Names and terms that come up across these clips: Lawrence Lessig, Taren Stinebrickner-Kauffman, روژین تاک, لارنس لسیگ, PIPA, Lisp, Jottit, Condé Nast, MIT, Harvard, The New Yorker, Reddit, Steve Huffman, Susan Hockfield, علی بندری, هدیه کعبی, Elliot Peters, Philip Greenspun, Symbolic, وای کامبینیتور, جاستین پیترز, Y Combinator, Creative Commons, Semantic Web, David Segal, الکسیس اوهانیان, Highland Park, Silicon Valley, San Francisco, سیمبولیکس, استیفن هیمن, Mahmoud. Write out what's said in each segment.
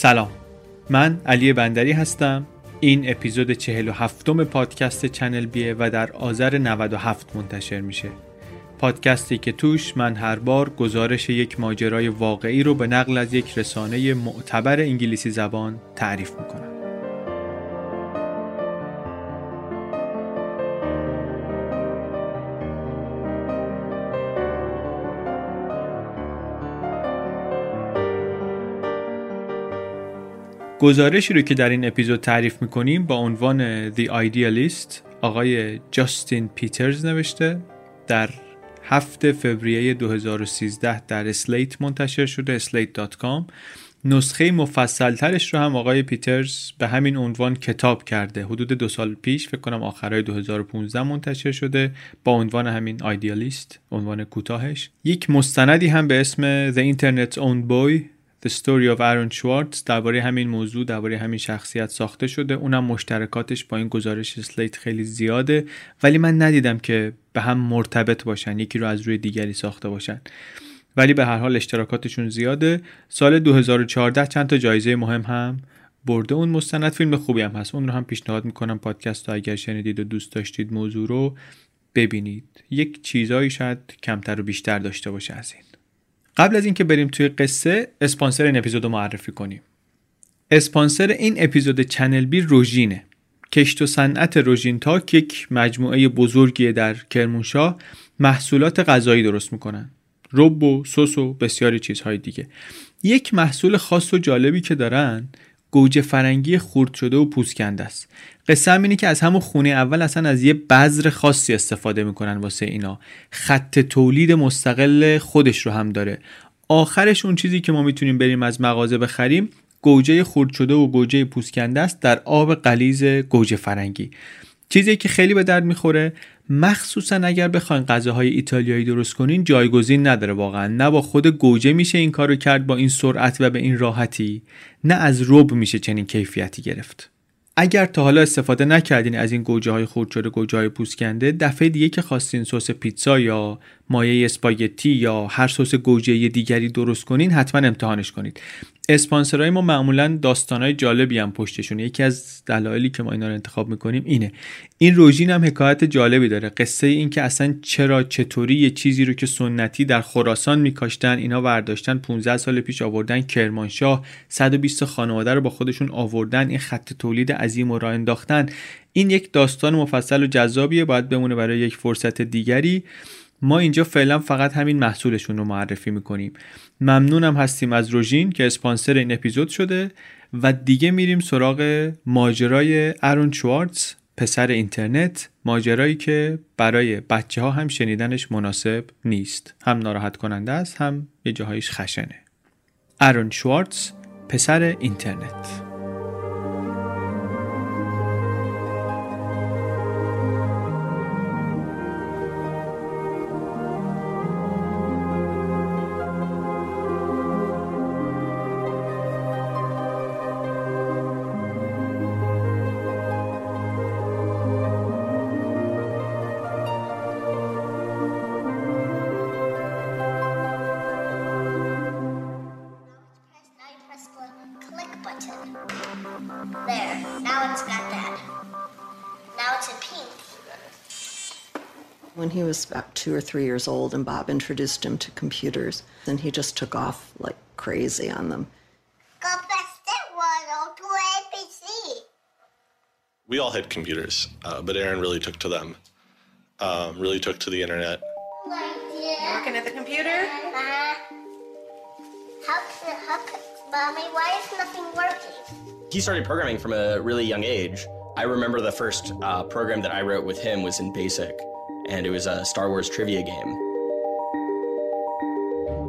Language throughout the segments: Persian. سلام، من علی بندری هستم. این اپیزود 47م پادکست چنل بیه و در آذر 97 منتشر میشه. پادکستی که توش من هر بار گزارش یک ماجرای واقعی رو به نقل از یک رسانه معتبر انگلیسی زبان تعریف میکنم. گزارشی رو که در این اپیزود تعریف میکنیم با عنوان The Idealist آقای جاستین پیترز نوشته، در 7 فوریه 2013 در اسلیت منتشر شده، slate.com. نسخه مفصل ترش رو هم آقای پیترز به همین عنوان کتاب کرده، حدود 2 سال پیش، فکر کنم آخرای 2015 منتشر شده، با عنوان همین Idealist، عنوان کوتاهش. یک مستندی هم به اسم The Internet's Own Boy The Story of Aaron Schwartz درباره همین موضوع، درباره همین شخصیت ساخته شده. اونم مشترکاتش با این گزارش اسلیت خیلی زیاده، ولی من ندیدم که به هم مرتبط باشن، یکی رو از روی دیگری ساخته باشن، ولی به هر حال اشتراکاتشون زیاده. سال 2014 چند تا جایزه مهم هم برده اون مستند. فیلم خوبی هم هست، اون رو هم پیشنهاد میکنم، پادکست رو اگر شنیدید و دوست داشتید موضوع رو ببینید. یک چیزایی شاید کمتر و بیشتر داشته باشه از این. قبل از اینکه بریم توی قصه، اسپانسر این اپیزود رو معرفی کنیم. اسپانسر این اپیزود چنل بی روژینه. کشت و صنعت روژین تاک، یک مجموعه بزرگی در کرمانشاه، محصولات غذایی درست میکنن، رب و سس و بسیاری چیزهای دیگه. یک محصول خاص و جالبی که دارن، گوجه فرنگی خرد شده و پوسکنده است. قصه هم اینه که از همون خونه اول اصلا از یه بذر خاصی استفاده میکنن واسه اینا. خط تولید مستقل خودش رو هم داره. آخرش اون چیزی که ما میتونیم بریم از مغازه بخریم، گوجه خرد شده و گوجه پوسکنده است در آب غلیظ گوجه فرنگی. چیزی که خیلی به درد میخوره، مخصوصا اگر بخواین غذاهای ایتالیایی درست کنین، جایگزین نداره واقعا. نه با خود گوجه میشه این کارو کرد با این سرعت و به این راحتی، نه از رب میشه چنین کیفیتی گرفت. اگر تا حالا استفاده نکردین از این گوجه های خرد شده، گوجه های پوسکنده، دفعه دیگه که خواستین سس پیتزا یا مایه اسپاگتی یا هر سس گوجه دیگری درست کنین، حتما امتحانش کنید. اسپانسرای ما معمولا داستانای جالبی هم پشتشونه. یکی از دلایلی که ما اینا رو انتخاب میکنیم اینه. این روژین هم حکایت جالبی داره. قصه این که اصلا چرا، چطوری یه چیزی رو که سنتی در خراسان میکاشتن، اینا برداشتن 15 سال پیش آوردن کرمانشاه، 120 خانواده رو با خودشون آوردن، این خط تولید عظیم رو راه انداختن. این یک داستان مفصل و جذابیه، باید بمونه برای یک فرصت دیگری. ما اینجا فعلا فقط همین محصولشون رو معرفی میکنیم. ممنونم هستیم از روژین که اسپانسر این اپیزود شده. و دیگه میریم سراغ ماجرای آرون شوارتز، پسر اینترنت، ماجرایی که برای بچه ها هم شنیدنش مناسب نیست، هم ناراحت کننده است، هم یه جاهایش خشنه. آرون شوارتز، پسر اینترنت. When he was about 2 or 3 years old and Bob introduced him to computers, and he just took off like crazy on them. We all had computers, but Aaron really took to them, really took to the internet. Looking at the computer? How could, Mommy, why is nothing working? He started programming from a really young age. I remember the first program that I wrote with him was in BASIC. And it was a Star Wars trivia game.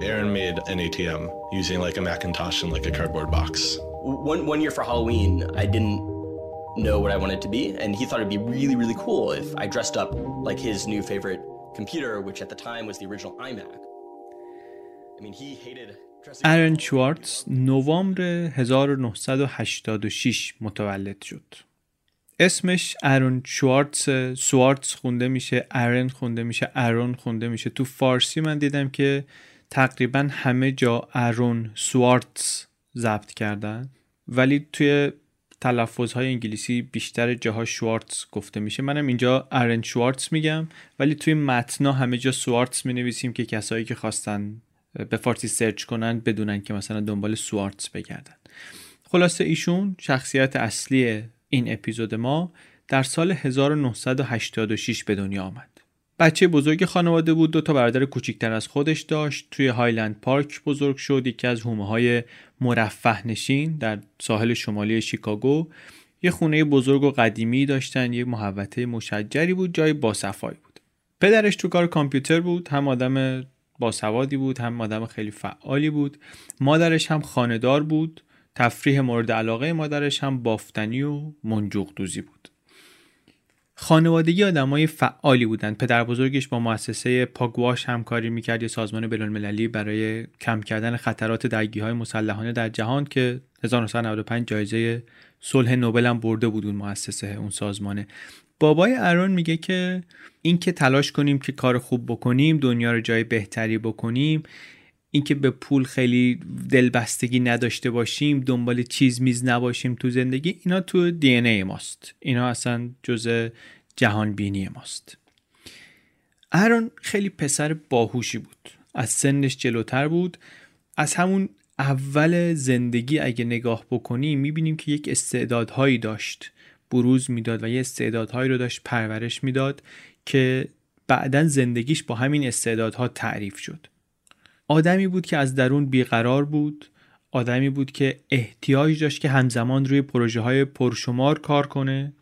Aaron made an ATM using like a Macintosh and like a cardboard box. One year for Halloween, I didn't know what I wanted to be, and he thought it'd be really, really cool if I dressed up like his new favorite computer, which at the time was the original iMac. I mean, he hated dressing up. Aaron Schwartz نوامبر 1986 متولد شد. اسمش آرون شوارتز، سوارتز خونده میشه، آرن خونده میشه، آرون خونده میشه. تو فارسی من دیدم که تقریبا همه جا آرون سوارتز ضبط کردن. ولی توی تلفظهای انگلیسی بیشتر جاها شوارتز گفته میشه. منم اینجا آرن شوارتز میگم، ولی توی متنا همه جا سوارتز مینویسیم که کسایی که خواستن به فارسی سرچ کنن بدونن که مثلا دنبال سوارتز بگردن. خلاصه ایشون، شخصیت اصلی این اپیزود ما، در سال 1986 به دنیا آمد. بچه بزرگ خانواده بود، 2 برادر کوچکتر از خودش داشت، توی هایلند پارک بزرگ شد، یکی از حومه‌های مرفه نشین در ساحل شمالی شیکاگو. یه خونه بزرگ و قدیمی داشتن، یه محوطه مشجری بود، جای باصفایی بود. پدرش تو کار کامپیوتر بود، هم آدم باسوادی بود، هم آدم خیلی فعالی بود. مادرش هم خانه‌دار بود، تفریح مورد علاقه مادرش هم بافتنی و منجوق‌دوزی بود. خانوادگی آدمای فعالی بودند. پدر بزرگش با مؤسسه پاگواش همکاری می‌کرد، یه سازمان بین‌المللی برای کم کردن خطرات درگیری‌های مسلحانه در جهان که 1995 جایزه صلح نوبل هم برده بود اون مؤسسه، اون سازمانه. بابای آرون میگه که اینکه تلاش کنیم که کار خوب بکنیم، دنیا رو جای بهتری بکنیم، اینکه به پول خیلی دلبستگی نداشته باشیم، دنبال چیز میز نباشیم تو زندگی، اینا تو دی ان ای ماست، اینا اصلا جزء جهان بینی ماست. آرون خیلی پسر باهوشی بود، از سنش جلوتر بود. از همون اول زندگی اگه نگاه بکنیم میبینیم که یک استعدادهایی داشت بروز میداد و یه استعدادهایی رو داشت پرورش میداد که بعدن زندگیش با همین استعدادها تعریف شد. آدمی بود که از درون بیقرار بود، آدمی بود که احتیاج داشت که همزمان روی پروژه‌های پرشمار کار کنه،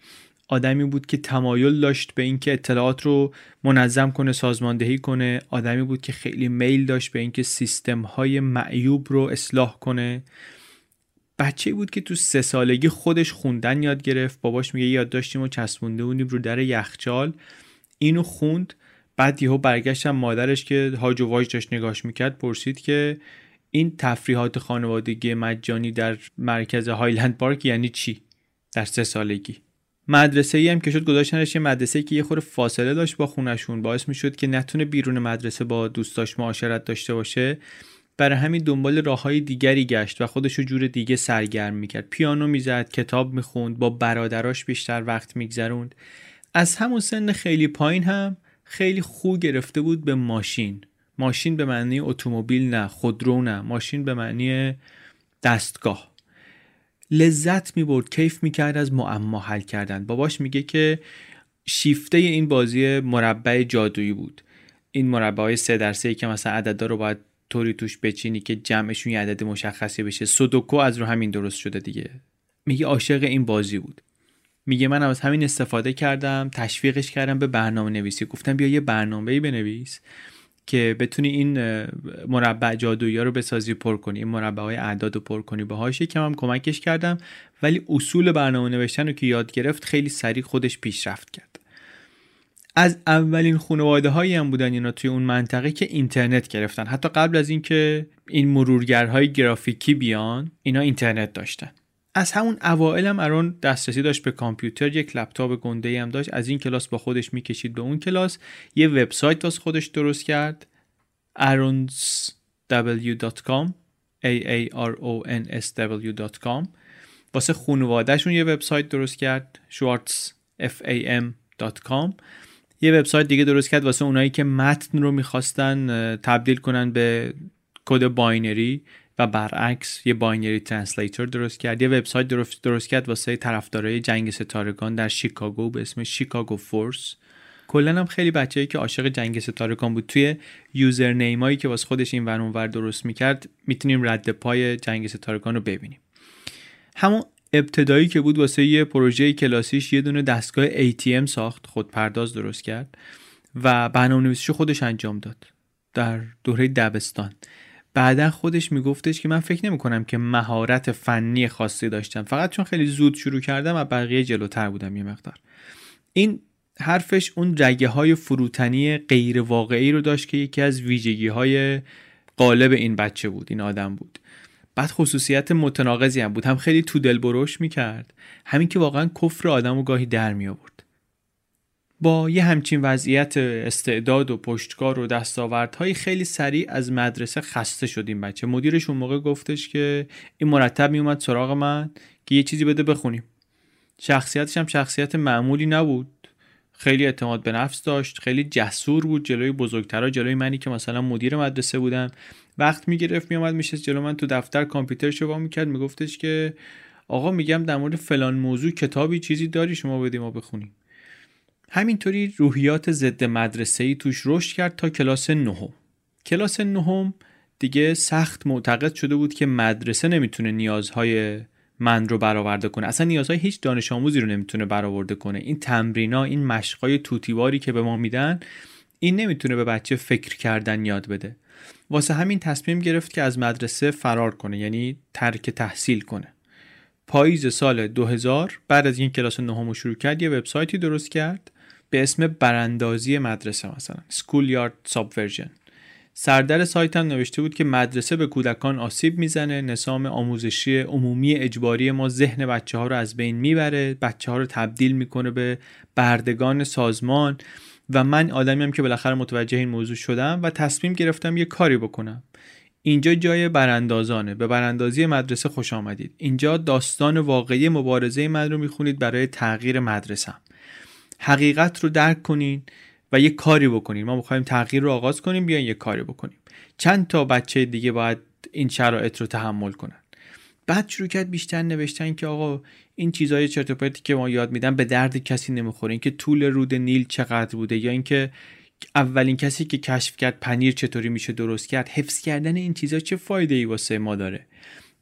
آدمی بود که تمایل داشت به اینکه اطلاعات رو منظم کنه، سازماندهی کنه، آدمی بود که خیلی میل داشت به اینکه سیستم‌های معیوب رو اصلاح کنه. بچه‌ای بود که تو 3 سالگی خودش خوندن یاد گرفت. باباش میگه یادداشتیم و چسبونده بودیم رو در یخچال، اینو خوند. بعد یهو برگشتم مادرش که هاج و واج داشت نگاش میکرد، پرسید که این تفریحات خانوادگی مجانی در مرکز هایلند پارک یعنی چی؟ در 3 سالگی. مدرسه ای هم که شد گذاشتنش یه مدرسه که یه خورده فاصله داشت با خونشون، باعث میشد که نتونه بیرون مدرسه با دوستاش معاشرت داشته باشه، برای همین دنبال راههای دیگری گشت و خودشو جور دیگه سرگرم میکرد. پیانو میزد، کتاب میخوند، با برادراش بیشتر وقت میگذروند. از همون سن خیلی پایین هم خیلی خوب گرفته بود به ماشین. ماشین به معنی اتومبیل نه، خودرو نه، ماشین به معنی دستگاه. لذت می‌برد، کیف می‌کرد از معما حل کردن. باباش میگه که شیفته این بازی مربع جادویی بود. این مربع‌های 3x3 که مثلا عددا رو باید طوری توش بچینی که جمعشون یه عدد مشخصی بشه. سودوکو از رو همین درست شده دیگه. میگه عاشق این بازی بود. میگه من از همین استفاده کردم، تشویقش کردم به برنامه نویسی. گفتم بیا یه برنامه‌ای بنویس که بتونی این مربع جادویی رو بسازی، پر کنی، این مربع‌های اعداد رو پر کنی باهاش. یکم هم کمکش کردم، ولی اصول برنامه نوشتن رو که یاد گرفت خیلی سریع خودش پیشرفت کرد. از اولین خانواده‌هایی هم بودن اینا توی اون منطقه که اینترنت گرفتن. حتی قبل از اینکه این مرورگرهای گرافیکی بیان، اینا اینترنت داشتن. از همون اوائل هم آرون دسترسی داشت به کامپیوتر، یک لپتاپ گنده‌ای هم داشت، از این کلاس با خودش میکشید به اون کلاس. یه وبسایت واسه خودش درست کرد، aronsw.com aaronsw.com. واسه خانواده‌شون یه وبسایت درست کرد، schwartzfam.com. یه وبسایت دیگه درست کرد واسه اونایی که متن رو می‌خواستن تبدیل کنن به کد باینری و برعکس، یه باینری ترنسلیتر درست کرد. یه وبسایت درست کرد واسه طرفدارای جنگ ستارگان در شیکاگو به اسم شیکاگو فورس. کلا هم خیلی بچه‌ای که عاشق جنگ ستارگان بود، توی یوزرنیمایی که واسه خودش این ور اون ور درست می‌کرد می‌تونیم رد پای جنگ ستارگان رو ببینیم. همون ابتدایی که بود، واسه یه پروژه کلاسیش یه دونه دستگاه ATM ساخت، خودپرداز درست کرد و برنامه‌نویسی‌شو خودش انجام داد در دوره دبستان. بعدا خودش میگفتش که من فکر نمی‌کنم که مهارت فنی خاصی داشتم، فقط چون خیلی زود شروع کردم و بقیه جلوتر بودم یه مقدار. این حرفش اون رگه‌های فروتنی غیر واقعی رو داشت که یکی از ویژگی‌های غالب این بچه بود، این آدم بود. بعد خصوصیت متناقضی هم بود، هم خیلی تو دل بروش می‌کرد، همین که واقعا کفر آدمو گاهی در می‌آورد. با یه همچین وضعیت استعداد و پشتکار و دستاوردهای خیلی سریع از مدرسه خسته شد این بچه. مدیرش اون موقع گفتش که این مرتب میومد سراغ من که یه چیزی بده بخونیم. شخصیتش هم شخصیت معمولی نبود، خیلی اعتماد به نفس داشت، خیلی جسور بود جلوی بزرگترا، جلوی منی که مثلا مدیر مدرسه بودم. وقت میگرفت میومد میشست جلو من تو دفتر، کامپیوترش رو وا میکرد، میگفتش که آقا میگم در مورد فلان موضوع کتابی چیزی داری شما بدیم ما بخونیم. همینطوری روحیات ضد مدرسه‌ای توش رشد کرد تا کلاس نهم. کلاس نهم دیگه سخت معتقد شده بود که مدرسه نمیتونه نیازهای من رو برآورده کنه، اصلا نیازهای هیچ دانش آموزی رو نمیتونه برآورده کنه. این تمرینا، این مشقای توتیواری که به ما میدن، این نمیتونه به بچه فکر کردن یاد بده. واسه همین تصمیم گرفت که از مدرسه فرار کنه، یعنی ترک تحصیل کنه. پاییز سال 2000 بعد از این کلاس نهم شروع کرد، یه وبسایتی درست کرد به اسم براندازی مدرسه، مثلا سکول یارد سابورژن. سردر سایت هم نوشته بود که مدرسه به کودکان آسیب میزنه، نظام آموزشی عمومی اجباری ما ذهن بچه ها رو از بین میبره، بچه ها رو تبدیل میکنه به بردگان سازمان و من آدمیم که بالاخره متوجه این موضوع شدم و تصمیم گرفتم یه کاری بکنم. اینجا جای براندازانه، به براندازی مدرسه خوش آمدید. اینجا داستان واقعی مبارزه من رو میخونید برای تغییر مدرسه. حقیقت رو درک کنین و یه کاری بکنین. ما می‌خوایم تغییر رو آغاز کنیم، بیاین یه کاری بکنیم. چند تا بچه دیگه باید این شرایط رو تحمل کنن. بعد شروع کرد بیشتر نوشتن که آقا این چیزای چرت و پرتی که ما یاد میدن به درد کسی نمیخوره، این که طول رود نیل چقدر بوده، یا اینکه اولین کسی که کشف کرد پنیر چطوری میشه درست کرد. حفظ کردن این چیزا چه فایده‌ای واسه ما داره؟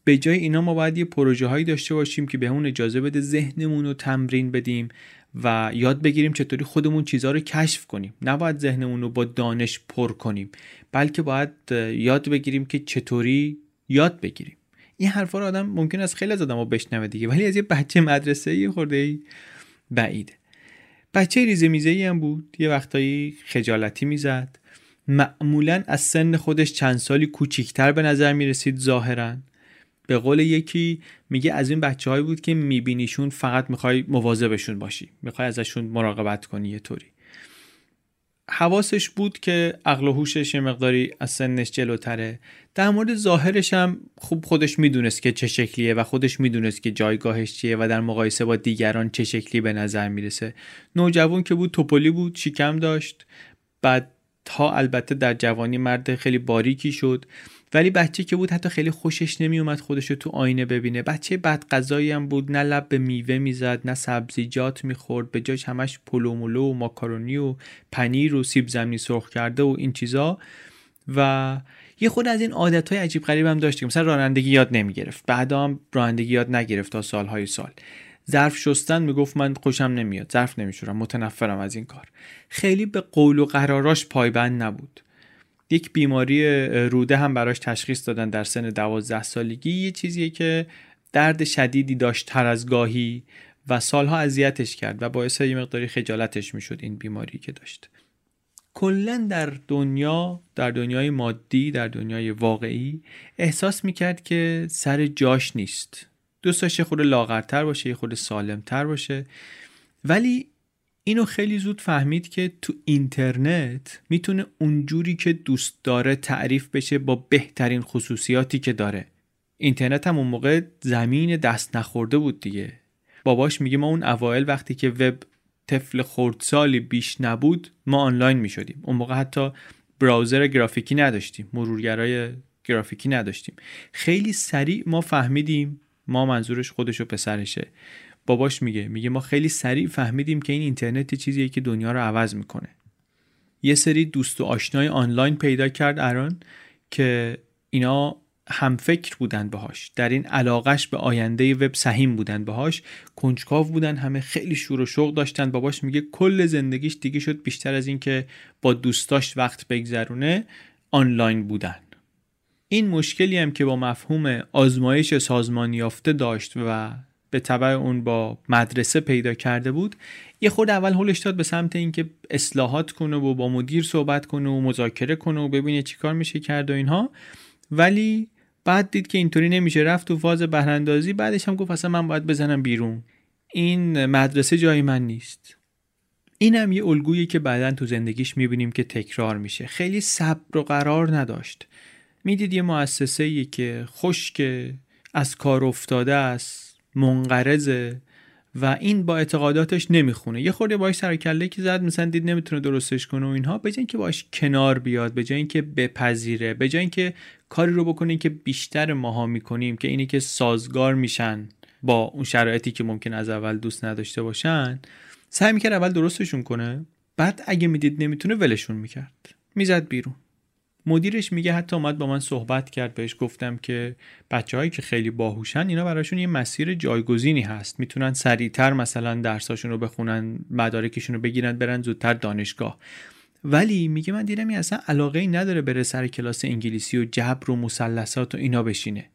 به جای اینا ما باید یه پروژه‌هایی داشته باشیم که بهمون اجازه بده ذهنمون رو تمرین بدیم و یاد بگیریم چطوری خودمون چیزها رو کشف کنیم. نباید ذهنمون رو با دانش پر کنیم، بلکه باید یاد بگیریم که چطوری یاد بگیریم. این حرفا رو آدم ممکن است خیلی از آدم‌ها بشنوه دیگه، ولی از یه بچه مدرسه‌ای خورده‌ای بعیده. بچه ریزه میزه‌ای هم بود، یه وقتایی خجالتی میزد، معمولاً از سن خودش چند سالی کوچیک‌تر به نظر می‌رسید ظاهراً. به قول یکی میگه از این بچه‌هایی بود که میبینیشون فقط میخوای مواظبشون باشی، میخوای ازشون مراقبت کنی. یه طوری حواسش بود که عقل و هوشش یه مقداری از سنش جلوتره. در مورد ظاهرش هم خوب خودش میدونست که چه شکلیه و خودش میدونست که جایگاهش چیه و در مقایسه با دیگران چه شکلی به نظر میرسه. نوجوان که بود توپلی بود، شکم داشت، بعد تا البته در جوانی مرد خیلی باریکی شد، ولی بچه که بود حتی خیلی خوشش نمی اومد خودش رو تو آینه ببینه. بچه بدغذایی هم بود، نه لب به میوه میزد نه سبزیجات میخورد، به جاش همش پلومولو و ماکارونی و پنیر و سیب زمینی سرخ کرده و این چیزا. و یه خود از این عادت‌های عجیب غریب هم داشت که مثلا رانندگی یاد نمیگرفت، بعدا هم رانندگی یاد نگرفت تا سالهای سال. ظرف شستن میگفت من خوشم نمیاد، ظرف نمیشورم، متنفرم از این کار. خیلی به قول و قراراش پایبند نبود. یک بیماری روده هم براش تشخیص دادن در سن 12 سالگی، یه چیزیه که درد شدیدی داشت تر از گاهی و سالها اذیتش کرد و باعث یه مقداری خجالتش میشد این بیماری که داشت. کلاً در دنیا، در دنیای مادی، در دنیای واقعی احساس میکرد که سر جاش نیست، دوست داشت یه خورده لاغرتر باشه، یه خورده سالمتر باشه. ولی اینو خیلی زود فهمید که تو اینترنت میتونه اونجوری که دوست داره تعریف بشه با بهترین خصوصیاتی که داره. اینترنت هم اون موقع زمین دست نخورده بود دیگه. باباش میگه ما اون اوایل وقتی که وب طفل خردسالی بیش نبود ما آنلاین میشدیم. اون موقع حتی براوزر گرافیکی نداشتیم، مرورگرای گرافیکی نداشتیم. خیلی سریع ما فهمیدیم، ما منظورش خودش و پسرشه، باباش میگه ما خیلی سریع فهمیدیم که این اینترنت چیزیه که دنیا رو عوض میکنه. یه سری دوست و آشنای آنلاین پیدا کرد اران که اینا هم فکر بودن باهاش، در این علاقش به آینده وب سهیم بودن باهاش، کنجکاو بودن، همه خیلی شور و شوق داشتن. باباش میگه کل زندگیش دیگه شد بیشتر از این که با دوستاش وقت بگذرونه آنلاین بودن. این مشکلی هم که با مفهوم آزمایش سازمانیافته داشت و به تبع اون با مدرسه پیدا کرده بود، یه خود اول هولش داد به سمت اینکه اصلاحات کنه و با مدیر صحبت کنه و مذاکره کنه و ببینه چیکار میشه کرد و اینها. ولی بعد دید که اینطوری نمیشه، رفت تو فاز بهره‌اندازی. بعدش هم گفت اصلا من باید بزنم بیرون، این مدرسه جای من نیست. اینم یه الگویی که بعداً تو زندگیش میبینیم که تکرار میشه. خیلی صبر و قرار نداشت. میدید یه مؤسسه‌ای که خشک، از کار افتاده است، منقرضه و این با اعتقاداتش نمیخونه، یه خورده باهاش سر کله که زد، مثلا دید نمیتونه درستش کنه و اینها، به جای اینکه باهاش کنار بیاد، به جای اینکه بپذیره، به جای اینکه کاری رو بکنه که بیشتر ماها میکنیم که اینی که سازگار میشن با اون شرایطی که ممکن از اول دوست نداشته باشن، سعی میکرد اول درستشون کنه، بعد اگه میدید نمیتونه ولشون میکرد، میزد بیرون. مدیرش میگه حتی اومد با من صحبت کرد، بهش گفتم که بچه‌هایی که خیلی باهوشن اینا براشون یه مسیر جایگزینی هست، میتونن سریعتر مثلا درساشون رو بخونن، مدارکشون رو بگیرن، برن زودتر دانشگاه. ولی میگه من دیدم این اصلا علاقه‌ای نداره بره سر کلاس انگلیسی و جبر و مثلثات و اینا بشینه.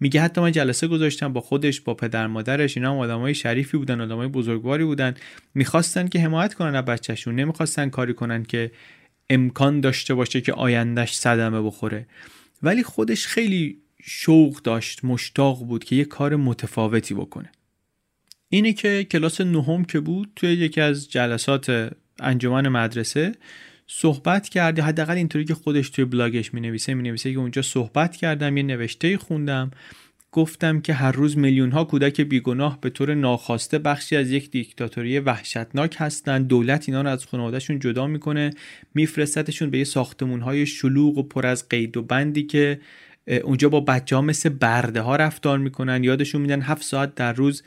میگه حتی من جلسه گذاشتم با خودش، با پدر مادرش، اینا هم آدمای شریفی بودن، آدمای بزرگواری بودن، می‌خواستن که حمایت کنن از بچه‌شون، نمی‌خواستن کاری کنن که امکان داشته باشه که آیندهش صدمه بخوره. ولی خودش خیلی شوق داشت، مشتاق بود که یه کار متفاوتی بکنه. اینه که کلاس نهم که بود توی یکی از جلسات انجمن مدرسه صحبت کرد، حداقل اینطوری که خودش توی بلاگش مینویسه که اونجا صحبت کردم، یه نوشته‌ای خوندم، گفتم که هر روز میلیون‌ها کودک بیگناه به طور ناخواسته بخشی از یک دیکتاتوری وحشتناک هستند. دولت اینا رو از خانواده‌شون جدا میکنه، میفرستتشون به یه ساختمون‌های شلوغ و پر از قید و بندی که اونجا با بچه‌ها مثل برده‌ها رفتار میکنن، یادشون میدن 7 ساعت در روز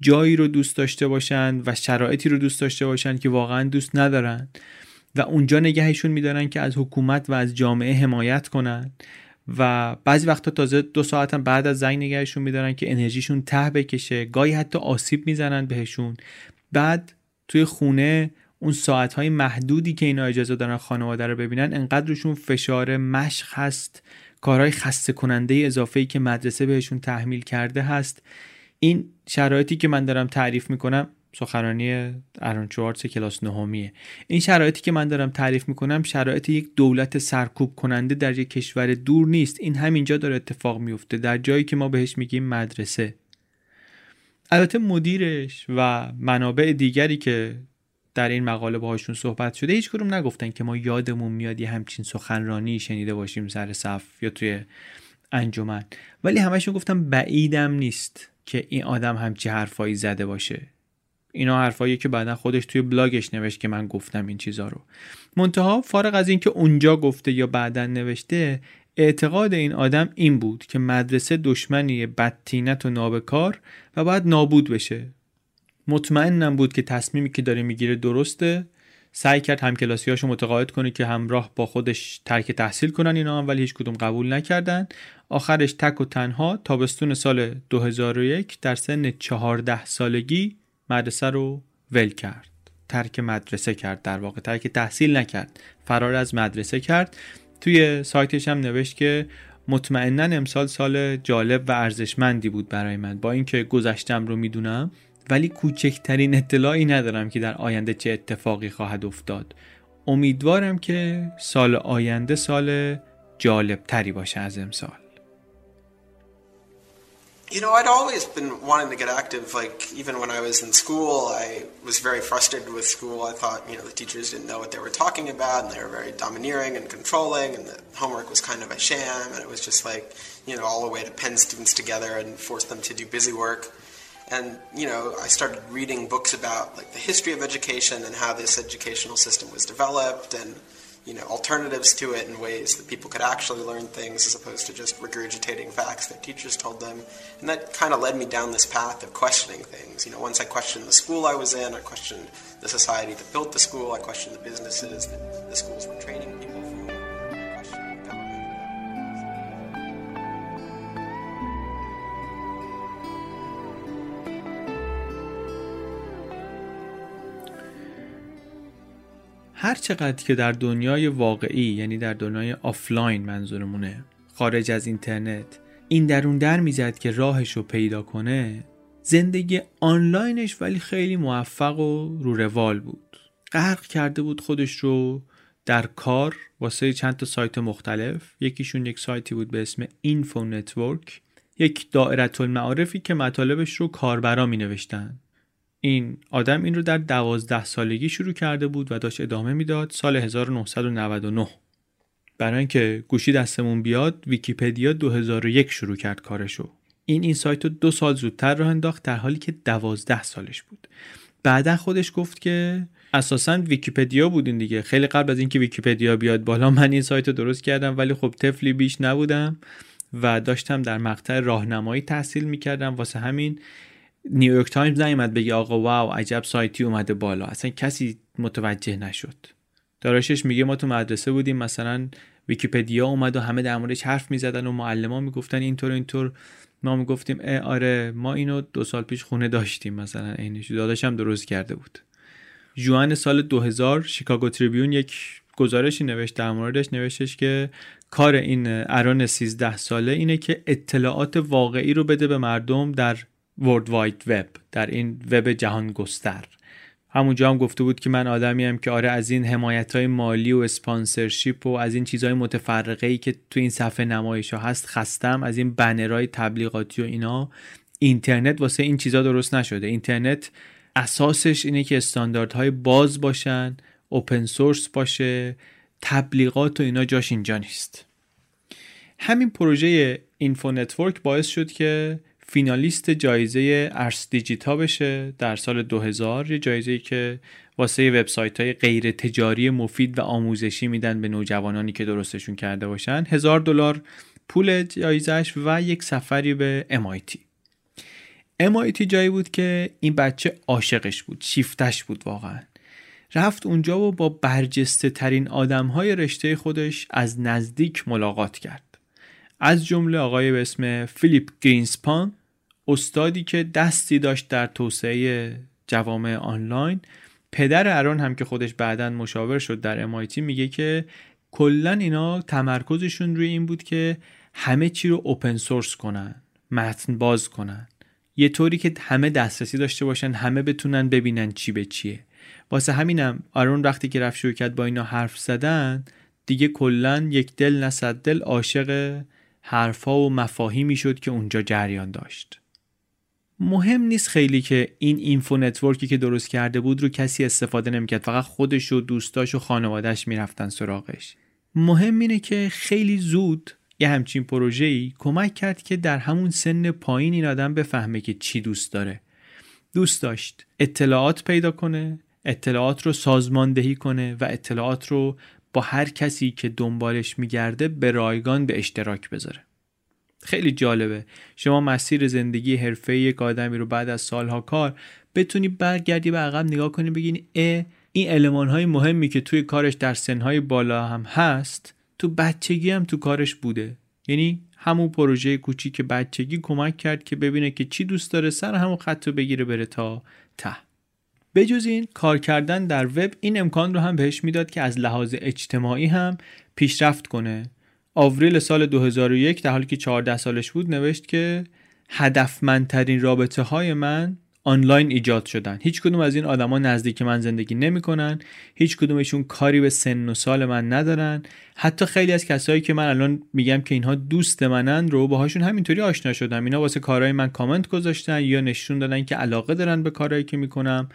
جایی رو دوست داشته باشن و شرایطی رو دوست داشته باشن که واقعاً دوست ندارن و اونجا نگهشون میدارن که از حکومت و از جامعه حمایت کنن و بعضی وقتا تازه 2 ساعت هم بعد از زنگ نگهشون میدارن که انرژیشون ته بکشه، گاهی حتی آسیب میزنن بهشون. بعد توی خونه اون ساعتهای محدودی که اینا اجازه دارن خانواده رو ببینن، انقدر روشون فشار مشق هست، کارهای خسته کننده اضافه‌ای که مدرسه بهشون تحمیل کرده هست. این شرایطی که من دارم تعریف میکنم، سخنرانی آرون شوارتز کلاس نهمیه، این شرایطی که من دارم تعریف میکنم شرایط یک دولت سرکوب کننده در یک کشور دور نیست، این همینجا داره اتفاق میفته، در جایی که ما بهش میگیم مدرسه. البته مدیرش و منابع دیگری که در این مقاله باهاشون صحبت شده هیچ کدوم نگفتن که ما یادمون میاد یه همچین سخنرانی شنیده باشیم سر صف یا توی انجمن، ولی همشون گفتن بعیدم نیست که این آدم همچین حرفایی زده باشه. اینا حرفایی که بعدن خودش توی بلاگش نوشت که من گفتم این چیزا رو. منتها فارغ از این که اونجا گفته یا بعدن نوشته، اعتقاد این آدم این بود که مدرسه دشمنی بدتینت و نابکار و باید نابود بشه. مطمئنم بود که تصمیمی که داره میگیره درسته. سعی کرد همکلاسی‌هاشو متقاعد کنه که همراه با خودش ترک تحصیل کنن اینا، ولی هیچ کدوم قبول نکردن. آخرش تک و تنها تابستون سال 2001 در سن 14 سالگی مدرسه رو ول کرد، ترک مدرسه کرد، در واقع ترک تحصیل نکرد، فرار از مدرسه کرد. توی سایتش هم نوشت که مطمئناً امسال سال جالب و ارزشمندی بود برای من، با اینکه گذشتم رو میدونم ولی کوچکترین اطلاعی ندارم که در آینده چه اتفاقی خواهد افتاد. امیدوارم که سال آینده سال جالب تری باشه از امسال. You know, I'd always been wanting to get active. Like, even when I was in school, I was very frustrated with school. I thought, the teachers didn't know what they were talking about, and they were very domineering and controlling, and the homework was kind of a sham, and it was just like, all the way to pen students together and force them to do busy work. And, I started reading books about, the history of education and how this educational system was developed and, alternatives to it in ways that people could actually learn things as opposed to just regurgitating facts that teachers told them. And that kind of led me down this path of questioning things. Once I questioned the school I was in, I questioned the society that built the school, I questioned the businesses that the schools were training people for. هر چقدر که در دنیای واقعی، یعنی در دنیای آفلاین منظورمونه، خارج از اینترنت، این درون در میزد که راهش رو پیدا کنه، زندگی آنلاینش ولی خیلی موفق و رو روال بود. غرق کرده بود خودش رو در کار واسه چند تا سایت مختلف، یکیشون یک سایتی بود به اسم اینفو نتورک، یک دائره المعارفی که مطالبش رو کاربرا می نوشتن. این آدم این رو در 12 سالگی شروع کرده بود و داشت ادامه میداد. سال 1999 برای اینکه گوشی دستمون بیاد ویکی‌پدیا 2001 شروع کرد کارشو. این سایت رو 2 سال زودتر راه انداخت در حالی که 12 سالش بود. بعدا خودش گفت که اساساً ویکی‌پدیا بودین دیگه، خیلی قبل از اینکه ویکی‌پدیا بیاد بالا من این سایت رو درست کردم، ولی خب طفلی بیش نبودم و داشتم در مقطع راهنمایی تحصیل می‌کردم. واسه همین نیویورک تایمز نیامد بگه آقا واو عجب سایتی اومده بالا، اصلا کسی متوجه نشد. داراشش میگه ما تو مدرسه بودیم مثلا ویکی‌پدیا اومد و همه در موردش حرف می‌زدن و معلمان میگفتن اینطور اینطور، ما میگفتیم آره ما اینو 2 سال پیش خونه داشتیم، مثلا عینش داداشم درست کرده بود. جوان سال 2000 شیکاگو تریبیون یک گزارشی نوشت در موردش، نوشتش که کار این اران 13 ساله اینه که اطلاعات واقعی رو بده به مردم در ورلد واید وب، در این وب جهان گستر. همونجا هم گفته بود که من آدمیم که آره از این حمایت‌های مالی و اسپانسرشیپ و از این چیزهای متفرقه‌ای که تو این صفحه نمایش‌ها هست خستم، از این بنرهای تبلیغاتی و اینا. اینترنت واسه این چیزا درست نشده. اینترنت اساسش اینه که استانداردهای باز باشن، اوپن سورس باشه، تبلیغات و اینا جاش اینجا نیست. همین پروژه اینفو نتورک باعث شد که فینالیست جایزه ارس دیجیتا بشه در سال 2000، یه جایزه‌ای که واسه وبسایت‌های غیر تجاری مفید و آموزشی میدن به نوجوانانی که درستشون کرده باشن. $1000 پول جایزه‌اش و یک سفری به MIT. MIT جایی بود که این بچه عاشقش بود، شیفتش بود واقعا. رفت اونجا و با برجسته ترین آدم‌های رشته خودش از نزدیک ملاقات کرد. از جمله آقای به اسم فیلیپ گرینسپان، استادی که دستی داشت در توسعه جوامع آنلاین. پدر ارون هم که خودش بعداً مشاور شد در MIT میگه که کلاً اینا تمرکزشون روی این بود که همه چی رو اوپن سورس کنن، متن باز کنن، یه طوری که همه دسترسی داشته باشن، همه بتونن ببینن چی به چیه. واسه همینم ارون وقتی که رفت شروع کرد با اینا حرف زدن، دیگه کلاً یک دل نه صد دل عاشق حرفا و مفاهیمی شد که اونجا جریان داشت. مهم نیست خیلی که این اینفو نتورکی که درست کرده بود رو کسی استفاده نمی‌کرد، فقط خودش و دوستاش و خانواده‌اش میرفتن سراغش. مهم اینه که خیلی زود یه همچین پروژه‌ای کمک کرد که در همون سن پایین این آدم بفهمه که چی دوست داره. دوست داشت اطلاعات پیدا کنه، اطلاعات رو سازماندهی کنه و اطلاعات رو با هر کسی که دنبالش میگرده به رایگان به اشتراک بذاره. خیلی جالبه شما مسیر زندگی حرفه‌ای یک آدمی رو بعد از سالها کار بتونی برگردی به عقب نگاه کنی، بگین این المان‌های مهمی که توی کارش در سن‌های بالا هم هست تو بچگی هم تو کارش بوده. یعنی همون پروژه کوچیک بچگی کمک کرد که ببینه که چی دوست داره، سر همون خط رو بگیره بره تا ته. بجز این، کار کردن در وب این امکان رو هم بهش میداد که از لحاظ اجتماعی هم پیشرفت کنه. آوریل سال 2001 در حالی که 14 سالش بود نوشت که هدفمندترین رابطه های من آنلاین ایجاد شدن. هیچ کدوم از این آدما نزدیک من زندگی نمی کنن، هیچ کدومشون کاری به سن و سال من ندارن. حتی خیلی از کسایی که من الان میگم که اینها دوست منن رو باهاشون همینطوری آشنا شدم. اینا واسه کارهای من کامنت گذاشتن یا نشون دادن که علاقه دارن به کارهایی که میکنم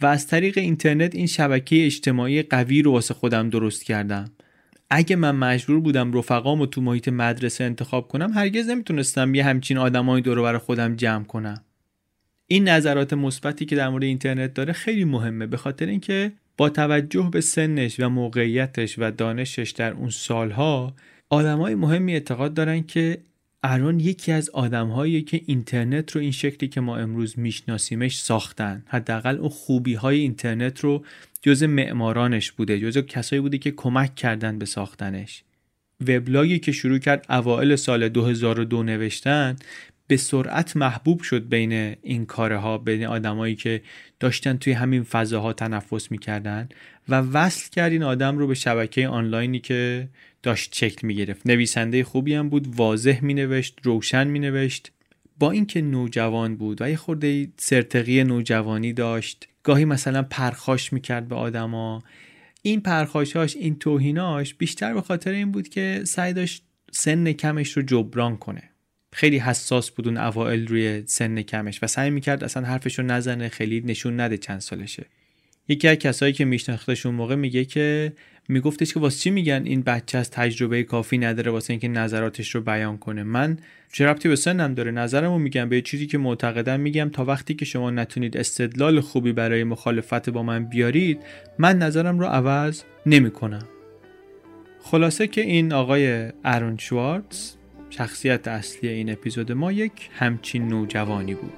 و از طریق اینترنت این شبکه اجتماعی قوی رو واسه خودم درست کردم. اگه من مجبور بودم رفقامو تو محیط مدرسه انتخاب کنم، هرگز نمیتونستم یه همچین آدمایی دور و بر خودم جمع کنم. این نظرات مثبتی که در مورد اینترنت داره خیلی مهمه، به خاطر اینکه با توجه به سنش و موقعیتش و دانشش در اون سالها، آدمای مهمی اعتقاد دارن که ارون یکی از آدم‌هایی که اینترنت رو این شکلی که ما امروز میشناسیمش ساختن. حداقل اون خوبی‌های اینترنت رو جزء معمارانش بوده، جزء کسایی بوده که کمک کردن به ساختنش. وبلاگی که شروع کرد اوایل سال 2002 نوشتن به سرعت محبوب شد بین این کارها، بین آدمایی که داشتن توی همین فضاها تنفس می‌کردن و وصل کرد این آدم رو به شبکه آنلاینی که داشت شکل می‌گرفت. نویسنده خوبی هم بود، واضح می‌نوشت، روشن می‌نوشت. با اینکه نوجوان بود و یه خورده سرتقی نوجوانی داشت، گاهی مثلا پرخاش می‌کرد به آدما. این پرخاشاش، این توهیناش بیشتر به خاطر این بود که سعی داشت سن کمش رو جبران کنه. خیلی حساس بود اون اوائل روی سن کمش و سعی میکرد اصلا حرفشو نزنه، خیلی نشون نده چند سالشه. یکی از کسایی که میشناختش اون موقع میگه که میگفتش که واسه چی میگن این بچه از تجربه کافی نداره واسه اینکه نظراتش رو بیان کنه، من چه ربطی به سنم داره، نظرمو میگم، به چیزی که معتقدم میگم، تا وقتی که شما نتونید استدلال خوبی برای مخالفت با من بیارید من نظرم رو عوض نمیکنم. خلاصه که این آقای آرون شوارتز شخصیت اصلی این اپیزود ما یک همچین نوجوانی بود.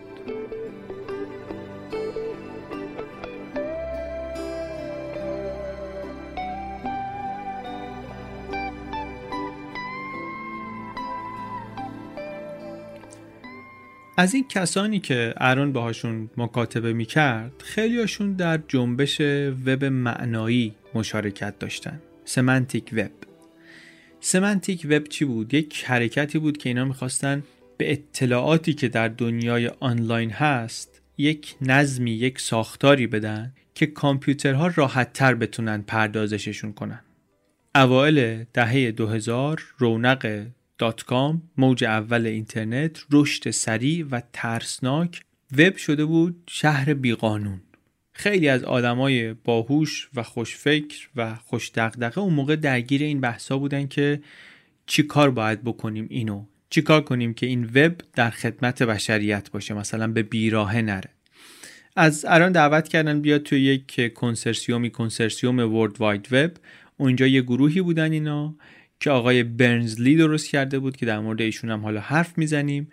از این کسانی که آرون باهاشون مکاتبه میکرد خیلی هاشون در جنبش وب معنایی مشارکت داشتن. سمانتیک وب. سمانتیک وب چی بود؟ یک حرکتی بود که اینا میخواستن به اطلاعاتی که در دنیای آنلاین هست یک نظمی، یک ساختاری بدن که کامپیوترها راحت تر بتونن پردازششون کنن. اوائل دهه 2000 رونق .com، موج اول اینترنت، رشد سریع و ترسناک، وب شده بود شهر بیقانون. خیلی از آدمای باهوش و خوشفکر و خوش دغدغه اون موقع درگیر این بحثا بودن که چی کار باید بکنیم، اینو چی کار کنیم که این وب در خدمت بشریت باشه، مثلا به بیراهه نره. از آرون دعوت کردن بیاد توی یک کنسرسیوم ورلد واید وب. اونجا یه گروهی بودن اینا که آقای برنزلی درست کرده بود که در مورد ایشون هم حالا حرف میزنیم،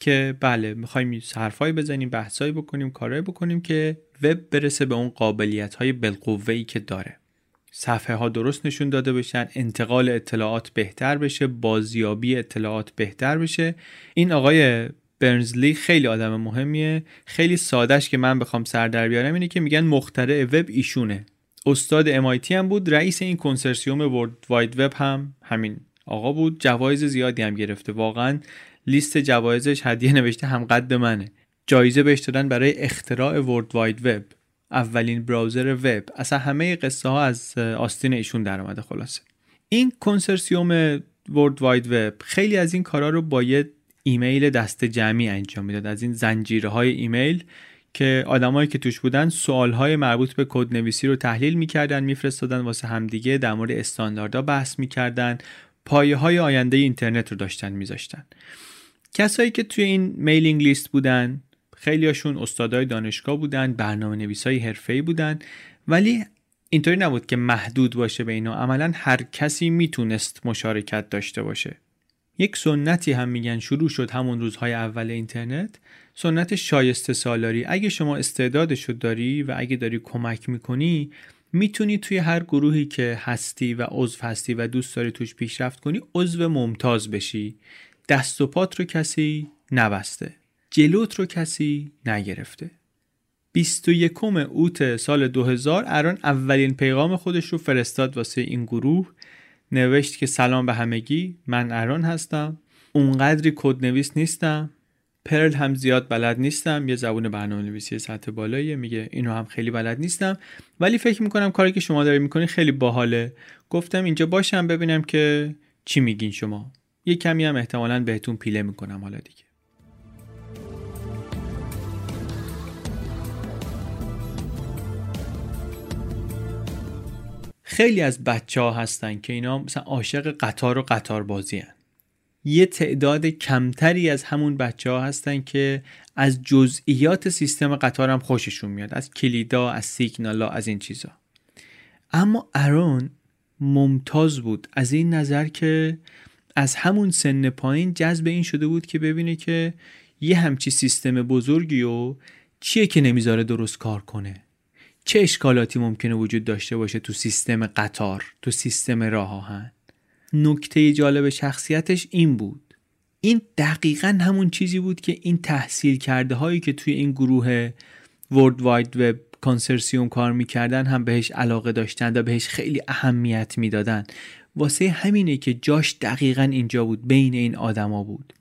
که بله میخوایم حرفایی بزنیم، بحثایی بکنیم، کارایی بکنیم که وب برسه به اون قابلیت‌های بالقوه‌ای که داره، صفحه ها درست نشون داده بشن، انتقال اطلاعات بهتر بشه، بازیابی اطلاعات بهتر بشه. این آقای برنزلی خیلی آدم مهمیه. خیلی سادهش که من بخوام سر در بیارم اینه که میگن مخترع وب ایشونه. استاد MIT هم بود، رئیس این کنسرسیوم ورلد واید وب هم همین آقا بود. جوایز زیادی هم گرفته، واقعا لیست جوایزش هدیه نوشته هم قد منه. جایزه بهش دادن برای اختراع ورلد واید وب، اولین براوزر وب، اصلا همه قصه ها از آستین ایشون در اومده. خلاصه این کنسرسیوم ورلد واید وب خیلی از این کارا رو با یه ایمیل دست جمعی انجام میداد، از این زنجیرهای ایمیل که آدمایی که توش بودن سوالهای مربوط به کد نویسی رو تحلیل میکردن، میفرستادن واسه همدیگه، در مورد استانداردها بحث میکردن، پایه‌های آینده اینترنت رو داشتن میذاشتن. کسایی که توی این میلینگ لیست بودن خیلیاشون استادای دانشگاه بودن، برنامه‌نویسای حرفه‌ای بودن، ولی اینطوری نبود که محدود باشه به اینا، عملاً هر کسی میتونست مشارکت داشته باشه. یک سنتی هم میگن شروع شد همون روزهای اول اینترنت، سنت شایسته سالاری. اگه شما استعدادشو داری و اگه داری کمک میکنی میتونی توی هر گروهی که هستی و عضو هستی و دوست داری توش پیشرفت کنی عضو ممتاز بشی. دست و پات رو کسی نبسته، جلوت رو کسی نگرفته. 21 اوت سال 2000 آرون اولین پیغام خودش رو فرستاد واسه این گروه. نوشت که سلام به همگی، من آرون هستم، اونقدری کدنویس نیستم، پرل هم زیاد بلد نیستم، یه زبون برنامه‌نویسی سطح بالاییه، میگه اینو هم خیلی بلد نیستم، ولی فکر میکنم کاری که شما داری میکنی خیلی باحاله، گفتم اینجا باشم ببینم که چی میگین شما، یه کمی هم احتمالاً بهتون پیله میکنم حالا دیگه. خیلی از بچه‌ها هستن که اینا مثلا عاشق قطار و قطار بازی هن. یه تعداد کمتری از همون بچه‌ها هستن که از جزئیات سیستم قطار هم خوششون میاد، از کلیدا، از سیگنالا، از این چیزا. اما آرون ممتاز بود از این نظر که از همون سن پایین جذب این شده بود که ببینه که یه همچی سیستم بزرگی و چیه که نمیذاره درست کار کنه، چه اشکالاتی ممکنه وجود داشته باشه تو سیستم قطار، تو سیستم راه آهن. نکته جالب شخصیتش این بود. این دقیقاً همون چیزی بود که این تحصیل کرده هایی که توی این گروه ورلد واید وب کنسرسیوم کار میکردن هم بهش علاقه داشتن و بهش خیلی اهمیت میدادن. واسه همینه که جاش دقیقاً اینجا بود، بین این آدما بود.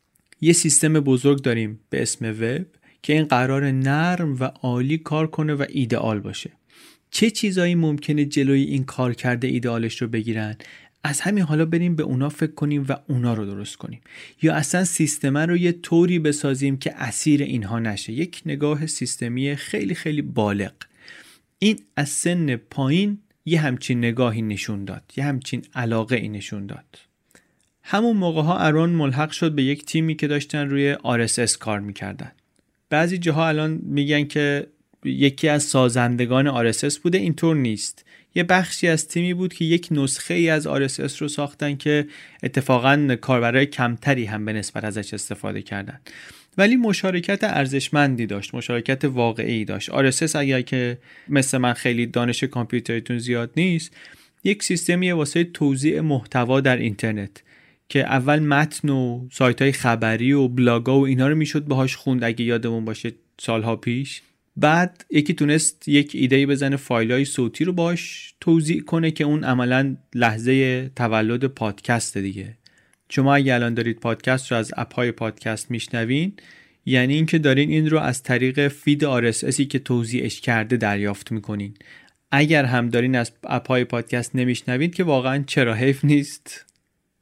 یه سیستم بزرگ داریم به اسم وب که این قرار نرم و عالی کار کنه و ایدئال باشه. چه چیزایی ممکنه جلوی این کارکرد ایدئالش رو بگیرن؟ از همین حالا بریم به اونا فکر کنیم و اونا رو درست کنیم، یا اصلا سیستم رو یه طوری بسازیم که اسیر اینها نشه. یک نگاه سیستمی خیلی خیلی بالغ. این از سن پایین یه همچین نگاهی نشون داد، یه همچین علاقه ای نشون داد. همون موقع ها ارون ملحق شد به یک تیمی که داشتن روی RSS کار میکردن. بعضی جاها الان میگن که یکی از سازندگان RSS بوده، اینطور نیست. یه بخشی از تیمی بود که یک نسخه ای از RSS رو ساختن که اتفاقاً کاربرای کمتری هم به نسبت ازش استفاده کردن، ولی مشارکت ارزشمندی داشت، مشارکت واقعی داشت. RSS اگر که مثل من خیلی دانش کامپیوتریتون زیاد نیست، یک سیستمیه واسه توزیع محتوا در اینترنت که اول متن و سایت‌های خبری و بلاگ‌ها و اینا رو میشد باهاش خوند اگه یادمون باشه سالها پیش. بعد یکی تونست یک ایده‌ای بزنه فایل‌های صوتی رو باهاش توزیع کنه که اون عملاً لحظه تولد پادکست دیگه. شما اگه الان دارید پادکست رو از اپ‌های پادکست میشنوین، یعنی اینکه دارین این رو از طریق فید RSSی که توزیعش کرده دریافت می‌کنین. اگر هم دارین از اپ‌های پادکست نمیشنوید که واقعاً چرا، حیف نیست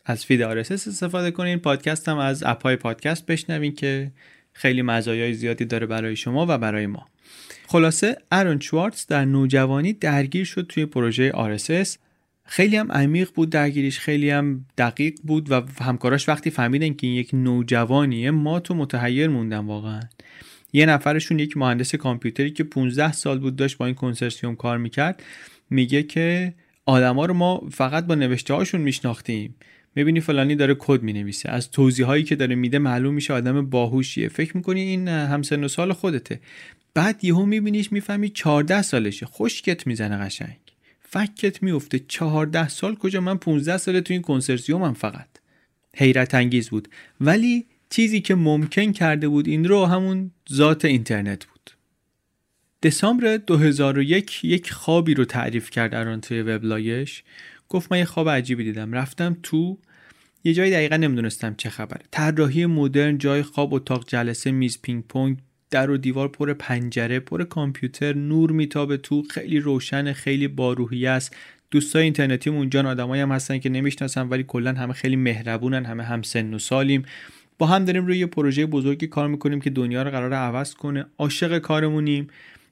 از فید RSS استفاده کنین. پادکست هم از اپ‌های پادکست بشنوین که خیلی مزایای زیادی داره برای شما و برای ما. خلاصه ارون شوارتز در نوجوانی درگیر شد توی پروژه RSS. خیلی هم عمیق بود درگیریش، خیلی هم دقیق بود و همکاراش وقتی فهمیدن که این یک نوجوانیه، ما تو متحیر موندن واقعا. یه نفرشون یک مهندس کامپیوتری که 15 سال بود داشت با این کنسرسیوم کار میکرد، میگه که آدما رو ما فقط با نوشته هاشون میشناختیم. میبینی فلانی داره کد مینویسه، از توضیحاتی که داره میده معلوم میشه آدم باهوشیه، فکر میکنی این همسن و سال خودته. بعد یهو میبینیش میفهمی 14 سالشه، خشکت میزنه قشنگ، فکت میفته. 14 سال کجا، من 15 ساله تو این کنسرسیومم فقط. حیرت انگیز بود، ولی چیزی که ممکن کرده بود این رو همون ذات اینترنت بود. دسامبر 2001 یک خوابی رو تعریف کرد ارون توی وبلاگش. گفت من یه خواب عجیبی دیدم، رفتم تو یه جایی دقیقا نمیدونستم چه خبره، طراحی مدرن، جای خواب، اتاق جلسه، میز پینگ پونگ، در و دیوار پر پنجره، پر کامپیوتر، نور میتابه تو، خیلی روشن، خیلی باروحیه است. دوستای اینترنتیم اونجا، آدمایی هم هستن که نمیشناسم ولی کلا همه خیلی مهربونن، همه هم سن و سالیم، با هم داریم روی یه پروژه بزرگی کار میکنیم که دنیا رو قراره عوض کنه، عاشق کارمونیم،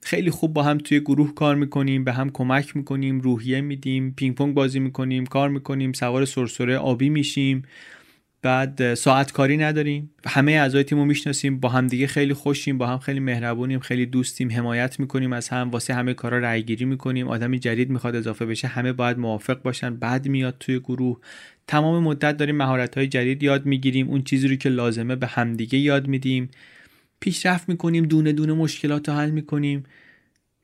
خیلی خوب با هم توی گروه کار میکنیم، به هم کمک میکنیم، روحیه میدیم، پینگ پونگ بازی میکنیم، کار میکنیم، سوار سرسره آبی میشیم، بعد ساعت کاری نداریم، همه اعضای تیمو میشناسیم، با هم دیگه خیلی خوشیم، با هم خیلی مهربونیم، خیلی دوستیم، حمایت میکنیم از هم، واسه همه کارا رأی گیری میکنیم، آدمی جدید میخواد اضافه بشه همه باید موافق باشن، بعد میاد توی گروه، تمام مدت داریم مهارت‌های جدید یاد میگیریم، اون چیزی رو که لازمه به هم دیگه یاد میدیم، پیشرفت میکنیم، دونه دونه مشکلات رو حل میکنیم.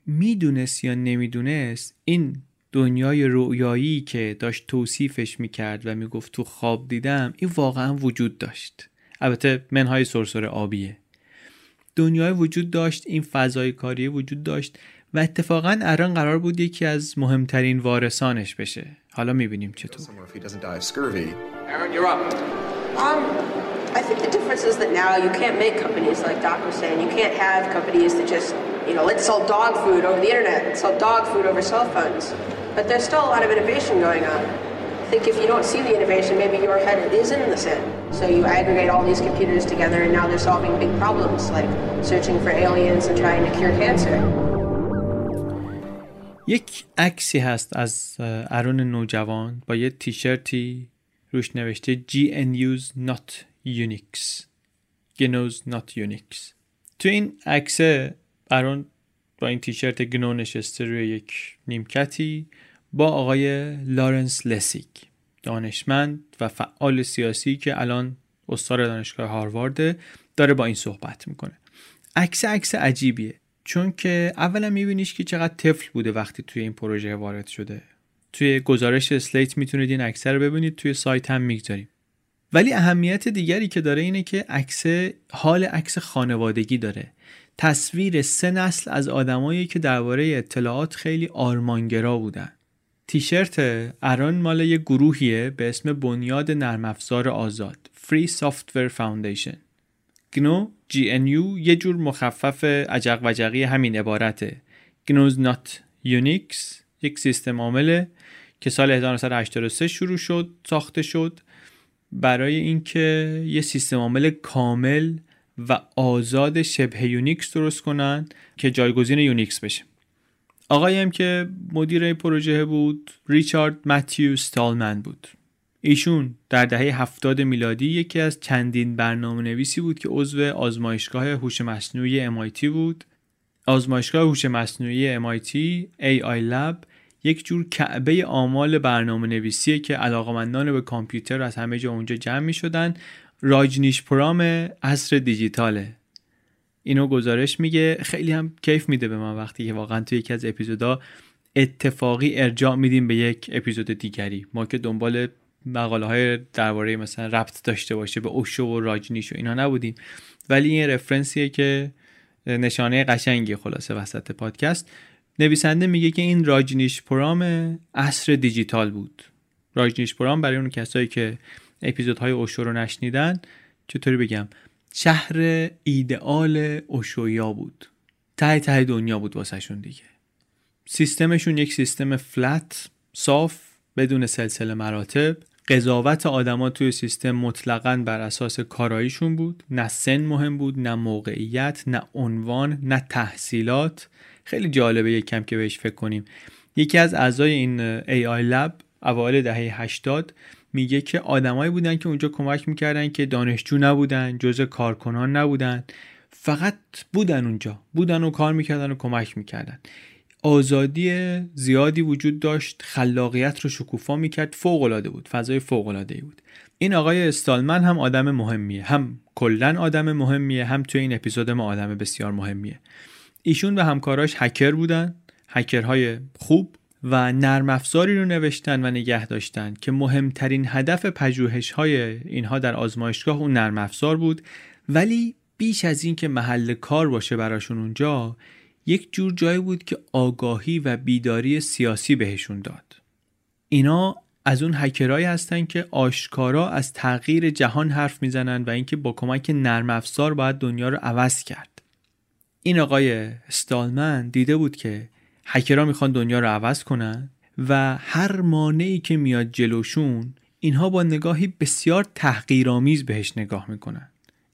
میدونست یا نمیدونست این دنیای رویایی که داشت توصیفش میکرد و میگفت تو خواب دیدم، این واقعا وجود داشت. البته منهای سرسره آبیه. دنیای وجود داشت، این فضای کاری وجود داشت و اتفاقا ارون قرار بود یکی از مهمترین وارثانش بشه. حالا میبینیم چطور. I think the difference is that now you can't make companies like Doc was saying. You can't have companies that just, let's sell dog food over the internet, let's sell dog food over cell phones. But there's still a lot of innovation going on. I think if you don't see the innovation, maybe your head is in the sand. So you aggregate all these computers together and now they're solving big problems like searching for aliens and trying to cure cancer. یک عکسی هست از ارون نوجوان با یه تیشرتی روش نوشته GNU's not Unix. GNU's not Unix. تو این عکس ارون با این تیشرت گنو نشسته روی یک نیمکتی با آقای لارنس لسیگ، دانشمند و فعال سیاسی که الان استاد دانشگاه هاروارد، داره با این صحبت میکنه. عکس عجیبیه، چون که اولا میبینیش که چقدر طفل بوده وقتی توی این پروژه وارد شده. توی گزارش اسلیت میتونید این عکس رو ببینید، توی سایت هم میگذاریم. ولی اهمیت دیگری که داره اینه که عکس حال عکس خانوادگی داره. تصویر سه نسل از آدمایی که درباره اطلاعات خیلی آرمانگرا بودن. تیشرت ارون مال یه گروهیه به اسم بنیاد نرم افزار آزاد، Free Software Foundation. گنو GNU یه جور مخفف عجق وجقی همین عبارته. GNU's not Unix یک سیستم عامله که سال 1983 شروع شد، ساخته شد برای اینکه یه سیستم عامل کامل و آزاد شبه یونیکس درست کنن که جایگزین یونیکس بشه. آقایی هم که مدیر این پروژه بود ریچارد متیو استالمن بود. ایشون در دهه 70 میلادی یکی از چندین برنامه‌نویسی بود که عضو آزمایشگاه هوش مصنوعی MIT بود. آزمایشگاه هوش مصنوعی MIT AI Lab یک جور کعبه آمال برنامه‌نویسیه که علاقه‌مندان به کامپیوتر از همه جا اونجا جمع می‌شدن. راجنیش پرام عصر دیجیتاله. اینو گزارش میگه، خیلی هم کیف میده به من وقتی که واقعا توی یکی از اپیزودا اتفاقی ارجاع میدیم به یک اپیزود دیگری. ما که دنبال مقاله های درباره مثلا ربط داشته باشه به اوشو و راجنیش و اینا نبودیم، ولی این رفرنسیه که نشانه قشنگی خلاصه وسط پادکست. نویسنده میگه که این راجنیش پرام عصر دیجیتال بود. راجنیش پرام برای اون کسایی که اپیزودهای اوشو رو نشنیدن، چطوری بگم، شهر ایدئال اوشویا بود. ته ته دنیا بود واسه شون دیگه. سیستمشون یک سیستم فلت، صاف، بدون سلسله مراتب. قضاوت آدما توی سیستم مطلقاً بر اساس کاراییشون بود. نه سن مهم بود، نه موقعیت، نه عنوان، نه تحصیلات. خیلی جالبه یکم که بهش فکر کنیم. یکی از اعضای این AI Lab اوایل دهه 80 میگه که آدمایی بودن که اونجا کمک میکردن که دانشجو نبودن، جزء کارکنان نبودن، فقط بودن اونجا، بودن و کار میکردن و کمک میکردن. آزادی زیادی وجود داشت، خلاقیت رو شکوفا میکرد، فوق‌العاده بود، فضای فوق‌العاده‌ای بود. این آقای استالمن هم آدم مهمیه، هم کلاً آدم مهمیه، هم توی این اپیزود ما آدم بسیار مهمیه. ایشون و همکاراش هکر بودن، هکرهای خوب، و نرم افزاری رو نوشتن و نگه داشتن که مهمترین هدف پژوهش‌های اینها در آزمایشگاه اون نرم افزار بود. ولی بیش از این که محل کار باشه براشون اونجا، یک جور جایی بود که آگاهی و بیداری سیاسی بهشون داد. اینا از اون هکرایی هستن که آشکارا از تغییر جهان حرف میزنن و اینکه با کمک نرم افزار باید دنیا رو عوض کرد. این آقای استالمن دیده بود که هکرها میخوان دنیا رو عوض کنن و هر مانعی که میاد جلوشون، اینها با نگاهی بسیار تحقیرآمیز بهش نگاه میکنن.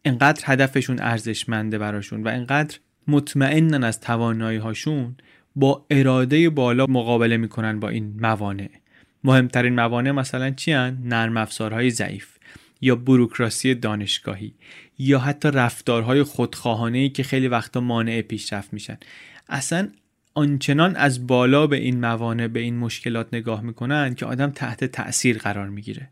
انقدر هدفشون ارزشمنده براشون و انقدر مطمئنن از توانایی هاشون، با اراده بالا مقابله میکنن با این موانع. مهمترین موانع مثلا چی هن؟ نرم افزارهای ضعیف، یا بوروکراسی دانشگاهی، یا حتی رفتارهای خودخواهانه‌ای که خیلی وقتا مانع پیشرفت میشن. اصلا آنچنان از بالا به این موانع، به این مشکلات نگاه میکنن که آدم تحت تأثیر قرار میگیره.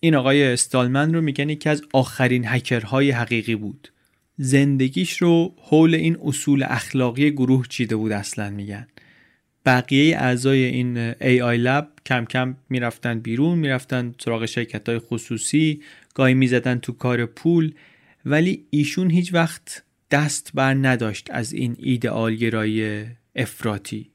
این آقای استالمن رو میگن یکی از آخرین هکرهای حقیقی بود. زندگیش رو حول این اصول اخلاقی گروه چیده بود اصلا. میگن بقیه اعضای این AI Lab کم کم میرفتن بیرون، میرفتن سراغ شرکت‌های خصوصی، گاهی میزدن تو کار پول، ولی ایشون هیچ وقت دست بر نداشت از این ایدئال گرایی افراطی.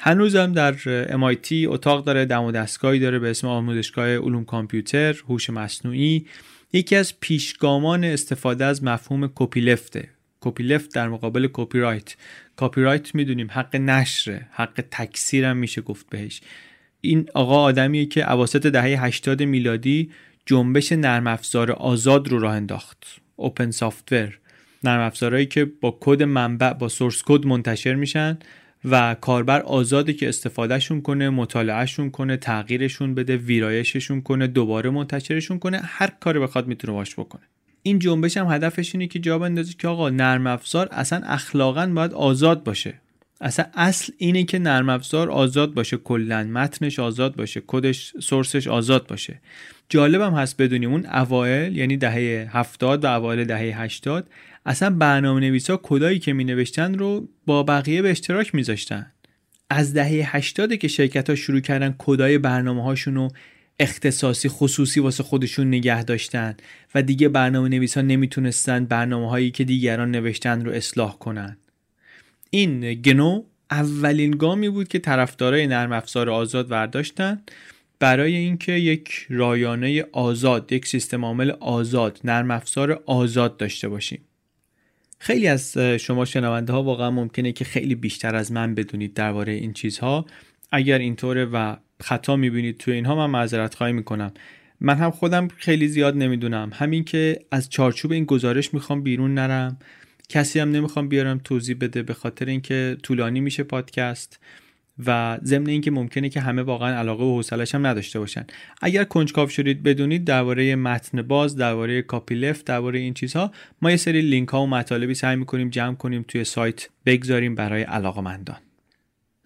هنوزم در MIT اتاق داره، دم و دستگاهی داره به اسم آموزشگاه علوم کامپیوتر، هوش مصنوعی. یکی از پیشگامان استفاده از مفهوم کپی لفته. کپی لفت در مقابل کپی رایت. کپی رایت میدونیم حق نشره، حق تکثیر هم میشه گفت بهش. این آقا آدمیه که اواسط دهه 80 میلادی جنبش نرم افزار آزاد رو راه انداخت. اوپن سافتور، نرم افزارهایی که با کد منبع، با سورس کد منتشر میشن و کاربر آزاده که استفادهشون کنه، مطالعهشون کنه، تغییرشون بده، ویرایششون کنه، دوباره منتشرشون کنه، هر کاری بخواد میتونه باش بکنه. این جنبش هم هدفش اینه که جا بندازه که آقا نرم افزار اصلا اخلاقاً باید آزاد باشه. اصلا اصل اینه که نرم افزار آزاد باشه، کلاً متنش آزاد باشه، کدش، سورسش آزاد باشه. جالبم هست بدونیم اون اوایل، یعنی دهه 70 و اوایل دهه 80، اصلا برنامه‌نویسا کدایی که می‌نوشتن رو با بقیه به اشتراک می‌ذاشتن. از دهه 80 که شرکت‌ها شروع کردن کدای برنامه‌هاشون رو اختصاصی، خصوصی واسه خودشون نگه داشتن و دیگه برنامه‌نویسا نمیتونستن برنامه‌هایی که دیگران نوشتن رو اصلاح کنن. این گنو اولین گامی بود که طرفدارای نرم افزار آزاد برداشتن برای اینکه یک رایانه آزاد، یک سیستم عامل آزاد، نرم افزار آزاد داشته باشیم. خیلی از شما شنونده ها واقعا ممکنه که خیلی بیشتر از من بدونید درباره این چیزها. اگر اینطوره و خطا میبینید توی اینها من معذرت خواهی میکنم. من هم خودم خیلی زیاد نمیدونم، همین که از چارچوب این گزارش میخوام بیرون نرم، کسی هم نمیخوام بیارم توضیح بده به خاطر اینکه طولانی میشه پادکست و ضمن اینکه ممکنه که همه واقعا علاقه و حوصله‌اش هم نداشته باشن. اگر کنجکاو شدید بدونید درباره متن باز، درباره کاپی لفت، درباره این چیزها ما یه سری لینک ها و مطالبی سعی میکنیم جمع کنیم توی سایت بگذاریم برای علاقه‌مندان.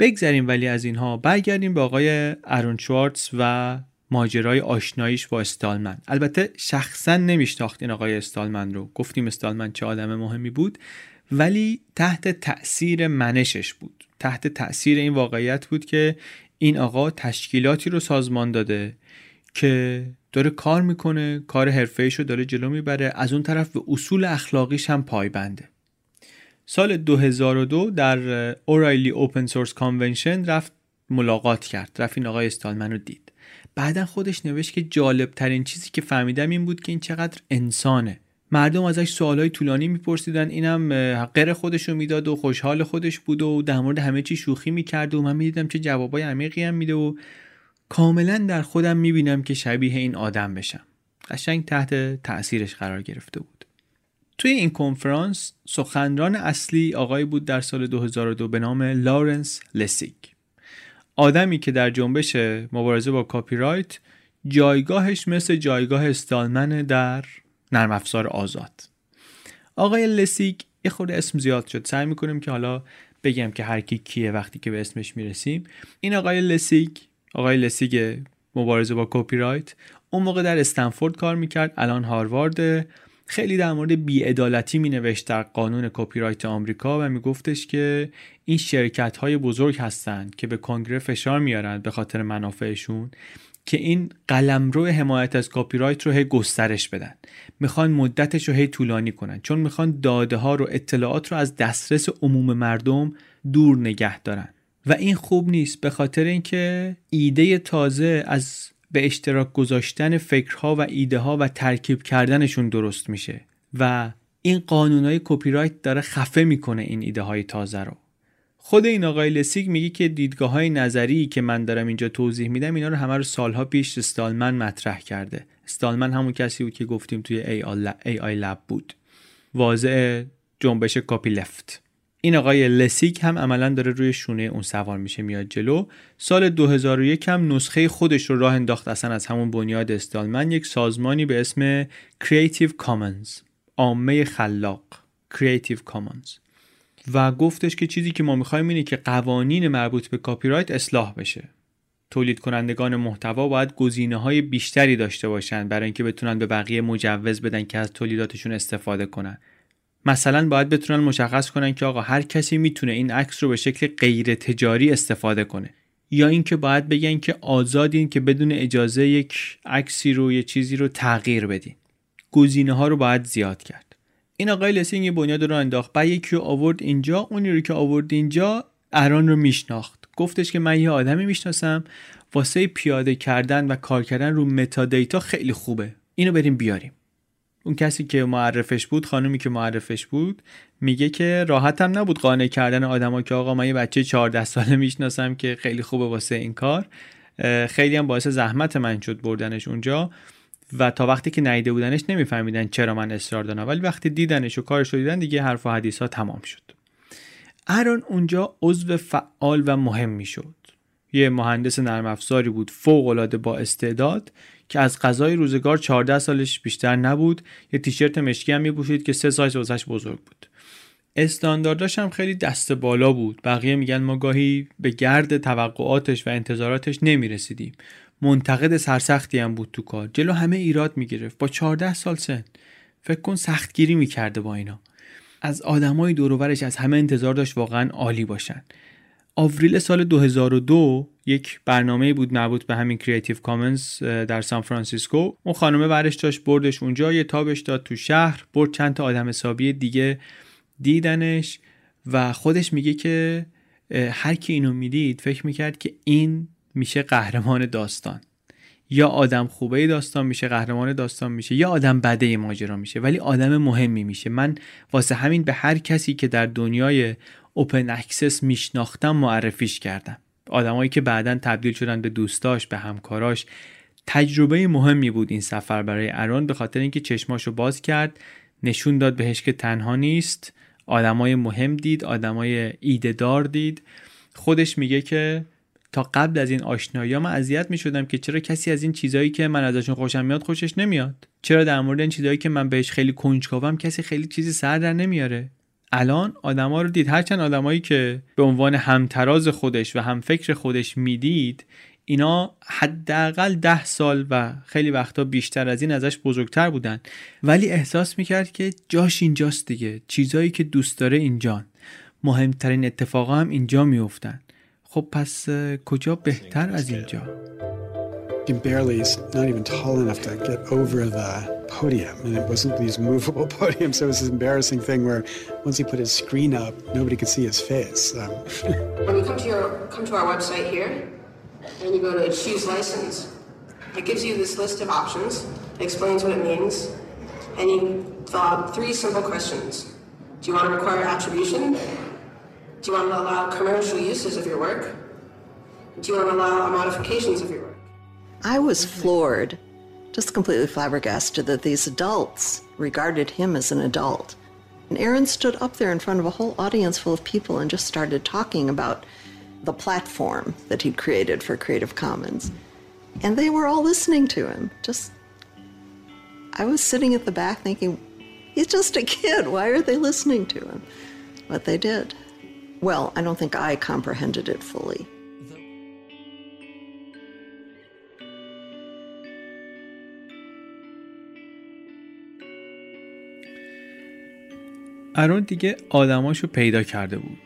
بگذاریم ولی از اینها برگردیم به آقای آرون شوارتز و ماجرای آشناییش با استالمن. البته شخصا نمیشناخت این آقای استالمن رو، گفتیم استالمن چه آدم مهمی بود، ولی تحت تأثیر منشش بود، تحت تأثیر این واقعیت بود که این آقا تشکیلاتی رو سازمان داده که داره کار میکنه، کار حرفه‌ایش رو داره جلو میبره، از اون طرف به اصول اخلاقیش هم پایبنده. سال 2002 در اورایلی اوپن سورس کانونشن رفت ملاقات کرد، رفت این آقای استالمن رو دید. بعدن خودش نوشت که جالب ترین چیزی که فهمیدم این بود که این چقدر انسانه. مردم ازش سوالای طولانی میپرسیدن، اینم غیر خودش رو میداد و خوشحال خودش بود و در مورد همه چی شوخی میکرد و من میدیدم چه جوابای عمیقی هم میده و کاملا در خودم میبینم که شبیه این آدم بشم. قشنگ تحت تأثیرش قرار گرفته بود. توی این کنفرانس سخنران اصلی آقایی بود در سال 2002 به نام لارنس لسیگ، آدمی که در جنبش مبارزه با کاپی رایت جایگاهش مثل جایگاه استالمن در نرم افزار آزاد. آقای لسیگ، یه خورده اسم زیاد شد، سعی میکنیم که حالا بگم که هر کی کیه وقتی که به اسمش میرسیم. این آقای لسیگ مبارزه با کپی رایت اون موقع در استنفورد کار میکرد، الان هاروارد. خیلی در مورد بی‌عدالتی مینوشت در قانون کپی رایت آمریکا و میگفتش که این شرکت‌های بزرگ هستن که به کنگره فشار میارن به خاطر منافعشون که این قلمرو حمایت از کپی رایت رو هی گسترش بدن، میخوان مدتش رو هی طولانی کنن چون میخوان داده ها رو، اطلاعات رو از دسترس عموم مردم دور نگه دارن و این خوب نیست به خاطر اینکه ایده تازه از به اشتراک گذاشتن فکرها و ایده ها و ترکیب کردنشون درست میشه و این قانونهای کپی رایت داره خفه میکنه این ایده های تازه رو. خود این آقای لسیگ میگه که دیدگاه‌های نظری که من دارم اینجا توضیح میدم اینا رو همه رو سالها پیش استالمن مطرح کرده. استالمن همون کسی بود که گفتیم توی AI لب بود، واضع جنبش کاپی لفت. این آقای لسیگ هم عملاً داره روی شونه اون سوار میشه، میاد جلو. سال 2001 هم نسخه خودش رو راه انداخت، اصلا از همون بنیاد استالمن، یک سازمانی به اسم Creative Commons، عامه خلاق، Creative Commons، و گفتش که چیزی که ما می‌خوایم اینه که قوانین مربوط به کاپی رایت اصلاح بشه. تولید کنندگان محتوا باید گزینه‌های بیشتری داشته باشن برای اینکه بتونن به بقیه مجوز بدن که از تولیداتشون استفاده کنن. مثلا باید بتونن مشخص کنن که آقا هر کسی میتونه این عکس رو به شکل غیر تجاری استفاده کنه، یا اینکه باید بگن که آزادین که بدون اجازه یک عکسی رو، یه چیزی رو تغییر بدین. گزینه‌ها رو باید زیاد کرد. این آقای لسینگ بنیاد رو انداخت، بعد یکی رو آورد اینجا، اونی رو که آورد اینجا اران رو میشناخت. گفتش که من یه آدمی میشناسم واسه پیاده کردن و کار کردن رو متا دیتا خیلی خوبه، اینو بریم بیاریم. اون کسی که معرفش بود، خانومی که معرفش بود، میگه که راحتم نبود قانع کردن آدما که آقا من یه بچه 14 ساله میشناسم که خیلی خوبه واسه این کار. خیلی هم باعث زحمت من شد بردنش اونجا و تا وقتی که ندیده بودنش نمیفهمیدن چرا من اصرار دارم، ولی وقتی دیدنش و کارش رو دیدن دیگه حرف و حدیث ها تمام شد. ارون اونجا عضو فعال و مهمی شد. یه مهندس نرم افزاری بود فوق العاده با استعداد که از قضای روزگار 14 سالش بیشتر نبود، یه تیشرت مشکی هم میپوشید که 3 سایز واسش بزرگ بود. استاندارداش هم خیلی دست بالا بود. بقیه میگن ما گاهی به گرد توقعاتش و انتظاراتش نمیرسیدیم. منتقد سرسختی هم بود تو کار، جلو همه ایراد میگرفت. با 14 سال سن فکر کن سختگیری میکرده با اینا. از آدمای دور و برش از همه انتظار داشت واقعا عالی باشن. آوریل سال 2002 یک برنامه بود مربوط به همین کریتیو کامنز در سان فرانسیسکو. اون خانومه برش داشت، بردش اونجا، یه تابش داد تو شهر، برد چند تا آدم حسابی دیگه دیدنش و خودش میگه که هر کی اینو میدید فکر میکرد که این میشه قهرمان داستان، یا آدم خوبه داستان میشه، قهرمان داستان میشه، یا آدم بده ماجرا میشه، ولی آدم مهمی میشه. من واسه همین به هر کسی که در دنیای اوپن اکسس میشناختم معرفیش کردم آدمایی که بعداً تبدیل شدن به دوستاش، به همکاراش. تجربه مهمی بود این سفر برای ارون، به خاطر اینکه چشماشو باز کرد، نشون داد بهش که تنها نیست، آدمای مهم دید، آدمای ایده‌دار دید. خودش میگه که تا قبل از این آشنایی‌ها من اذیت می‌شدم که چرا کسی از این چیزایی که من ازشون خوشم میاد خوشش نمیاد، چرا در مورد این چیزایی که من بهش خیلی کنجکاوم کسی خیلی چیزی سر در نمیاره. الان آدما رو دید، هرچند آدمایی که به عنوان همتراز خودش و همفکر خودش میدید، اینا حداقل 10 سال و خیلی وقتا بیشتر از این ازش بزرگتر بودن، ولی احساس میکرد که جاش اینجاست دیگه، چیزایی که دوست داره اینجان، مهمترین اتفاقا هم اینجا میفتن. خب پس کجا بهتر از اینجا؟ podium, and it wasn't these movable podiums, so it was this embarrassing thing where once he put his screen up nobody could see his face. When you come to our website here and you go to choose license, it gives you this list of options, it explains what it means, and you fill out 3 simple questions. Do you want to require attribution? Do you want to allow commercial uses of your work? Do you want to allow modifications of your work? I was floored, just completely flabbergasted that these adults regarded him as an adult. And Aaron stood up there in front of a whole audience full of people and just started talking about the platform that he'd created for Creative Commons. And they were all listening to him. Just, I was sitting at the back thinking, he's just a kid. Why are they listening to him? But they did. Well, I don't think I comprehended it fully. ارون دیگه آدماشو پیدا کرده بود.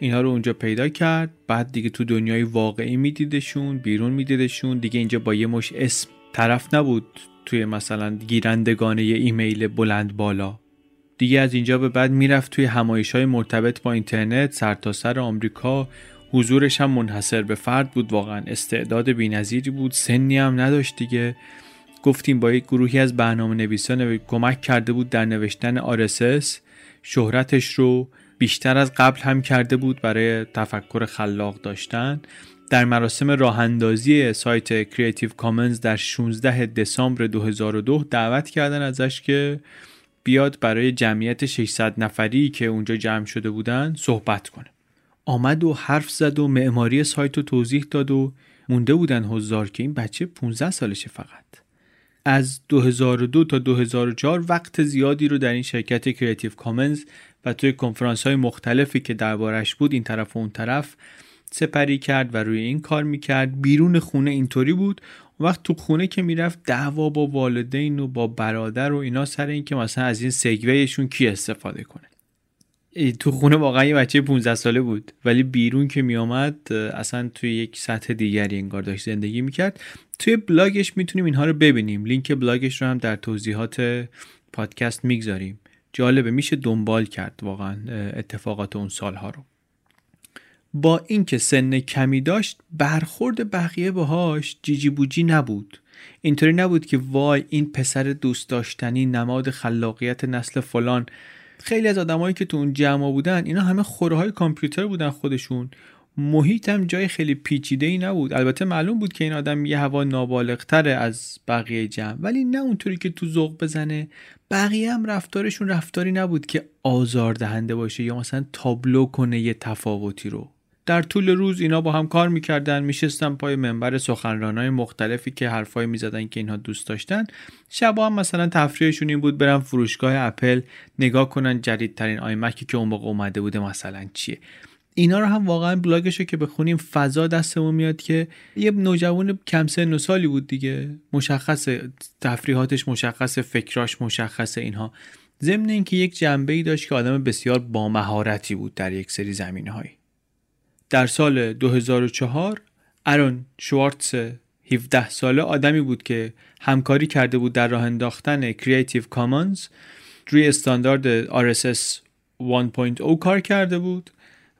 اینا رو اونجا پیدا کرد، بعد دیگه تو دنیای واقعی میدیدشون، بیرون میدیدشون، دیگه اینجا با یه مش اسم طرف نبود توی مثلا گیرندگانه یه ایمیل بلند بالا. دیگه از اینجا به بعد میرفت توی همایش‌های مرتبط با اینترنت سرتاسر آمریکا. حضورش هم منحصر به فرد بود، واقعا استعداد بی‌نظیری بود، سنی هم نداشت دیگه. گفتیم با یک گروهی از برنامه‌نویسان کمک کرده بود در نوشتن RSS، شهرتش رو بیشتر از قبل هم کرده بود برای تفکر خلاق داشتن. در مراسم راهاندازی سایت Creative Commons در 16 دسامبر 2002 دعوت کردن ازش که بیاد برای جمعیت 600 نفری که اونجا جمع شده بودن صحبت کنه. آمد و حرف زد و معماری سایت رو توضیح داد و مونده بودن حضار که این بچه 15 سالشه فقط. از 2002 تا 2004 وقت زیادی رو در این شرکت کریتیو کامنز و توی کنفرانس‌های مختلفی که دربارش بود این طرف و اون طرف سپری کرد و روی این کار می‌کرد. بیرون خونه اینطوری بود، اون وقت تو خونه که میرفت دعوا با والدین و با برادر و اینا سر این که مثلا از این سگویشون کی استفاده کنه. تو خونه واقعا یه بچه 15 ساله بود، ولی بیرون که می آمد اصلا توی یک سطح دیگری انگار داشت زندگی میکرد. توی بلاگش میتونیم اینها رو ببینیم، لینک بلاگش رو هم در توضیحات پادکست میگذاریم. جالبه، میشه دنبال کرد واقعا اتفاقات اون سالها رو. با اینکه سن کمی داشت، برخورد بقیه باهاش جیجی بوجی نبود. اینطوری نبود که وای این پسر دوست داشتنی، نماد خلاقیت نسل فلان. خیلی از آدمایی که تو اون جمع بودن اینا همه خورهای کامپیوتر بودن خودشون. محیط هم جای خیلی پیچیده‌ای نبود. البته معلوم بود که این آدم یه هوا نابالغ‌تره از بقیه جمع، ولی نه اونطوری که تو ذوق بزنه. بقیه هم رفتارشون رفتاری نبود که آزاردهنده باشه یا مثلا تابلو کنه یه تفاوتی رو. در طول روز اینا با هم کار می‌کردن، می‌شستن پای منبر سخنرانای مختلفی که حرفایی می‌زدن که اینها دوست داشتن. شبا هم مثلا تفریحشون این بود برن فروشگاه اپل نگاه کنن جدیدترین آیمکی که اون موقع اومده بوده مثلا چیه. اینا رو هم واقعا بلاگشو که بخونیم فضا دستمون میاد که یه نوجوان کم سن سالی بود دیگه، مشخص تفریحاتش، مشخص فکراش، مشخص اینها، ضمن اینکه یک جنبه‌ای داشت که آدم بسیار با مهارتی بود در یک سری زمینه‌های. در سال 2004 ارون شوارتز 17 ساله آدمی بود که همکاری کرده بود در راه انداختن کریتیو کامنز، روی استاندارد RSS 1.0 کار کرده بود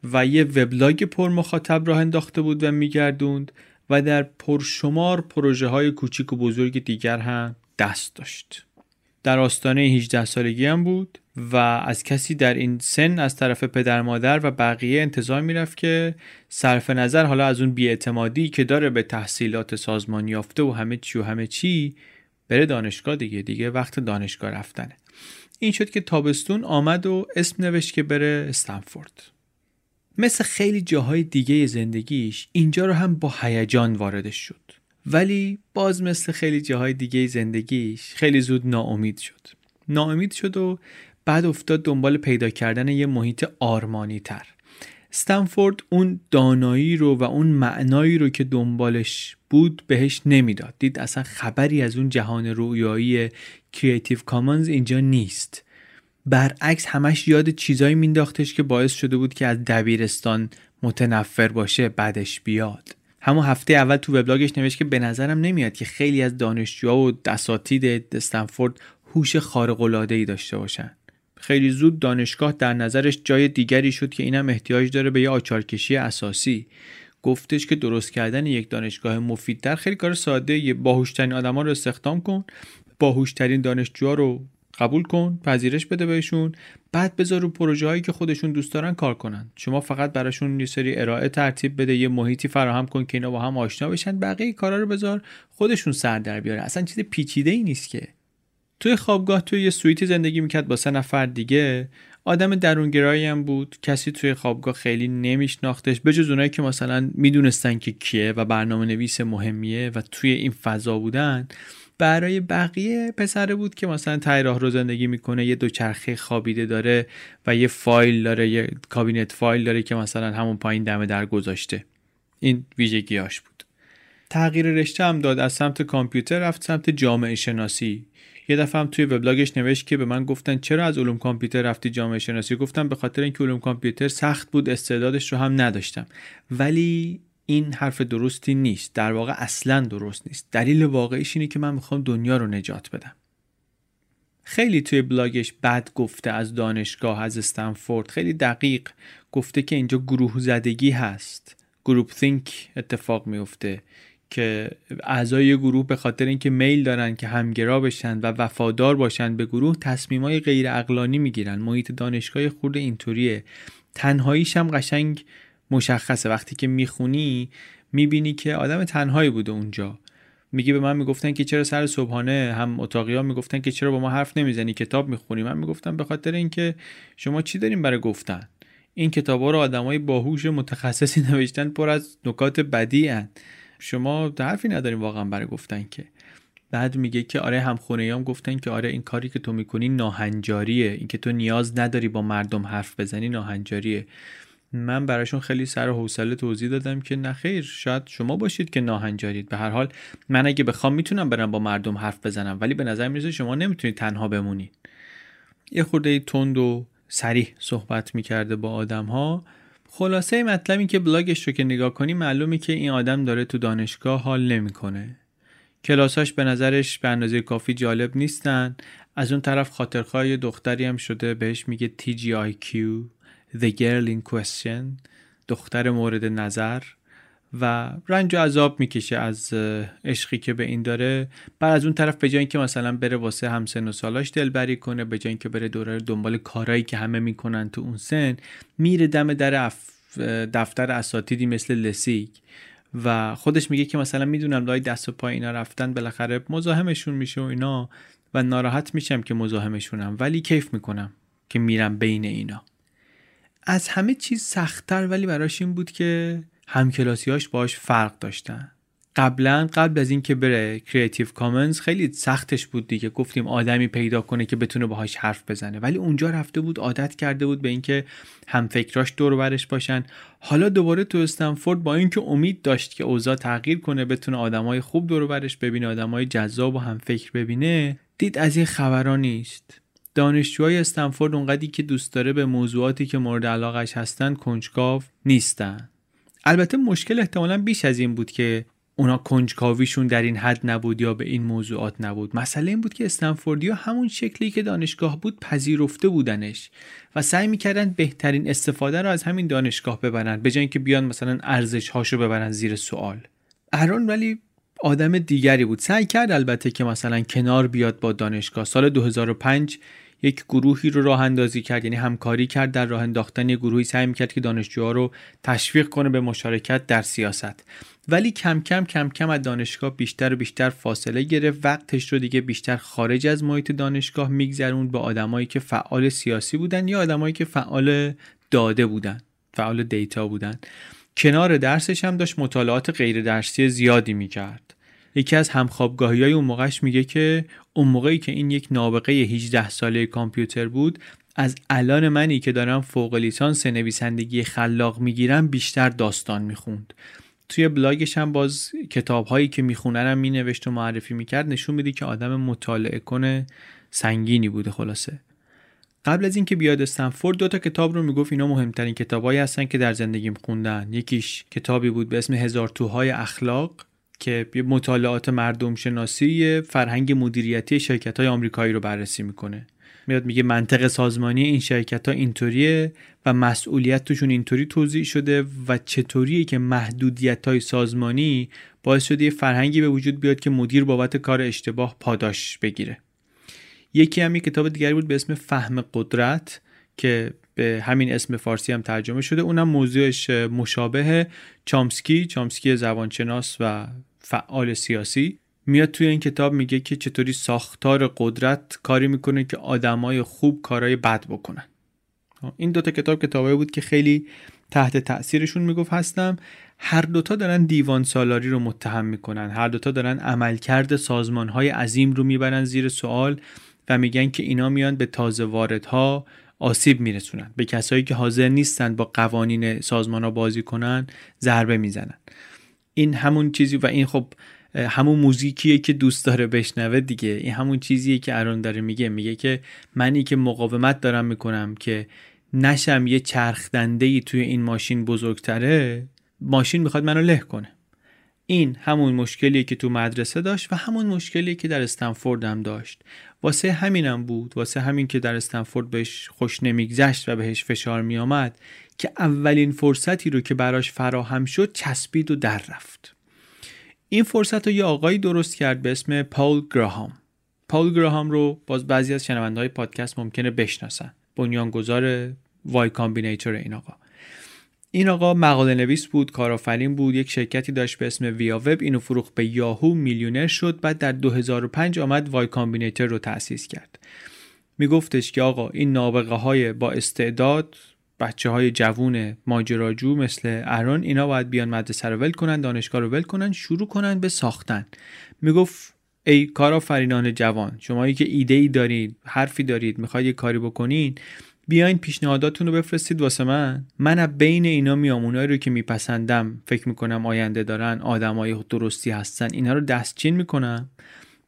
و یه وبلاگ پر مخاطب راه انداخته بود و میگردوند و در پرشمار پروژه های کوچیک و بزرگ دیگر هم دست داشت. در آستانه 18 سالگی هم بود و از کسی در این سن از طرف پدر مادر و بقیه انتظار میرفت که صرف نظر حالا از اون بی‌اعتمادی که داره به تحصیلات سازمان یافته و همه چی بره دانشگاه دیگه وقت دانشگاه رفتنه. این شد که تابستون آمد و اسم نوشت که بره استنفورد. مثل خیلی جاهای دیگه زندگیش اینجا رو هم با هیجان واردش شد، ولی باز مثل خیلی جاهای دیگه زندگیش خیلی زود ناامید شد و بعد افتاد دنبال پیدا کردن یه محیط آرمانی تر. استنفورد اون دانایی رو و اون معنایی رو که دنبالش بود بهش نمیداد. دید اصلا خبری از اون جهان رویایی کریتیو کامنز اینجا نیست. برعکس همش یاد چیزایی مینداختش که باعث شده بود که از دبیرستان متنفر باشه بعدش بیاد. همون هفته اول تو وبلاگش نوشت که به نظرم نمیاد که خیلی از دانشجوها و اساتید استنفورد هوش خارق‌العاده‌ای داشته باشن. خیلی زود دانشگاه در نظرش جای دیگری شد که اینم احتیاج داره به یه آچارکشی اساسی. گفتش که درست کردن یک دانشگاه مفیدتر خیلی کار ساده‌ایه. باهوش‌ترین آدما رو استخدام کن، باهوش‌ترین دانشجوها رو قبول کن، پذیرش بده بهشون، بعد بذار رو پروژه‌هایی که خودشون دوست دارن کار کنن. شما فقط براشون یه سری ارائه ترتیب بده، یه محیطی فراهم کن که اینا با هم آشنا بشن، بقیه کارا رو بذار خودشون سر در بیارن. اصلا چیز پیچیده‌ای نیست که. توی خوابگاه توی یه سویتی زندگی میکرد با 3 نفر دیگه. آدم درونگرایی هم بود، کسی توی خوابگاه خیلی نمیشناختش به جز اونایی که مثلا میدونستن که کیه و برنامه‌نویس مهمیه و توی این فضا بودن. برای بقیه پسره بود که مثلا ته راه رو زندگی میکنه، یه دوچرخه خوابیده داره و یه فایل داره، یه کابینت فایل داره که مثلا همون پایین دم در گذاشته. این ویژگیاش بود. تغییر رشته هم داد، از سمت کامپیوتر رفت سمت جامعه شناسی. یه دفعه هم توی وبلاگش نوشت که به من گفتن چرا از علوم کامپیوتر رفتی جامعه شناسی؟ گفتم به خاطر اینکه علوم کامپیوتر سخت بود، استعدادش رو هم نداشتم. ولی این حرف درستی نیست، در واقع اصلاً درست نیست. دلیل واقعیش اینه که من میخوام دنیا رو نجات بدم. خیلی توی بلاگش بد گفته از دانشگاه، از استنفورد. خیلی دقیق گفته که اینجا گروه زدگی هست، گروپ ثینک اتفاق میفته که اعضای گروه به خاطر اینکه میل دارن که همگرا بشن و وفادار باشن به گروه تصمیمای غیر عقلانی میگیرن. محیط دانشگاه خورد اینطوریه. تنهاییش هم قشنگ مشخصه، وقتی که میخونی میبینی که آدم تنهایی بوده اونجا. میگه به من میگفتن که چرا سر صبحانه، هم اتاقیا میگفتن که چرا با ما حرف نمیزنی، کتاب میخونی. من میگفتم به خاطر اینکه شما چی دارین برای گفتن؟ این کتابا رو آدمای باهوش متخصصی نوشتن، پر از نکات بدیعن. شما حرفی نداریم واقعا برای گفتن. که بعد میگه که آره همخونه‌یام گفتن که آره این کاری که تو میکنی ناهنجاریه، این که تو نیاز نداری با مردم حرف بزنی ناهنجاریه. من براشون خیلی سر و حوصله توضیح دادم که نخیر، شاید شما باشید که ناهنجارید. به هر حال من اگه بخوام میتونم برم با مردم حرف بزنم، ولی به نظر میرسه شما نمیتونید تنها بمونید. یه خورده تند و صریح صحبت میکرده با آدم‌ها. خلاصه مطلب این که بلاگش رو که نگاه کنی معلومه که این آدم داره تو دانشگاه حال نمیکنه. کلاساش به نظرش به اندازه کافی جالب نیستن. از اون طرف خاطرخواه دختری هم شده، بهش میگه TGIQ The Girl in Question، دختر مورد نظر، و رنج و عذاب میکشه از عشقی که به این داره. بعد از اون طرف به جای اینکه مثلا بره واسه همسن و سالاش دلبری کنه، به جای اینکه بره دوره دنبال کارهایی که همه میکنن تو اون سن، میره دم در دفتر اساتیدی مثل لسیگ و خودش میگه که مثلا میدونم لای دست و پای اینا رفتن، بالاخره مزاحمشون میشه و اینا و ناراحت میشم که مزاحمشونم، ولی کیف میکنم که میرم بین اینا. از همه چیز سخت‌تر ولی براش این بود که همکلاسی‌هاش باهاش فرق داشتن. قبل از این که بره کریتیو کامنز خیلی سختش بود دیگه، گفتیم آدمی پیدا کنه که بتونه باهاش حرف بزنه، ولی اونجا رفته بود عادت کرده بود به اینکه هم فکراش دور و برش باشن. حالا دوباره تو استنفورد با اینکه امید داشت که اوضاع تغییر کنه، بتونه آدمای خوب دور و برش ببینه، آدمای جذاب و هم فکر ببینه، دید از این خبرا نیست. دانشجوهای استنفورد اونقدی که دوست داره به موضوعاتی که مورد علاقه‌اش هستن کنجکاو نیستن. البته مشکل احتمالاً بیش از این بود که اونا کنجکاویشون در این حد نبود یا به این موضوعات نبود. مسئله این بود که استنفوردیا همون شکلی که دانشگاه بود پذیرفته بودنش و سعی میکردن بهترین استفاده رو از همین دانشگاه ببرن، به جای اینکه بیان مثلا ارزش‌هاشو ببرن زیر سوال. ارون ولی آدم دیگری بود. سعی کرد البته که مثلا کنار بیاد با دانشگاه. سال 2005 یک گروهی رو راه اندازی کرد، یعنی همکاری کرد در راه انداختن یک گروهی، سعی می‌کرد که دانشجوها رو تشویق کنه به مشارکت در سیاست. ولی کم کم از دانشگاه بیشتر و بیشتر فاصله گرفت، وقتش رو دیگه بیشتر خارج از محیط دانشگاه می‌گذروند با آدمایی که فعال سیاسی بودن یا آدمایی که فعال داده بودن، فعال دیتا بودن. کنار درسش هم داشت مطالعات غیر درسی زیادی می‌کرد. یکی از همخوابگاهی‌های اون موقعش میگه که اون موقعی که این یک نابغه 18 ساله کامپیوتر بود، از الان منی که دارم فوق لیسانس نویسندگی خلاق میگیرم بیشتر داستان میخوند. توی بلاگش هم باز کتاب‌هایی که میخونن هم مینوشت و معرفی میکرد، نشون میده که آدم مطالعه کنه سنگینی بوده. خلاصه قبل از اینکه بیاد استنفورد دو تا کتاب رو میگفت اینا مهمترین کتابایی هستن که در زندگیم خوندن. یکیش کتابی بود به اسم 1000 توهای اخلاق که مطالعات مردم شناسی فرهنگ مدیریتی شرکت‌های آمریکایی رو بررسی میکنه. میاد میگه منطق سازمانی این شرکت‌ها اینطوریه و مسئولیت توشون اینطوری توزیع شده و چطوریه که محدودیت‌های سازمانی باعث شده یه فرهنگی به وجود بیاد که مدیر بابت کار اشتباه پاداش بگیره. یکی هم یک کتاب دیگری بود به اسم فهم قدرت که به همین اسم فارسی هم ترجمه شده. اونم موضوعش مشابه چامسکی زبانشناس و فعال سیاسی. میاد توی این کتاب میگه که چطوری ساختار قدرت کاری میکنه که آدمای خوب کارهای بد بکنن. این دوتا کتابایی بود که خیلی تحت تأثیرشون میگفت هستم. هر دوتا دارن دیوان سالاری رو متهم میکنن، هر دوتا دارن عملکرد سازمانهای عظیم رو میبرن زیر سوال و میگن که اینا میان به تازه واردها آسیب میرسونن، به کسایی که حاضر نیستن با قوانین سازمان‌ها بازی کنن ضربه میزنن. این همون چیزی و این خب همون موزیکیه که دوست داره بشنوه دیگه. این همون چیزیه که آرون داره میگه که منی که مقاومت دارم میکنم که نشم یه چرخ دنده‌ای توی این ماشین بزرگتره، ماشین میخواد منو له کنه. این همون مشکلیه که تو مدرسه داشت و همون مشکلیه که در استنفورد هم داشت. واسه همینم بود، واسه همین که در استنفورد بهش خوش نمیگذشت و بهش فشار میامد که اولین فرصتی رو که براش فراهم شد چسبید و در رفت. این فرصت رو یه آقایی درست کرد به اسم پاول گراهام رو باز بعضی از شنونده‌های پادکست ممکنه بشناسن. بنیانگذار وای کامبینیتور. این آقا مقاله نویس بود، کارآفرین بود، یک شرکتی داشت به اسم ویا وب، اینو فروخت به یاهو، میلیونر شد. بعد در 2005 آمد وای کامبینیتور رو تأسیس کرد. میگفتش که آقا این نابغه‌های با استعداد، بچه‌های جوون ماجراجو مثل ارون، اینا باید بیان مدرسه رو ول کنن، دانشگاه رو ول کنن، شروع کنن به ساختن. میگفت ای کارآفرینان جوان، شمایی که ایده‌ای دارید، حرفی دارید، می‌خواید یه کاری بکنین، بیاین پیشنهاداتتون رو بفرستید واسه من از بین اینا میام اونایی رو که میپسندم، فکر میکنم آینده دارن، آدمای درستی هستن، اینا رو دستچین میکنم،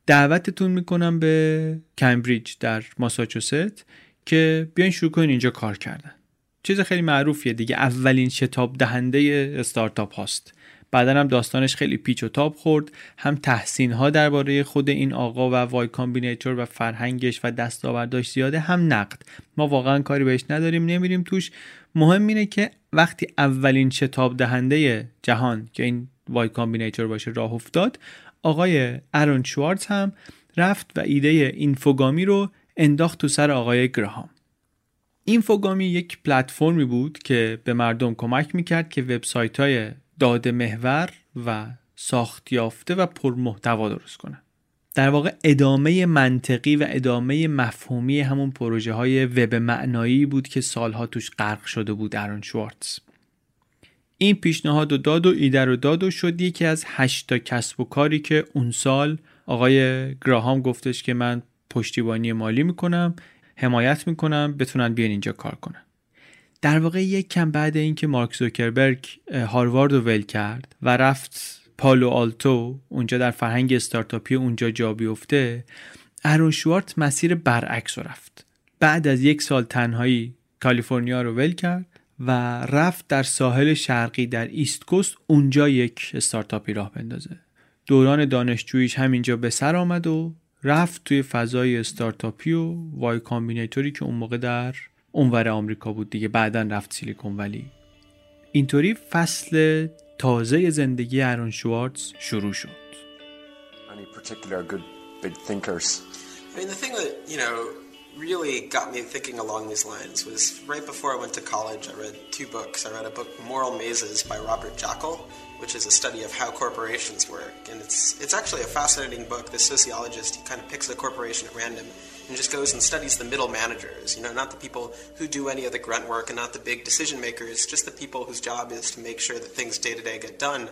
دعوتتون میکنم به کمبریج در ماساچوست که بیاین شروع کنین اینجا کار کردن. چیز خیلی معروفیه دیگه، اولین شتاب دهنده استارتاپ هاست. بعدن هم داستانش خیلی پیچ و تاب خورد، هم تحسین ها درباره خود این آقا و وای کامبینیتور و فرهنگش و دستاورداش زیاده، هم نقد. ما واقعا کاری بهش نداریم، نمیریم توش. مهم اینه که وقتی اولین شتاب دهنده جهان که این وای کامبینیتور باشه راه افتاد، آقای آرون شوارتز هم رفت و ایده اینفوگامی رو انداخت تو سر آقای گراهام. اینفوگامی یک پلتفرمی بود که به مردم کمک می‌کرد که وبسایت‌های داده محور و ساخت یافته و پرمحتوا درست کنن. در واقع ادامه منطقی و ادامه مفهومی همون پروژه های وب معنایی بود که سالها توش غرق شده بود آرون شوارتز. این پیشنهاد رو داد و ایده رو داد و شد یکی از 8 کسب و کاری که اون سال آقای گراهام گفتش که من پشتیبانی مالی میکنم، حمایت میکنم، بتونن بیان اینجا کار کنن. در واقع یک کم بعد این که مارک زوکربرگ هاروارد رو ول کرد و رفت پالو آلتو، اونجا در فرهنگ استارتاپی اونجا جا بیفته، آرون شوارتز مسیر برعکس رو رفت. بعد از 1 سال تنهایی کالیفرنیا رو ول کرد و رفت در ساحل شرقی در ایست کوست، اونجا یک استارتاپی راه بندازه. دوران دانشجوییش همینجا به سر آمد و رفت توی فضای استارتاپی و وای کامبینیتوری که اون موقع در اونور آمریکا بود دیگه، بعدن رفت سیلیکون ولی. اینطوری فصل تازه زندگی آرون شوارتز شروع شد. Any particular good big thinkers? I mean the thing that, you know, really got me thinking along these lines was right before I went to college, I read two books. I read a book, Moral Mazes, by Robert Jackall, which is a study of how corporations work. And it's actually a fascinating book. The sociologist, he kind of picks a corporation at random and just goes and studies the middle managers, you know, not the people who do any of the grunt work and not the big decision makers, just the people whose job is to make sure that things day to day get done.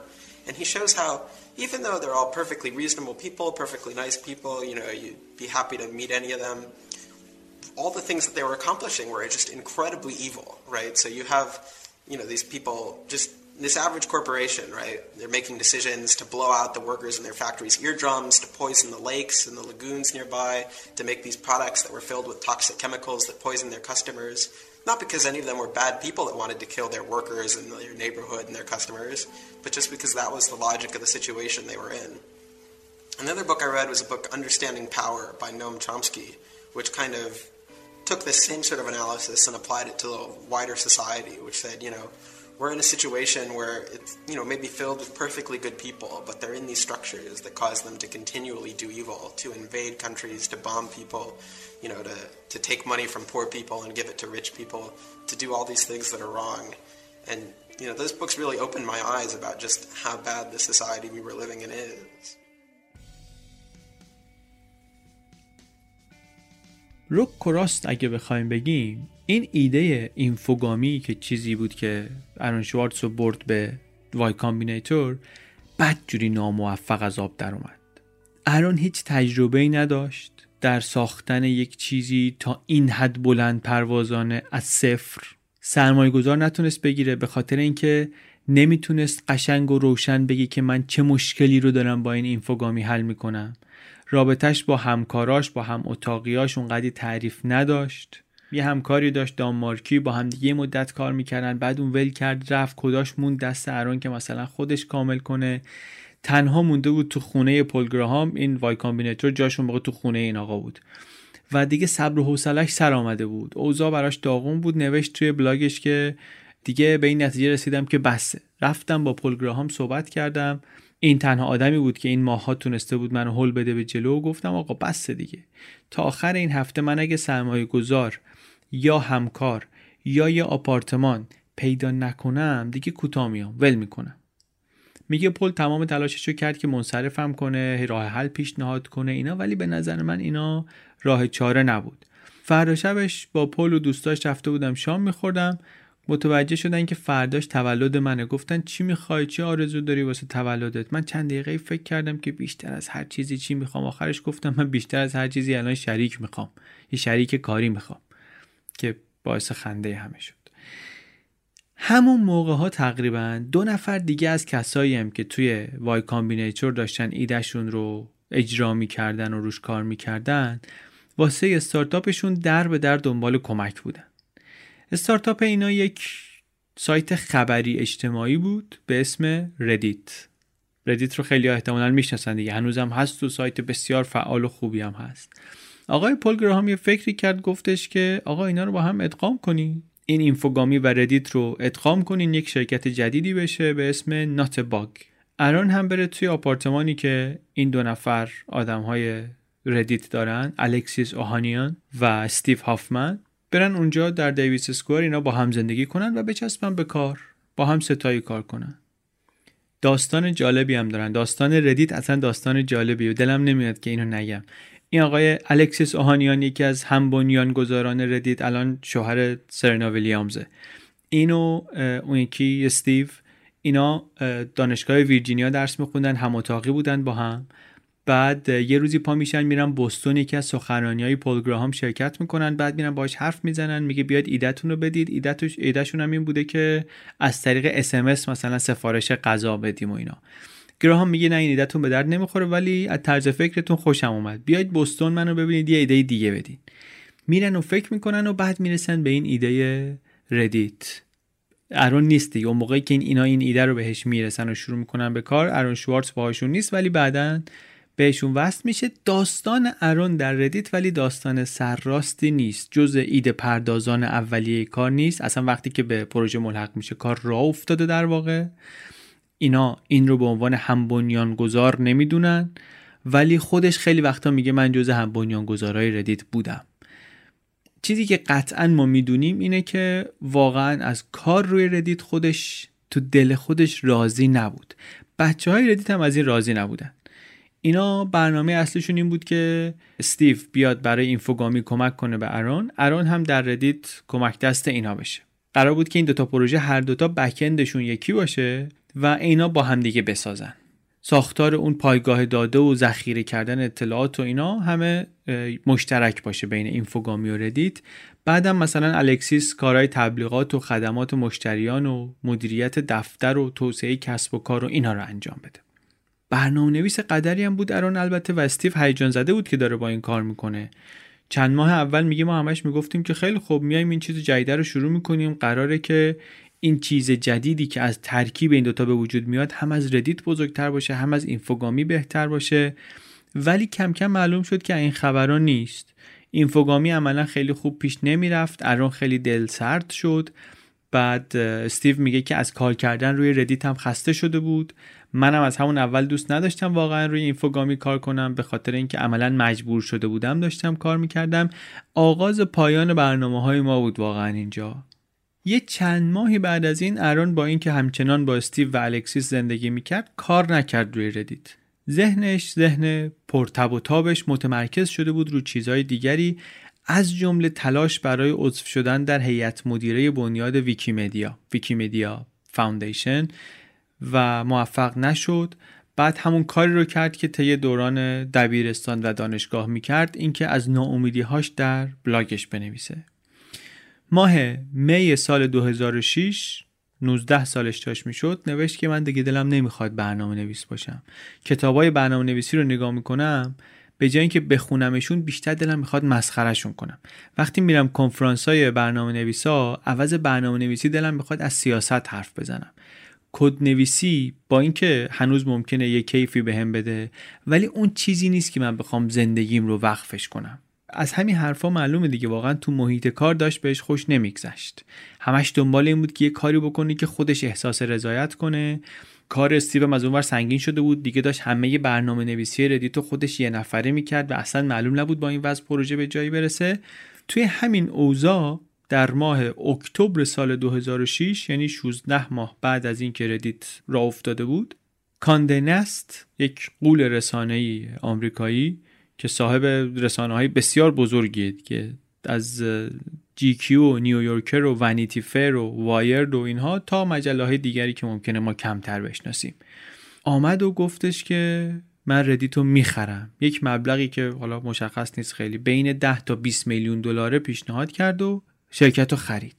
And he shows how, even though they're all perfectly reasonable people, perfectly nice people, you know, you'd be happy to meet any of them, all the things that they were accomplishing were just incredibly evil, right? So you have, you know, these people, just this average corporation, right? They're making decisions to blow out the workers in their factories' eardrums, to poison the lakes and the lagoons nearby, to make these products that were filled with toxic chemicals that poison their customers. Not because any of them were bad people that wanted to kill their workers and their neighborhood and their customers, but just because that was the logic of the situation they were in. Another book I read was a book, Understanding Power, by Noam Chomsky, which kind of took this same sort of analysis and applied it to the wider society, which said, you know, we're in a situation where it's, you know, maybe filled with perfectly good people, but they're in these structures that cause them to continually do evil, to invade countries, to bomb people, you know, to take money from poor people and give it to rich people, to do all these things that are wrong. And, you know, those books really opened my eyes about just how bad the society we were living in is. رک و راست اگه بخوایم بگیم، این ایده اینفوگامی که چیزی بود که آرون شوارتز رو برد به وای کامبیناتور، بدجوری ناموفق از آب در اومد. آرون هیچ تجربه‌ای نداشت در ساختن یک چیزی تا این حد بلند پروازانه از صفر. سرمایه‌گذار نتونست بگیره به خاطر اینکه نمیتونست قشنگ و روشن بگی که من چه مشکلی رو دارم با این اینفوگامی حل میکنم. رابطهش با همکاراش، با هم اتاقیاش اونقدی تعریف نداشت. یه همکاری داشت دانمارکی، با هم دیگه مدت کار میکردن، بعد اون ول کرد رفت، کداش موند دست آرون که مثلا خودش کامل کنه. تنها مونده بود تو خونه پلگراهام، این وای کامبیناتور جاشون موقع تو خونه این آقا بود و دیگه صبر و حوصله‌اش سر آمده بود. اوضاع براش داغون بود. نوشت توی بلاگش که دیگه به این نتیجه رسیدم که بسه، رفتم با پلگراهام صحبت کردم، این تنها آدمی بود که این ماها تونسته بود منو هول بده به جلو و گفتم آقا بس دیگه، تا آخر این هفته من اگه سرمایه‌گذار یا همکار یا یه آپارتمان پیدا نکنم دیگه کوتاه میام، ول میکنم. میگه پل تمام تلاشش رو کرد که منصرفم کنه، راه حل پیشنهاد کنه اینا، ولی به نظر من اینا راه چاره نبود. فردا شبش با پل و دوستاش رفته بودم شام میخوردم، متوجه شدن که فرداش تولد منه. گفتن چی میخوای، چه آرزو داری واسه تولدت؟ من چند دقیقه فکر کردم که بیشتر از هر چیزی چی میخوام. آخرش گفتم من بیشتر از هر چیزی الان شریک میخوام، یه شریک کاری میخوام، که باعث خنده همه شد. همون موقع ها تقریبا 2 نفر دیگه از کسایی هم که توی وای کامبیناتور داشتن ایدهشون رو اجرا میکردن و روش کار میکردن، واسه استارتاپشون در به در دنبال کمک بودن. استارتاپ اینا یک سایت خبری اجتماعی بود به اسم ردیت. ردیت رو خیلی ها احتمالاً میشناسن دیگه، هنوزم هست و سایت بسیار فعال و خوبی هم هست. آقای پل گراهام یه فکری کرد، گفتش که آقا اینا رو با هم ادغام کنین، این اینفوگامی و ردیت رو ادغام کنین، یک شرکت جدیدی بشه به اسم نات باگ. آرون هم بره توی آپارتمانی که این 2 نفر آدم‌های ردیت دارن، الکسیس اوهانیان و استیو هافمن، برن اونجا در دیویس اسکوئر اینا با هم زندگی کنن و بچسبن به کار، با هم ستایی کار کنن. داستان جالبی هم دارن. داستان ردیت اصلا داستان جالبیه، دلم نمیاد که اینو نگم. این آقای الکسیس اوهانیان یکی از هم بنیانگذاران ردیت، الان شوهر سرنا ویلیامزه. اینو اون یکی استیو، اینا دانشگاه ویرجینیا درس می‌خوندن، هم اتاقی بودن با هم. بعد یه روزی پا میشن میرن بوستون، یکی از سخنرانی‌های پل گراهام شرکت میکنن، بعد میرن باهاش حرف میزنن، میگه بیاید ایده‌تون رو بدید. ایده‌شون هم این بوده که از طریق SMS مثلا سفارش غذا بدیم و اینا. گراهام میگه نه این ایده‌تون به درد نمیخوره، ولی از طرز فکرتون خوشم اومد، بیاید بوستون منو ببینید، یه ایده دیگه بدین. میرن و فکر میکنن و بعد میرسن به این ایده ردیت. آرون نیست دیگه، اون موقعی که اینا این ایده رو بهش میرسن و شروع میکنن به کار، آرون شوارتز باهاشون نیست، ولی بعداً بهشون وصل میشه. داستان آرون در ردیت ولی داستان سرراستی نیست، جزء ایده پردازان اولیه کار نیست. اصلا وقتی که به پروژه ملحق میشه کار راه افتاده. در واقع اینا این رو به عنوان هم بنیانگذار نمیدونن، ولی خودش خیلی وقتا میگه من جزء هم بنیانگذارای ردیت بودم. چیزی که قطعاً ما میدونیم اینه که واقعاً از کار روی ردیت خودش تو دل خودش راضی نبود. بچه‌های ردیت هم از این راضی نبودن. اینا برنامه اصلشون این بود که استیو بیاد برای اینفوگامی کمک کنه به ارون، ارون هم در ردیت کمک دست اینا بشه. قرار بود که این دوتا پروژه هر دوتا بکندشون یکی باشه و اینا با هم دیگه بسازن. ساختار اون پایگاه داده و ذخیره کردن اطلاعات و اینا همه مشترک باشه بین اینفوگامی و ردیت. بعدم مثلا الکسیس کارهای تبلیغات و خدمات و مشتریان و مدیریت دفتر و توسعه کسب و کار و اینا رو انجام بده. برنامه‌نویس قدری هم بود ارون البته و استیو هیجان زده بود که داره با این کار میکنه. چند ماه اول میگه ما همش میگفتیم که خیلی خوب میایم این چیز جدید رو شروع میکنیم، قراره که این چیز جدیدی که از ترکیب این دوتا به وجود میاد هم از ردیت بزرگتر باشه هم از اینفوگامی بهتر باشه. ولی کم کم معلوم شد که این خبران نیست. اینفوگامی عملا خیلی خوب پیش نمیرفت، ارون خیلی دلسرد شد. بعد استیو میگه که از کار کردن روی ردیت هم خسته شده بود. منم از همون اول دوست نداشتم واقعا روی اینفوگامی کار کنم، به خاطر اینکه عملا مجبور شده بودم داشتم کار میکردم. آغاز پایان برنامه‌های ما بود واقعا اینجا. یه چند ماهی بعد از این ارون با اینکه همچنان با استیو و الکسیس زندگی میکرد کار نکرد روی ردیت. ذهنش ذهن پرتب و تابش متمرکز شده بود روی چیزهای دیگری، از جمله تلاش برای عضو شدن در هیئت مدیره بنیاد ویکیمدیا فاوندیشن و موفق نشد. بعد همون کاری رو کرد که طی دوران دبیرستان و دانشگاه میکرد، اینکه از ناامیدی‌هاش در بلاگش بنویسه. ماه می سال 2006 19 سالش داشت میشد، نوشت که من دیگه دلم نمیخواد برنامه نویس باشم. کتابای برنامه نویسی رو نگاه میکنم، به جای اینکه بخونمشون بیشتر دلم میخواد مسخرهشون کنم. وقتی میرم کنفرانس‌های برنامه‌نویسا، عوض برنامه‌نویسی دلم میخواد از سیاست حرف بزنم. کدنویسی با اینکه هنوز ممکنه یه کیفی بهم بده، ولی اون چیزی نیست که من بخوام زندگیم رو وقفش کنم. از همین حرفا معلومه دیگه واقعا تو محیط کار داشت بهش خوش نمیگذشت. همش دنبال این بود که یه کاری بکنه که خودش احساس رضایت کنه. کار استیو از اونور سنگین شده بود دیگه، داشت همه برنامه‌نویسی ردیت خودش یه نفره میکرد و اصلا معلوم نبود با این وضع پروژه به جایی برسه. توی همین اوضاع در ماه اکتبر سال 2006، یعنی 16 ماه بعد از این که ردیت راه افتاده بود، کاندی نست، یک غول رسانه‌ای آمریکایی که صاحب رسانه‌های بسیار بزرگیه که از GQ و نیویورکر و ونیتی فیر و وایرد و اینها تا مجله‌های دیگری که ممکنه ما کمتر بشناسیم، آمد و گفتش که من ردیتو میخرم. یک مبلغی که حالا مشخص نیست خیلی، بین 10 تا 20 میلیون دلار پیشنهاد کرد و شرکتو خرید.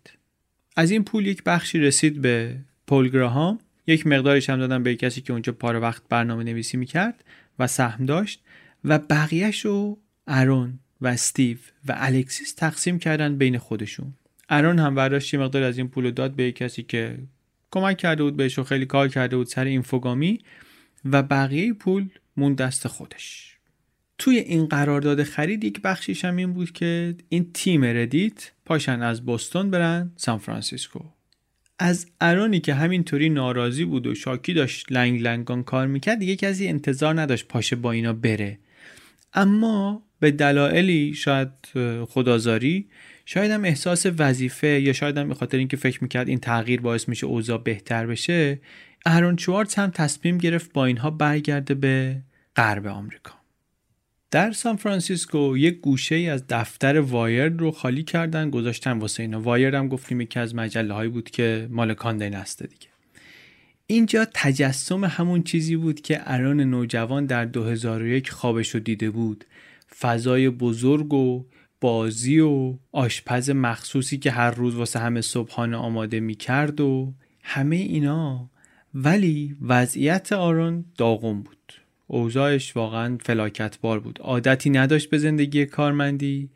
از این پول یک بخشی رسید به پول گراهام، یک مقدارش هم دادن به کسی که اونجا پاره وقت برنامه نویسی میکرد و سهم داشت، و بقیه‌شو ارون و استیو و الکسیس تقسیم کردن بین خودشون. ارون هم برداشت یه مقدار از این پول داد به کسی که کمک کرده بود بهش و خیلی کار کرده بود سر اینفوگامی، و بقیه پول موند دست خودش. توی این قرارداد خرید یک بخشیش هم این بود که این تیم ردیت پاشن از بوستون برن سان فرانسیسکو. از ارونی که همینطوری ناراضی بود و شاکی داشت لنگ لنگان کار میکرد دیگه کسی انتظار نداشت پاشه با اینا بره. اما به دلایلی، شاید خودآزاری، شاید هم احساس وظیفه، یا شاید هم به خاطر اینکه فکر میکرد این تغییر باعث میشه اوضاع بهتر بشه، ارون شوارتز هم تصمیم گرفت با اینها برگرده به غرب آمریکا. در سان فرانسیسکو یک گوشه ای از دفتر وایرد رو خالی کردن گذاشتن واسه اینا. وایرد هم گفتیم یکی از مجله هایی بود که مال کاندی نست دیگه. اینجا تجسم همون چیزی بود که ارون نوجوان در 2001 خوابش رو دیده بود. فضای بزرگ و بازی و آشپز مخصوصی که هر روز واسه همه صبحانه آماده می کرد و همه اینا. ولی وضعیت ارون داغون بود. اوضاعش واقعا فلاکتبار بود. عادتی نداشت به زندگی کارمندی،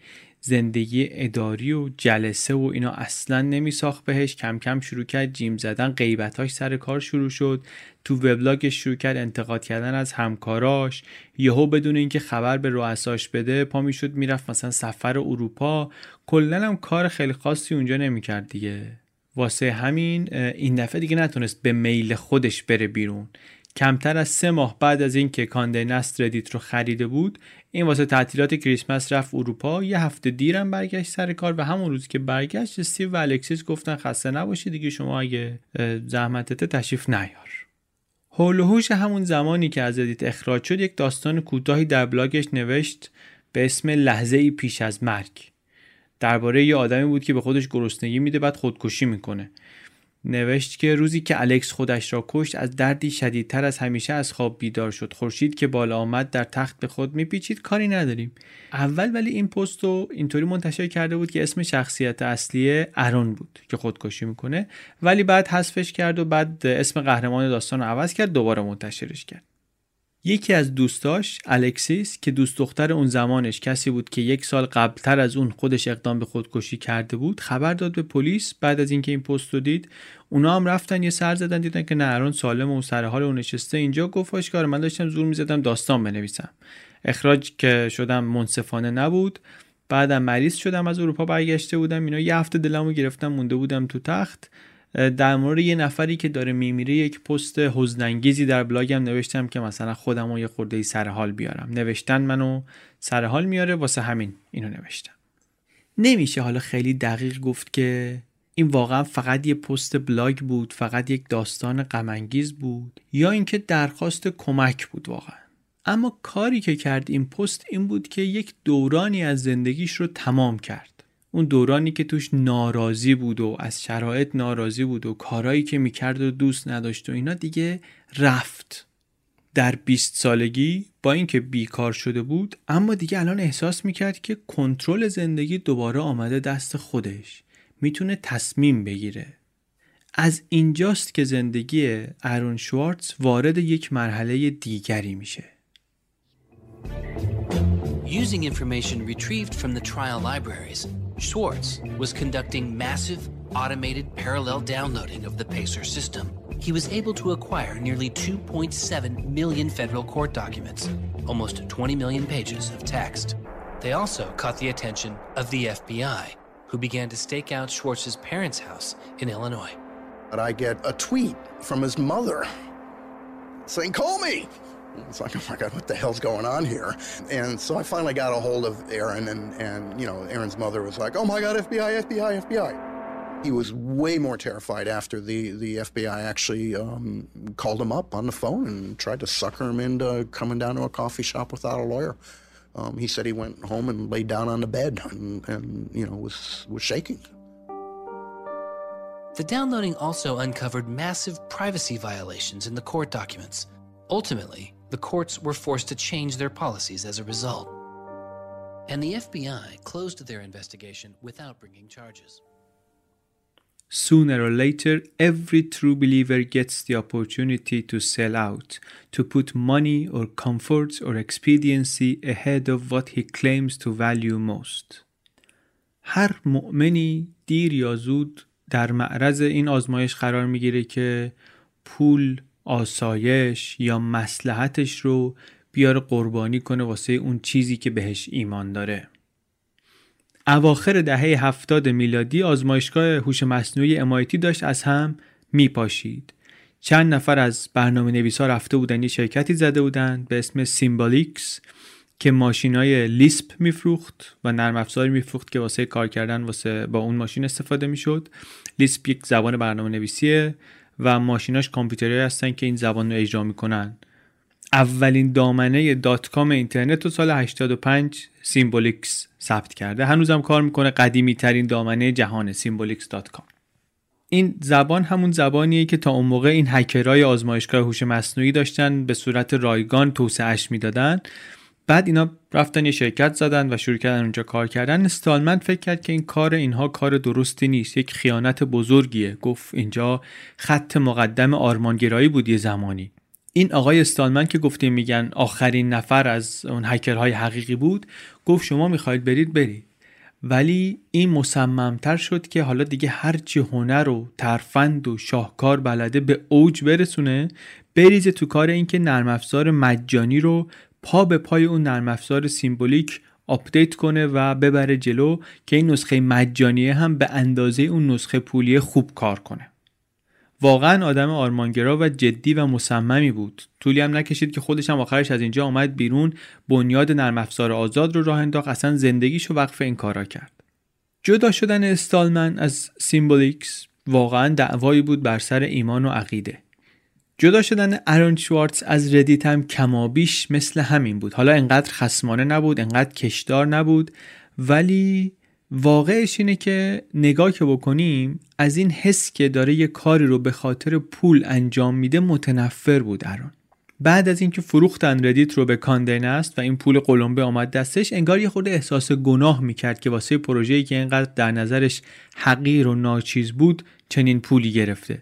زندگی اداری و جلسه و اینا اصلا نمی ساخت بهش. کم کم شروع کرد جیم زدن، غیبتاش سر کار شروع شد، تو وبلاگش شروع کرد انتقاد کردن از همکاراش. یهو بدون اینکه خبر به رؤساش بده پا می شد میرفت مثلا سفر اروپا. کلا هم کار خیلی خاصی اونجا نمی کرد دیگه. واسه همین این دفعه دیگه نتونست به میل خودش بره بیرون. کمتر از 3 ماه بعد از اینکه کاندی نست ردیت رو خریده بود، این واسه تعطیلات کریسمس رفت اروپا. 1 هفته دیرم برگشت سر کار و همون روز که برگشت استیو و الکسیس گفتن خسته نباشی دیگه، شما اگه زحمتت تشریف نیار. هول و هوش همون زمانی که از ردیت اخراج شد، یک داستان کوتاهی در بلاگش نوشت به اسم لحظه‌ای پیش از مرگ، درباره یه آدمی بود که به خودش گرسنگی میده بعد خودکشی میکنه. نوشت که روزی که الکس خودش را کشت، از دردی شدیدتر از همیشه از خواب بیدار شد. خورشید که بالا آمد در تخت به خود میپیچید. کاری نداریم. اول ولی این پست رو اینطوری منتشر کرده بود که اسم شخصیت اصلی ارون بود که خودکشی میکنه، ولی بعد حذفش کرد و بعد اسم قهرمان داستان رو عوض کرد، دوباره منتشرش کرد. یکی از دوستاش الکسیس که دوست دختر اون زمانش کسی بود که 1 سال قبلتر از اون خودش اقدام به خودکشی کرده بود، خبر داد به پلیس. بعد از اینکه این پست رو دید، اونا هم رفتن یه سر زدن، دیدن که نه ارون سالم و سر حال اون نشسته اینجا. گفت آشکار من داشتم زور می‌زدم داستان بنویسم، اخراج که شدم منصفانه نبود، بعدم مریض شدم، از اروپا برگشته بودم، اینا 1 هفته دلمو گرفتم، مونده بودم تو تخت. در مورد یه نفری که داره میمیره یک پست حزن‌انگیزی در بلاگم نوشتم که مثلا خودمو یه خورده‌ای سر حال بیارم. نوشتن منو سر حال میاره، واسه همین اینو نوشتم. نمیشه حالا خیلی دقیق گفت که این واقعا فقط یه پست بلاگ بود، فقط یک داستان غم‌انگیز بود، یا اینکه درخواست کمک بود واقعا. اما کاری که کرد این پست این بود که یک دورانی از زندگیش رو تمام کرد. اون دورانی که توش ناراضی بود و از شرایط ناراضی بود و کارهایی که میکرد و دوست نداشت و اینا دیگه رفت. در 20 سالگی با اینکه بیکار شده بود، اما دیگه الان احساس میکرد که کنترل زندگی دوباره آمده دست خودش، میتونه تصمیم بگیره. از اینجاست که زندگی ارون شوارتز وارد یک مرحله دیگری میشه. Using information retrieved from the trial libraries, Schwartz was conducting massive, automated parallel downloading of the PACER system. He was able to acquire nearly 2.7 million federal court documents, almost 20 million pages of text. They also caught the attention of the FBI, who began to stake out Schwartz's parents' house in Illinois. But I get a tweet from his mother saying, "Call me!" It's like, oh my God, what the hell's going on here? And so I finally got a hold of Aaron, and you know, Aaron's mother was like, oh my God, FBI, FBI, FBI. He was way more terrified after the FBI actually called him up on the phone and tried to sucker him into coming down to a coffee shop without a lawyer. He said he went home and laid down on the bed and you know, was shaking. The downloading also uncovered massive privacy violations in the court documents. Ultimately, the courts were forced to change their policies as a result. And the FBI closed their investigation without bringing charges. Sooner or later, every true believer gets the opportunity to sell out, to put money or comforts or expediency ahead of what he claims to value most. هر مؤمنی دیر یا زود در معرض این آزمایش قرار میگیره که پول، آسایش یا مصلحتش رو بیاره قربانی کنه واسه اون چیزی که بهش ایمان داره. اواخر دهه 70 میلادی آزمایشگاه هوش مصنوعی MIT داشت از هم میپاشید. چند نفر از برنامه‌نویسا رفته بودن یه شرکتی زده بودن به اسم سیمبولیکس که ماشینای لیسپ میفروخت و نرم افزاری میفروخت که واسه کار کردن واسه با اون ماشین استفاده میشد. لیسپ یک زبان برنامه‌نویسیه و ماشیناش کامپیوتری هستن که این زبان رو اجرا میکنن. اولین دامنه .com اینترنت رو سال 85 سیمبولیکس ثبت کرده. هنوزم کار میکنه. قدیمی ترین دامنه جهان symbolics.com. این زبان همون زبانیه که تا اون موقع این هکرای آزمایشگاه هوش مصنوعی داشتن به صورت رایگان توسعه‌اش میدادن. بعد اینا رفتن یه شرکت زدن و شروع کردن اونجا کار کردن. استالمن فکر کرد که این کار اینها کار درستی نیست، یک خیانت بزرگیه. گفت اینجا خط مقدم آرمانگرایی بود یه زمانی. این آقای استالمن که گفتیم میگن آخرین نفر از اون هکرهای حقیقی بود، گفت شما میخواید برید، ولی این مصممتر شد که حالا دیگه هرچی هنر و ترفند و شاهکار بلده به اوج برسونه، بریزه تو کار اینکه نرم افزار مجانی رو پا به پای اون نرم افزار سیمبولیک آپدیت کنه و ببره جلو که این نسخه مجانیه هم به اندازه اون نسخه پولیه خوب کار کنه. واقعا آدم آرمانگرا و جدی و مصممی بود. طولی هم نکشید که خودش هم آخرش از اینجا آمد بیرون، بنیاد نرم افزار آزاد رو راه انداخت، اصلا زندگیشو وقف این کارا کرد. جدا شدن استالمن از سیمبولیکس واقعا دعوایی بود بر سر ایمان و عقیده. جدا شدن آرون شوارتز از ردیت هم کمابیش مثل همین بود. حالا انقدر خصمانه نبود، انقدر کشدار نبود، ولی واقعش اینه که نگاه که بکنیم از این حس که داره یه کاری رو به خاطر پول انجام میده متنفر بود آرون. بعد از اینکه فروختن ردیت رو به کاندینست و این پول قلمبه آمد دستش، انگار یه خورده احساس گناه میکرد که واسه پروژه‌ای که انقدر در نظرش حقیر و ناچیز بود چنین پولی گرفته.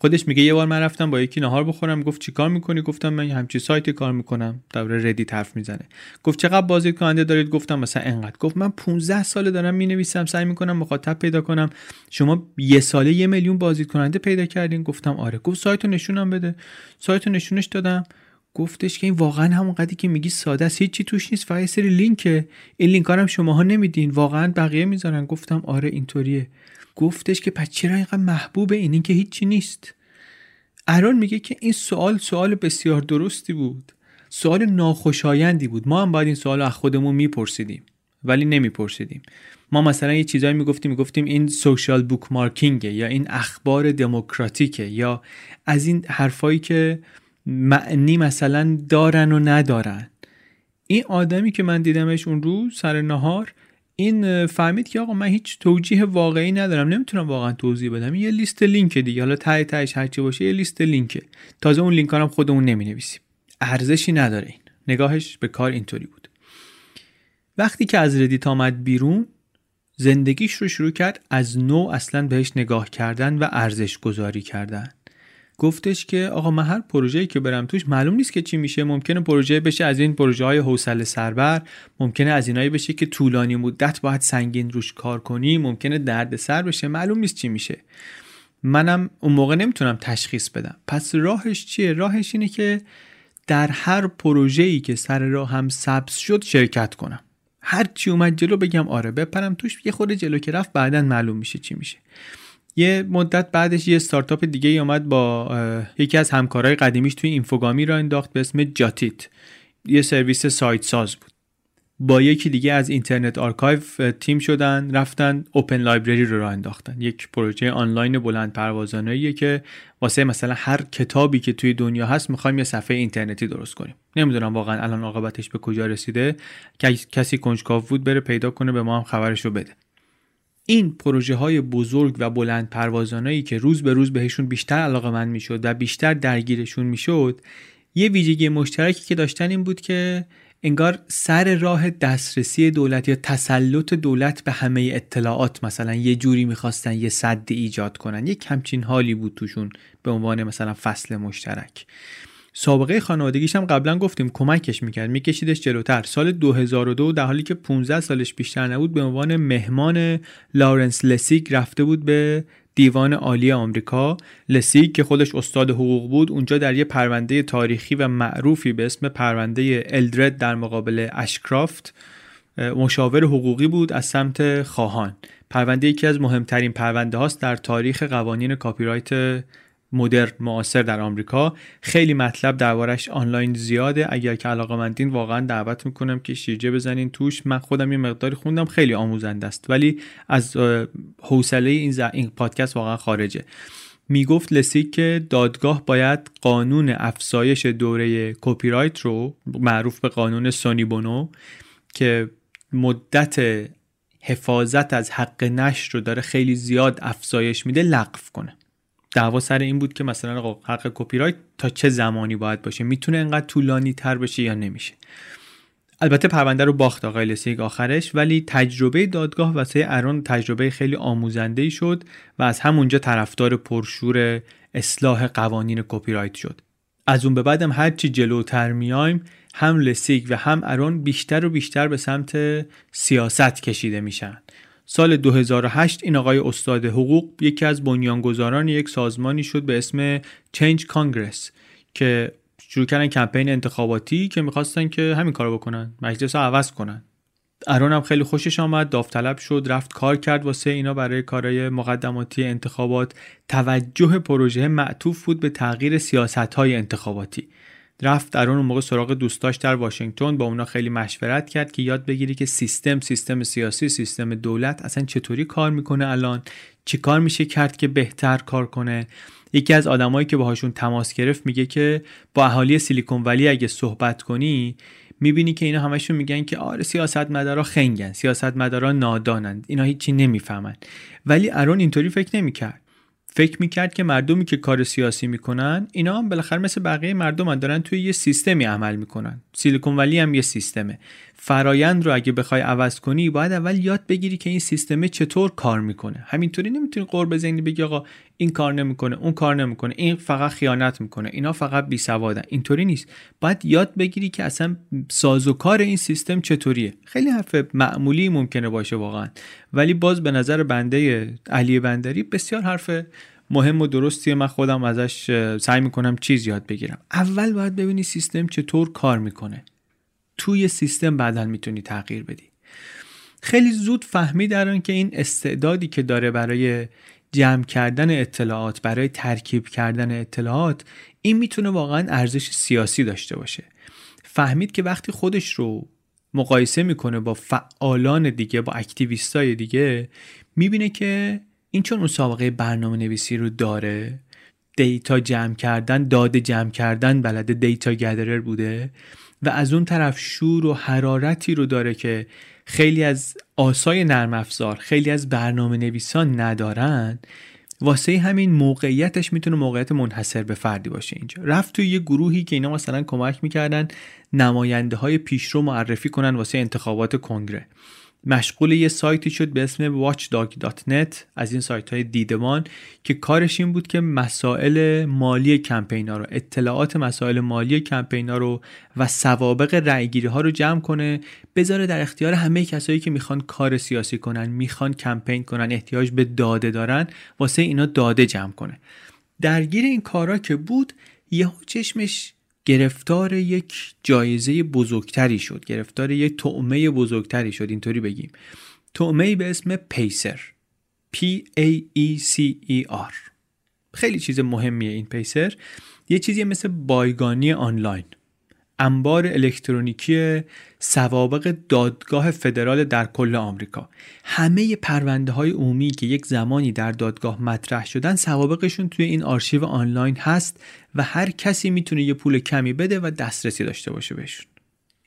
خودش میگه یه بار من رفتم با یکی نهار بخورم، گفت چیکار میکنی؟ گفتم من همچی سایتی کار میکنم، در مورد ردیت حرف میزنه. گفت چقدر بازدیدکننده دارید؟ گفتم مثلا انقدر. گفت من 15 ساله دارم مینویسم، سعی میکنم مخاطب پیدا کنم، شما یه ساله 1 میلیون بازدیدکننده پیدا کردین؟ گفتم آره. گفت سایتو نشونم بده. سایتو نشونش دادم، گفتش که این واقعا همون قضیه که میگی ساده است، هیچی توش نیست، فقط یه سری لینکه، این لینک‌ها رو هم شماها نمیدین، واقعا بقیه میذارن. گفتم آره اینطوریه. گفتش که پس چرا اینقدر محبوبه این که هیچی نیست؟ آرون میگه که این سوال بسیار درستی بود، سوال ناخوشایندی بود. ما هم باید این سوال رو از خودمون میپرسیدیم ولی نمیپرسیدیم. ما مثلا یه چیزایی میگفتیم این سوشال بوک مارکینگه، یا این اخبار دموکراتیکه، یا از این حرفایی که معنی مثلا دارن و ندارن. این آدمی که من دیدمش اون روز سر نهار، این فهمید که آقا من هیچ توجیه واقعی ندارم، نمیتونم واقعا توضیح بدم، یه لیست لینک دیگه، حالا تهش هرچی باشه یه لیست لینکه، تازه اون لینک ها هم خودمون نمینویسیم، ارزشی نداره. این نگاهش به کار اینطوری بود. وقتی که از ردیت آمد بیرون، زندگیش رو شروع کرد از نو، اصلا بهش نگاه کردن و ارزش گذاری کردن. گفتش که آقا من هر پروژه‌ای که برم توش معلوم نیست که چی میشه، ممکنه پروژه بشه از این پروژه‌های حوصله سربر، ممکنه از اینایی بشه که طولانی مدت باید سنگین روش کار کنی، ممکنه دردسر بشه، معلوم نیست چی میشه، منم اون موقع نمیتونم تشخیص بدم. پس راهش چیه؟ راهش اینه که در هر پروژه‌ای که سر راه هم سبز شد شرکت کنم، هر چی اومد جلو بگم آره بپرم توش، یه خورده جلو که رفت بعداً معلوم میشه چی میشه. یه مدت بعدش یه استارتاپ دیگه ای اومد با یکی از همکارای قدیمیش توی اینفوگامی را انداخت به اسم جاتیت، یه سرویس سایت ساز بود. با یکی دیگه از اینترنت آرکایو تیم شدن، رفتن اوپن لایبرری رو راه انداختن، یک پروژه آنلاین بلند پروازانه‌ایه که واسه مثلا هر کتابی که توی دنیا هست می‌خوایم یه صفحه اینترنتی درست کنیم. نمیدونم واقعا الان عاقبتش به کجا رسیده، که کسی کنجکاو بود بره پیدا کنه به ما هم خبرش رو بده. این پروژه های بزرگ و بلند پروازانهایی که روز به روز بهشون بیشتر علاقه‌مند میشد و بیشتر درگیرشون میشد، یه ویژگی مشترکی که داشتن این بود که انگار سر راه دسترسی دولت یا تسلط دولت به همه اطلاعات مثلا یه جوری میخواستن یه سد ایجاد کنن، یک همچین حالی بود توشون به عنوان مثلا فصل مشترک. سابقه خانوادگیش هم قبلا گفتیم کمکش میکرد، میکشیدش جلوتر. سال 2002 در حالی که 15 سالش بیشتر نبود به عنوان مهمان لارنس لسیگ رفته بود به دیوان عالی آمریکا. لسیگ که خودش استاد حقوق بود اونجا در یه پرونده تاریخی و معروفی به اسم پرونده الدرد در مقابل اشکرافت مشاور حقوقی بود از سمت خواهان. پرونده یکی از مهمترین پرونده هاست در تاریخ قوانین کاپی رایت مدرن معاصر در آمریکا. خیلی مطلب دربارش آنلاین زیاده، اگر که علاقه‌مندین واقعا دعوت میکنم که شیرجه بزنین توش. من خودم یه مقداری خوندم، خیلی آموزنده است، ولی از حوصله این پادکست واقعا خارجه. میگفت لسیک که دادگاه باید قانون افزایش دوره کپی رایت رو، معروف به قانون سونی بونو، که مدت حفاظت از حق نشر رو داره خیلی زیاد افزایش میده، لغو کنه. دعوا سر این بود که مثلا حق کپی رایت تا چه زمانی باید باشه، میتونه انقدر طولانی تر بشه یا نمیشه. البته پرونده رو باخت آقای لسیگ آخرش، ولی تجربه دادگاه واسه آرون تجربه خیلی آموزنده‌ای شد و از همونجا طرفدار پرشور اصلاح قوانین کپی رایت شد. از اون به بعدم هر چی جلوتر میایم هم لسیگ و هم آرون بیشتر و بیشتر به سمت سیاست کشیده میشن. سال 2008 این آقای استاد حقوق یکی از بنیانگذاران یک سازمانی شد به اسم چنج کانگرس که شروع کردن کمپین انتخاباتی که می‌خواستن که همین کارو بکنن، مجلس رو عوض کنن. ارون هم خیلی خوشش آمد، داوطلب شد، رفت کار کرد واسه اینا. برای کارهای مقدماتی انتخابات توجه پروژه معطوف بود به تغییر سیاست‌های انتخاباتی. رفت ارون اون موقع سراغ دوستاش در واشنگتن، با اونا خیلی مشورت کرد که یاد بگیری که سیستم سیاسی، سیستم دولت اصلا چطوری کار میکنه، الان چی کار میشه کرد که بهتر کار کنه. یکی از آدمایی که باهاشون تماس گرفت میگه که با اهالی سیلیکون ولی اگه صحبت کنی میبینی که اینا همشون میگن که آره سیاستمدارا خنگن، سیاستمدارا نادانند، اینا هیچی نمیفهمن. ولی ارون اینطوری فکر نمیکرد. فکر میکرد که مردمی که کار سیاسی میکنن اینا هم بالاخره مثل بقیه مردمن، دارن توی یه سیستمی عمل میکنن. سیلیکون ولی هم یه سیستمه. فرایند رو اگه بخوای عوض کنی باید اول یاد بگیری که این سیستمه چطور کار میکنه. همینطوری نمیتونی قرب بزنی بگی آقا این کار نمیکنه، اون کار نمیکنه، این فقط خیانت میکنه، اینا فقط بی سوادن. اینطوری نیست. باید یاد بگیری که اصلا سازوکار این سیستم چطوریه. خیلی حرف معمولی ممکنه باشه واقعا، ولی باز به نظر بنده علی بندری بسیار حرف مهم و درستیه. من خودم ازش سعی میکنم چیز یاد بگیرم. اول باید ببینی سیستم چطور کار میکنه، توی سیستم بعداً میتونی تغییر بدی. خیلی زود فهمید ارون که این استعدادی که داره برای جمع کردن اطلاعات، برای ترکیب کردن اطلاعات، این میتونه واقعاً ارزش سیاسی داشته باشه. فهمید که وقتی خودش رو مقایسه میکنه با فعالان دیگه، با اکتیویستای دیگه، میبینه که این چون مسابقه برنامه نویسی رو داره، دیتا جمع کردن، داده جمع کردن بلده، دیتا گدرر بوده، و از اون طرف شور و حرارتی رو داره که خیلی از آسای نرم افزار، خیلی از برنامه نویسان ندارن. واسه همین موقعیتش میتونه موقعیت منحصر به فردی باشه. اینجا رفت توی یه گروهی که اینا مثلا کمک میکردن نماینده های پیشرو معرفی کنن واسه انتخابات کنگره. مشغول یه سایتی شد به اسم watchdog.net، از این سایت های دیدمان، که کارش این بود که مسائل مالی کمپینا رو، اطلاعات مسائل مالی کمپینا رو و سوابق رأیگیری ها رو جمع کنه، بذاره در اختیار همه کسایی که میخوان کار سیاسی کنن، میخوان کمپین کنن، احتیاج به داده دارن، واسه اینا داده جمع کنه. درگیر این کارا که بود، یهو چشمش گرفتار یک جایزه بزرگتری شد، گرفتار یک طعمه بزرگتری شد، اینطوری بگیم. طعمه‌ای به اسم پیسر، PACER. خیلی چیز مهمیه این پیسر. یه چیزی مثل بایگانی آنلاین، انبار الکترونیکی سوابق دادگاه فدرال در کل آمریکا. همه پرونده‌های عمومی که یک زمانی در دادگاه مطرح شدن، سوابقشون توی این آرشیو آنلاین هست و هر کسی میتونه یه پول کمی بده و دسترسی داشته باشه بهشون.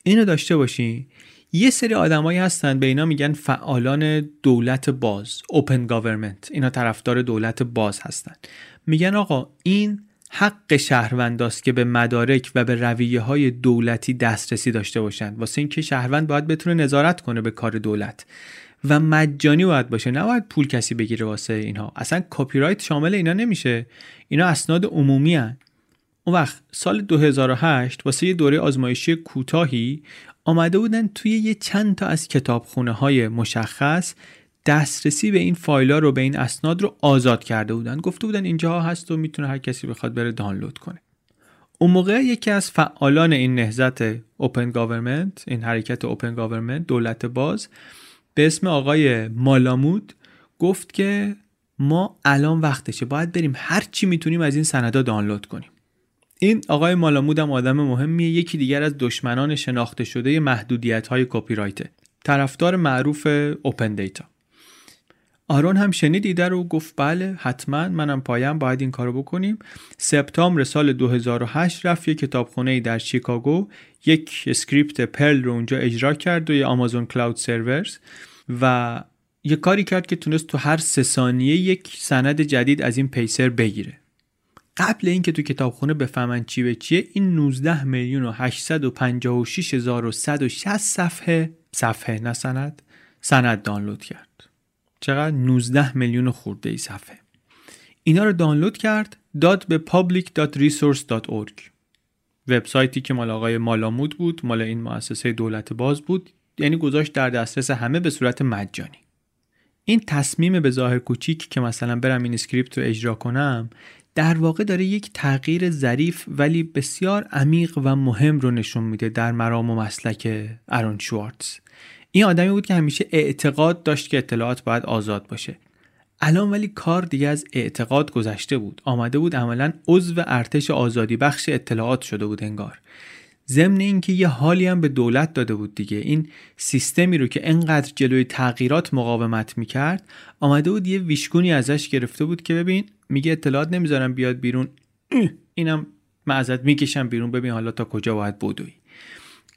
اینو داشته باشین. یه سری آدمایی هستن، به اینا میگن فعالان دولت باز، اوپن گاورمنت. اینا طرفدار دولت باز هستن. میگن آقا این حق شهرونداست که به مدارک و به رویه‌های دولتی دسترسی داشته باشند، واسه اینکه شهروند باید بتونه نظارت کنه به کار دولت و مجانی باید باشه، نباید پول کسی بگیره واسه اینها. اصلا کپی رایت شامل اینا نمیشه، اینا اسناد عمومی هن. اون وقت سال 2008 واسه یه دوره آزمایشی کوتاهی آمده بودن توی یه چند تا از کتابخونه‌های مشخص دسترسی به این فایل‌ها رو، به این اسناد رو آزاد کرده بودن. گفته بودن اینجاها هست و میتونه هر کسی بخواد بره دانلود کنه. اون موقع یکی از فعالان این نهضت اوپن گاورمنت، این حرکت اوپن گاورمنت، دولت باز، به اسم آقای مالامود گفت که ما الان وقتشه، باید بریم هر چی میتونیم از این سندا دانلود کنیم. این آقای مالامود هم آدم مهمیه، یکی دیگر از دشمنان شناخته شده محدودیت‌های کپی رایت، طرفدار معروف اوپن دیتا. آرون هم شنید ایده رو، گفت بله حتما، منم پایم، باید این کارو بکنیم. سپتامبر سال 2008 رفت یه کتابخونه‌ای در شیکاگو، یک اسکریپت پرل رو اونجا اجرا کرد و یه آمازون کلاود سرورز، و یه کاری کرد که تونست تو هر 3 ثانیه یک سند جدید از این پیسر بگیره. قبل اینکه تو کتابخونه بفهمن چی به چیه، این 19,856,160 سند دانلود کرد. چقدر؟ 19 میلیون خورده ای صفحه. اینا رو دانلود کرد، داد به public.resource.org، وبسایتی که مال آقای مالامود بود، مال این مؤسسه دولت باز بود، یعنی گذاشت در دسترس همه به صورت مجانی. این تصمیم به ظاهر کوچیک که مثلا برم این اسکریپت رو اجرا کنم، در واقع داره یک تغییر ظریف ولی بسیار عمیق و مهم رو نشون میده در مرام و مسلک ارون شوارتز. این آدمی بود که همیشه اعتقاد داشت که اطلاعات باید آزاد باشه. الان ولی کار دیگه از اعتقاد گذشته بود. آمده بود عملاً عضو ارتش آزادی بخش اطلاعات شده بود انگار. ضمن اینکه یه حالی هم به دولت داده بود دیگه. این سیستمی رو که انقدر جلوی تغییرات مقاومت میکرد، آمده بود یه ویشگونی ازش گرفته بود که ببین میگه اطلاعات نمیذارم بیاد بیرون، اینم معذرت میکشم بیرون، ببین حالا تا کجا باید بدوی.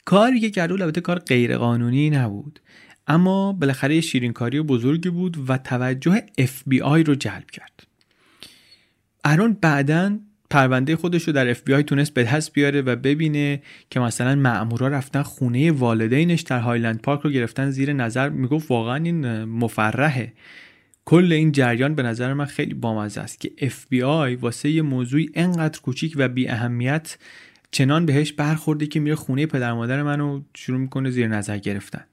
کاری که کرد البته کار غیر قانونی نبود، اما بالاخره شیرینکاری بزرگی بود و توجه FBI رو جلب کرد. آرون بعداً پرونده خودش رو در FBI تونست به دست بیاره و ببینه که مثلا مأمورا رفتن خونه والدینش در هایلند پارک رو گرفتن زیر نظر. میگفت واقعا این مفرحه. کل این جریان به نظر من خیلی بامزه است که FBI واسه یه موضوعی انقدر کوچیک و بی اهمیت چنان بهش برخورده که میره خونه پدر مادر منو شروع میکنه زیر نظر گرفتن.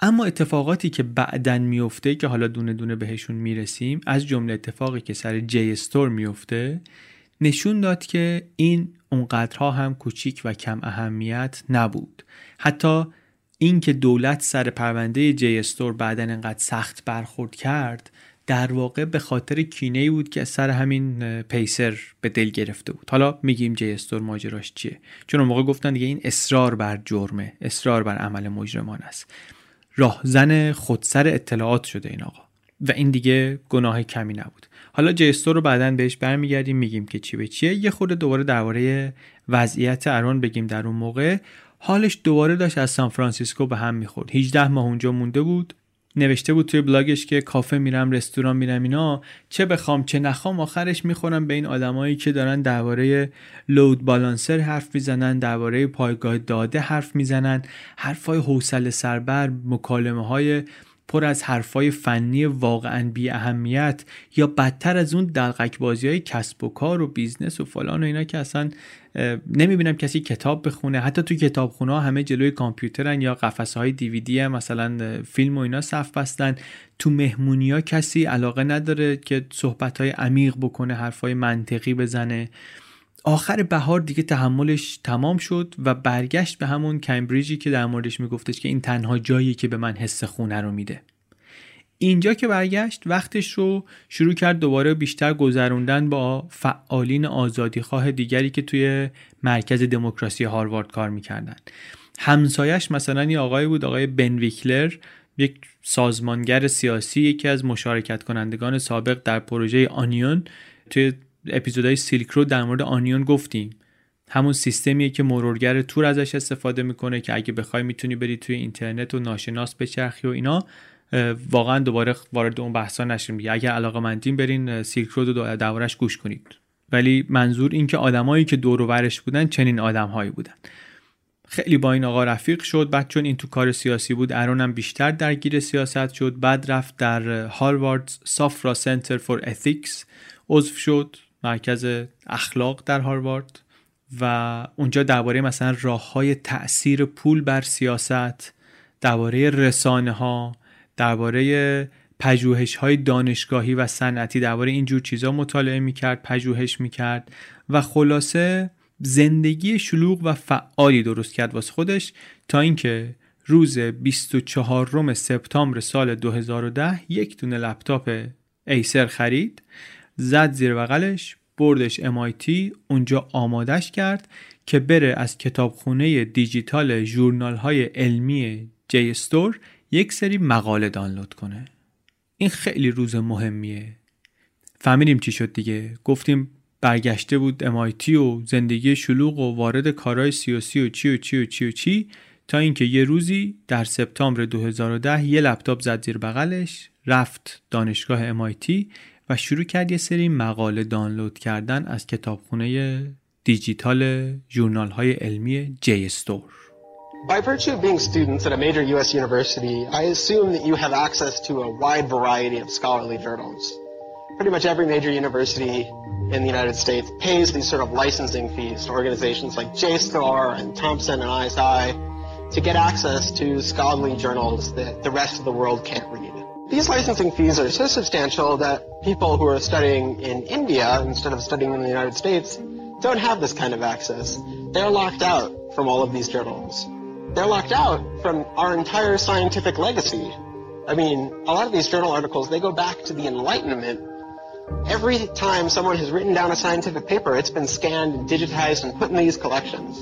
اما اتفاقاتی که بعدن میفته که حالا دونه دونه بهشون میرسیم، از جمله اتفاقی که سر JSTOR میفته، نشون داد که این اونقدرها هم کوچیک و کم اهمیت نبود. حتی این که دولت سر پرونده JSTOR بعدن انقدر سخت برخورد کرد، در واقع به خاطر کینه‌ای بود که سر همین پیسر به دل گرفته بود. حالا میگیم JSTOR ماجراش چیه، چون اون موقع گفتن دیگه این اصرار بر جرمه، اصرار بر عمل مجرمان است. راهزن خودسر اطلاعات شده این آقا و این دیگه گناه کمی نبود. حالا JSTOR رو بعدن بهش برمیگردیم، میگیم که چی به چیه. یه خورده دوباره درباره وضعیت آرون بگیم. در اون موقع حالش دوباره داشت از سان فرانسیسکو به هم میخورد. 18 ماه اونجا مونده بود. نوشته بود توی بلاگش که کافه میرم، رستوران میرم، اینا چه بخوام چه نخوام آخرش میخورم به این آدمایی که دارن درباره لود بالانسر حرف میزنن، درباره پایگاه داده حرف میزنن، حرفای حوصله سربر، مکالمه‌های پر از حرفای فنی واقعاً بی اهمیت، یا بدتر از اون دلقک‌بازی‌های کسب و کار و بیزنس و فلان و اینا که اصلا نمیبینم کسی کتاب بخونه. حتی تو کتابخونه‌ها همه جلوی کامپیوترن یا قفسه‌های دیویدی مثلا فیلم و اینا صف بستن. تو مهمونی‌ها کسی علاقه نداره که صحبت‌های عمیق بکنه، حرفای منطقی بزنه. آخر بهار دیگه تحملش تمام شد و برگشت به همون کمبریجی که در موردش میگفتش که این تنها جاییه که به من حس خونه رو میده. اینجا که برگشت وقتش رو شروع کرد دوباره بیشتر گذروندن با فعالین آزادیخواه دیگری که توی مرکز دموکراسی هاروارد کار میکردن. همسایش مثلا یه آقای بود، آقای بن ویکلر، یک سازمانگر سیاسی، یکی از مشارکت کنندگان سابق در پروژه آنیون. توی اپیزودهای سیلک رو در مورد آنیون گفتیم، همون سیستمیه که مرورگر تور ازش استفاده میکنه که اگه بخوای میتونی بری توی اینترنت و ناشناس بچرخی و اینا. واقعا دوباره وارد اون بحثا نشیم دیگه، اگر علاقه‌مندین برین سیلک رود رو دربارش گوش کنید. ولی منظور این که آدمایی که دور و برش بودن چنین آدم‌هایی بودن. خیلی با این آقا رفیق شد. بعد چون این تو کار سیاسی بود، آرون هم بیشتر درگیر سیاست شد. بعد رفت در هاروارد سافرا سنتر فور اتیکس عضو شد، مرکز اخلاق در هاروارد، و اونجا درباره مثلا راه‌های تأثیر پول بر سیاست، درباره رسانه‌ها، درباره پژوهش‌های دانشگاهی و صنعتی، درباره اینجور چیزا مطالعه می‌کرد، پژوهش می‌کرد و خلاصه زندگی شلوغ و فعالی درست کرد واسه خودش، تا اینکه روز 24 سپتامبر سال 2010 یک دونه لپتاپ ایسر خرید، زد زیر بغلش، بردش MIT، اونجا آمادش کرد که بره از کتابخونه دیجیتال ژورنال‌های علمی JSTOR یک سری مقاله دانلود کنه. این خیلی روز مهمیه. فهمیدیم چی شد دیگه. گفتیم برگشته بود MIT و زندگی شلوغ و وارد کارهای سیاسی و چی و چی و چی و چی، تا اینکه یه روزی در سپتامبر 2010 یه لپتاپ زد زیر بغلش، رفت دانشگاه MIT و شروع کرد یه سری مقاله دانلود کردن از کتابخونه دیجیتال ژورنال‌های علمی JSTOR. By virtue of being students at a major US university, I assume that you have access to a wide variety of scholarly journals. Pretty much every major university in the United States pays these sort of licensing fees to organizations like JSTOR and Thompson and ISI to get access to scholarly journals that the rest of the world can't read. These licensing fees are so substantial that people who are studying in India instead of studying in the United States don't have this kind of access. They're locked out from all of these journals. they're locked out from our entire scientific legacy. I mean, a lot of these journal articles, they go back to the Enlightenment. Every time someone has written down a scientific paper, it's been scanned and digitized and put in these collections.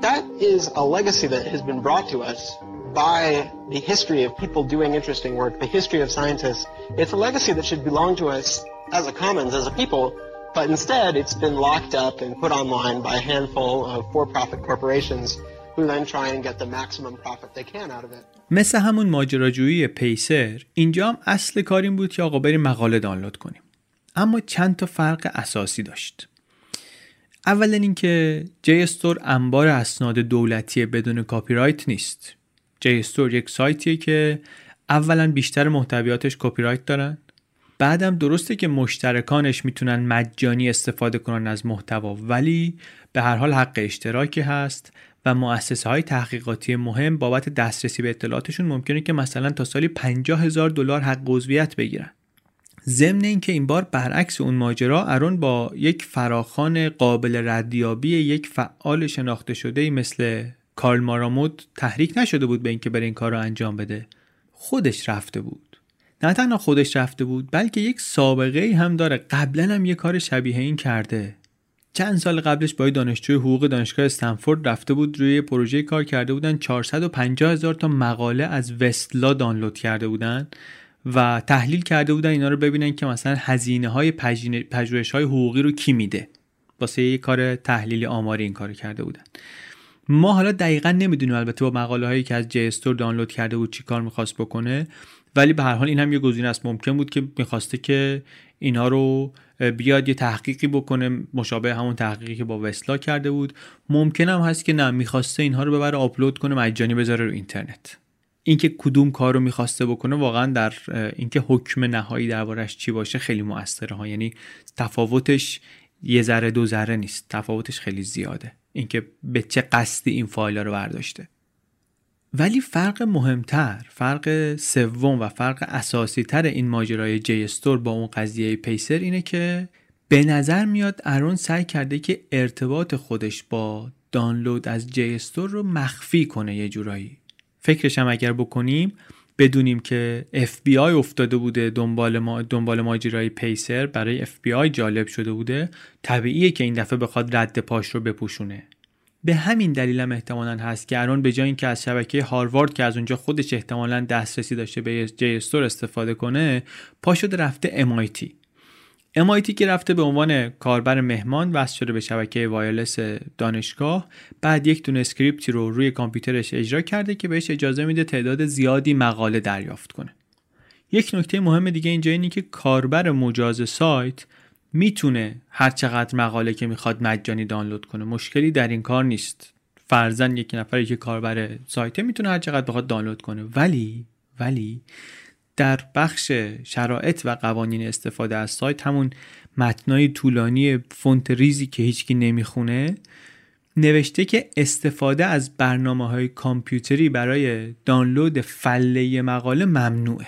That is a legacy that has been brought to us by the history of people doing interesting work, the history of scientists. It's a legacy that should belong to us as a commons, as a people, but instead it's been locked up and put online by a handful of for-profit corporations who then try and get the maximum profit they can out of it. مثل همون ماجراجویی پیسر، اینجا هم اصل کار این بود که آقا بریم مقاله دانلود کنیم. اما چند تا فرق اساسی داشت. اولا اینکه JSTOR انبار اسناد دولتی بدون کپی رایت نیست. JSTOR یک سایتیه که اولا بیشتر محتویاتش کپی رایت دارن، بعدم درسته که مشترکانش میتونن مجانی استفاده کنن از محتوا، ولی به هر حال حق اشتراکی هست و مؤسسه‌های تحقیقاتی مهم بابت دسترسی به اطلاعاتشون ممکنه که مثلا تا سالی $50,000 حق عضویت بگیرن. ضمن این که این بار برعکس اون ماجرا، ارون با یک فراخوان قابل ردیابی یک فعال شناخته شده‌ای مثل کارل مارامود تحریک نشده بود به اینکه بر این کار رو انجام بده. خودش رفته بود. نه تنها خودش رفته بود، بلکه یک سابقه‌ای هم داره. قبلا هم یه کار شبیه این کرده. چند سال قبلش با دانشجوی حقوق دانشگاه استنفورد رفته بود، روی پروژه کار کرده بودن، 450,000 تا مقاله از وستلا دانلود کرده بودن و تحلیل کرده بودن اینا رو ببینن که مثلا هزینه‌های پژوهش‌های حقوقی رو کی میده. واسه یه کار تحلیل آماری این کارو کرده بودن. ما حالا دقیقاً نمیدونیم البته با مقاله‌هایی که از JSTOR دانلود کرده بود چی کار می‌خواست بکنه، ولی به هر حال این هم یه گزینه است. ممکن بود که می‌خواسته که اینا رو بیاد یه تحقیقی بکنه مشابه همون تحقیقی که با وستلا کرده بود. ممکن هم هست که نه، می‌خواسته اینها رو ببره آپلود کنه مجانی بذاره رو اینترنت. اینکه کدوم کار رو می‌خواسته بکنه واقعاً در اینکه حکم نهایی دربارش چی باشه خیلی مؤثره ها. یعنی تفاوتش یه ذره دو ذره نیست، تفاوتش خیلی زیاده اینکه به چه قصدی این فایل‌ها رو برداشته. ولی فرق مهمتر، فرق سوم و فرق اساسی‌تر این ماجرای JSTOR با اون قضیه پیسر اینه که به نظر میاد ارون سعی کرده که ارتباط خودش با دانلود از JSTOR رو مخفی کنه یه جورایی. فکرش هم اگر بکنیم بدونیم که FBI افتاده بوده دنبال ماجرای پیسر، برای FBI جالب شده بوده، طبیعیه که این دفعه بخواد رد پاش رو بپوشونه. به همین دلیل هم احتمالاً هست که ارون به جای اینکه از شبکه هاروارد که از اونجا خودش احتمالاً دسترسی داشته به JSTOR استفاده کنه، پا شده رفته MIT. MIT که رفته به عنوان کاربر مهمان وصل شده به شبکه وایرلس دانشگاه، بعد یک دونه اسکریپتی رو روی کامپیوترش اجرا کرده که بهش اجازه میده تعداد زیادی مقاله دریافت کنه. یک نکته مهم دیگه اینجا اینه که کاربر مجاز سایت میتونه هر چقدر مقاله که میخواد مجانی دانلود کنه، مشکلی در این کار نیست. فرضاً یک نفری که کاربر سایت میتونه هر چقدر بخواد دانلود کنه، ولی در بخش شرایط و قوانین استفاده از سایت، همون متنای طولانی فونت ریزی که هیچکی نمیخونه، نوشته که استفاده از برنامه‌های کامپیوتری برای دانلود فله مقاله ممنوعه.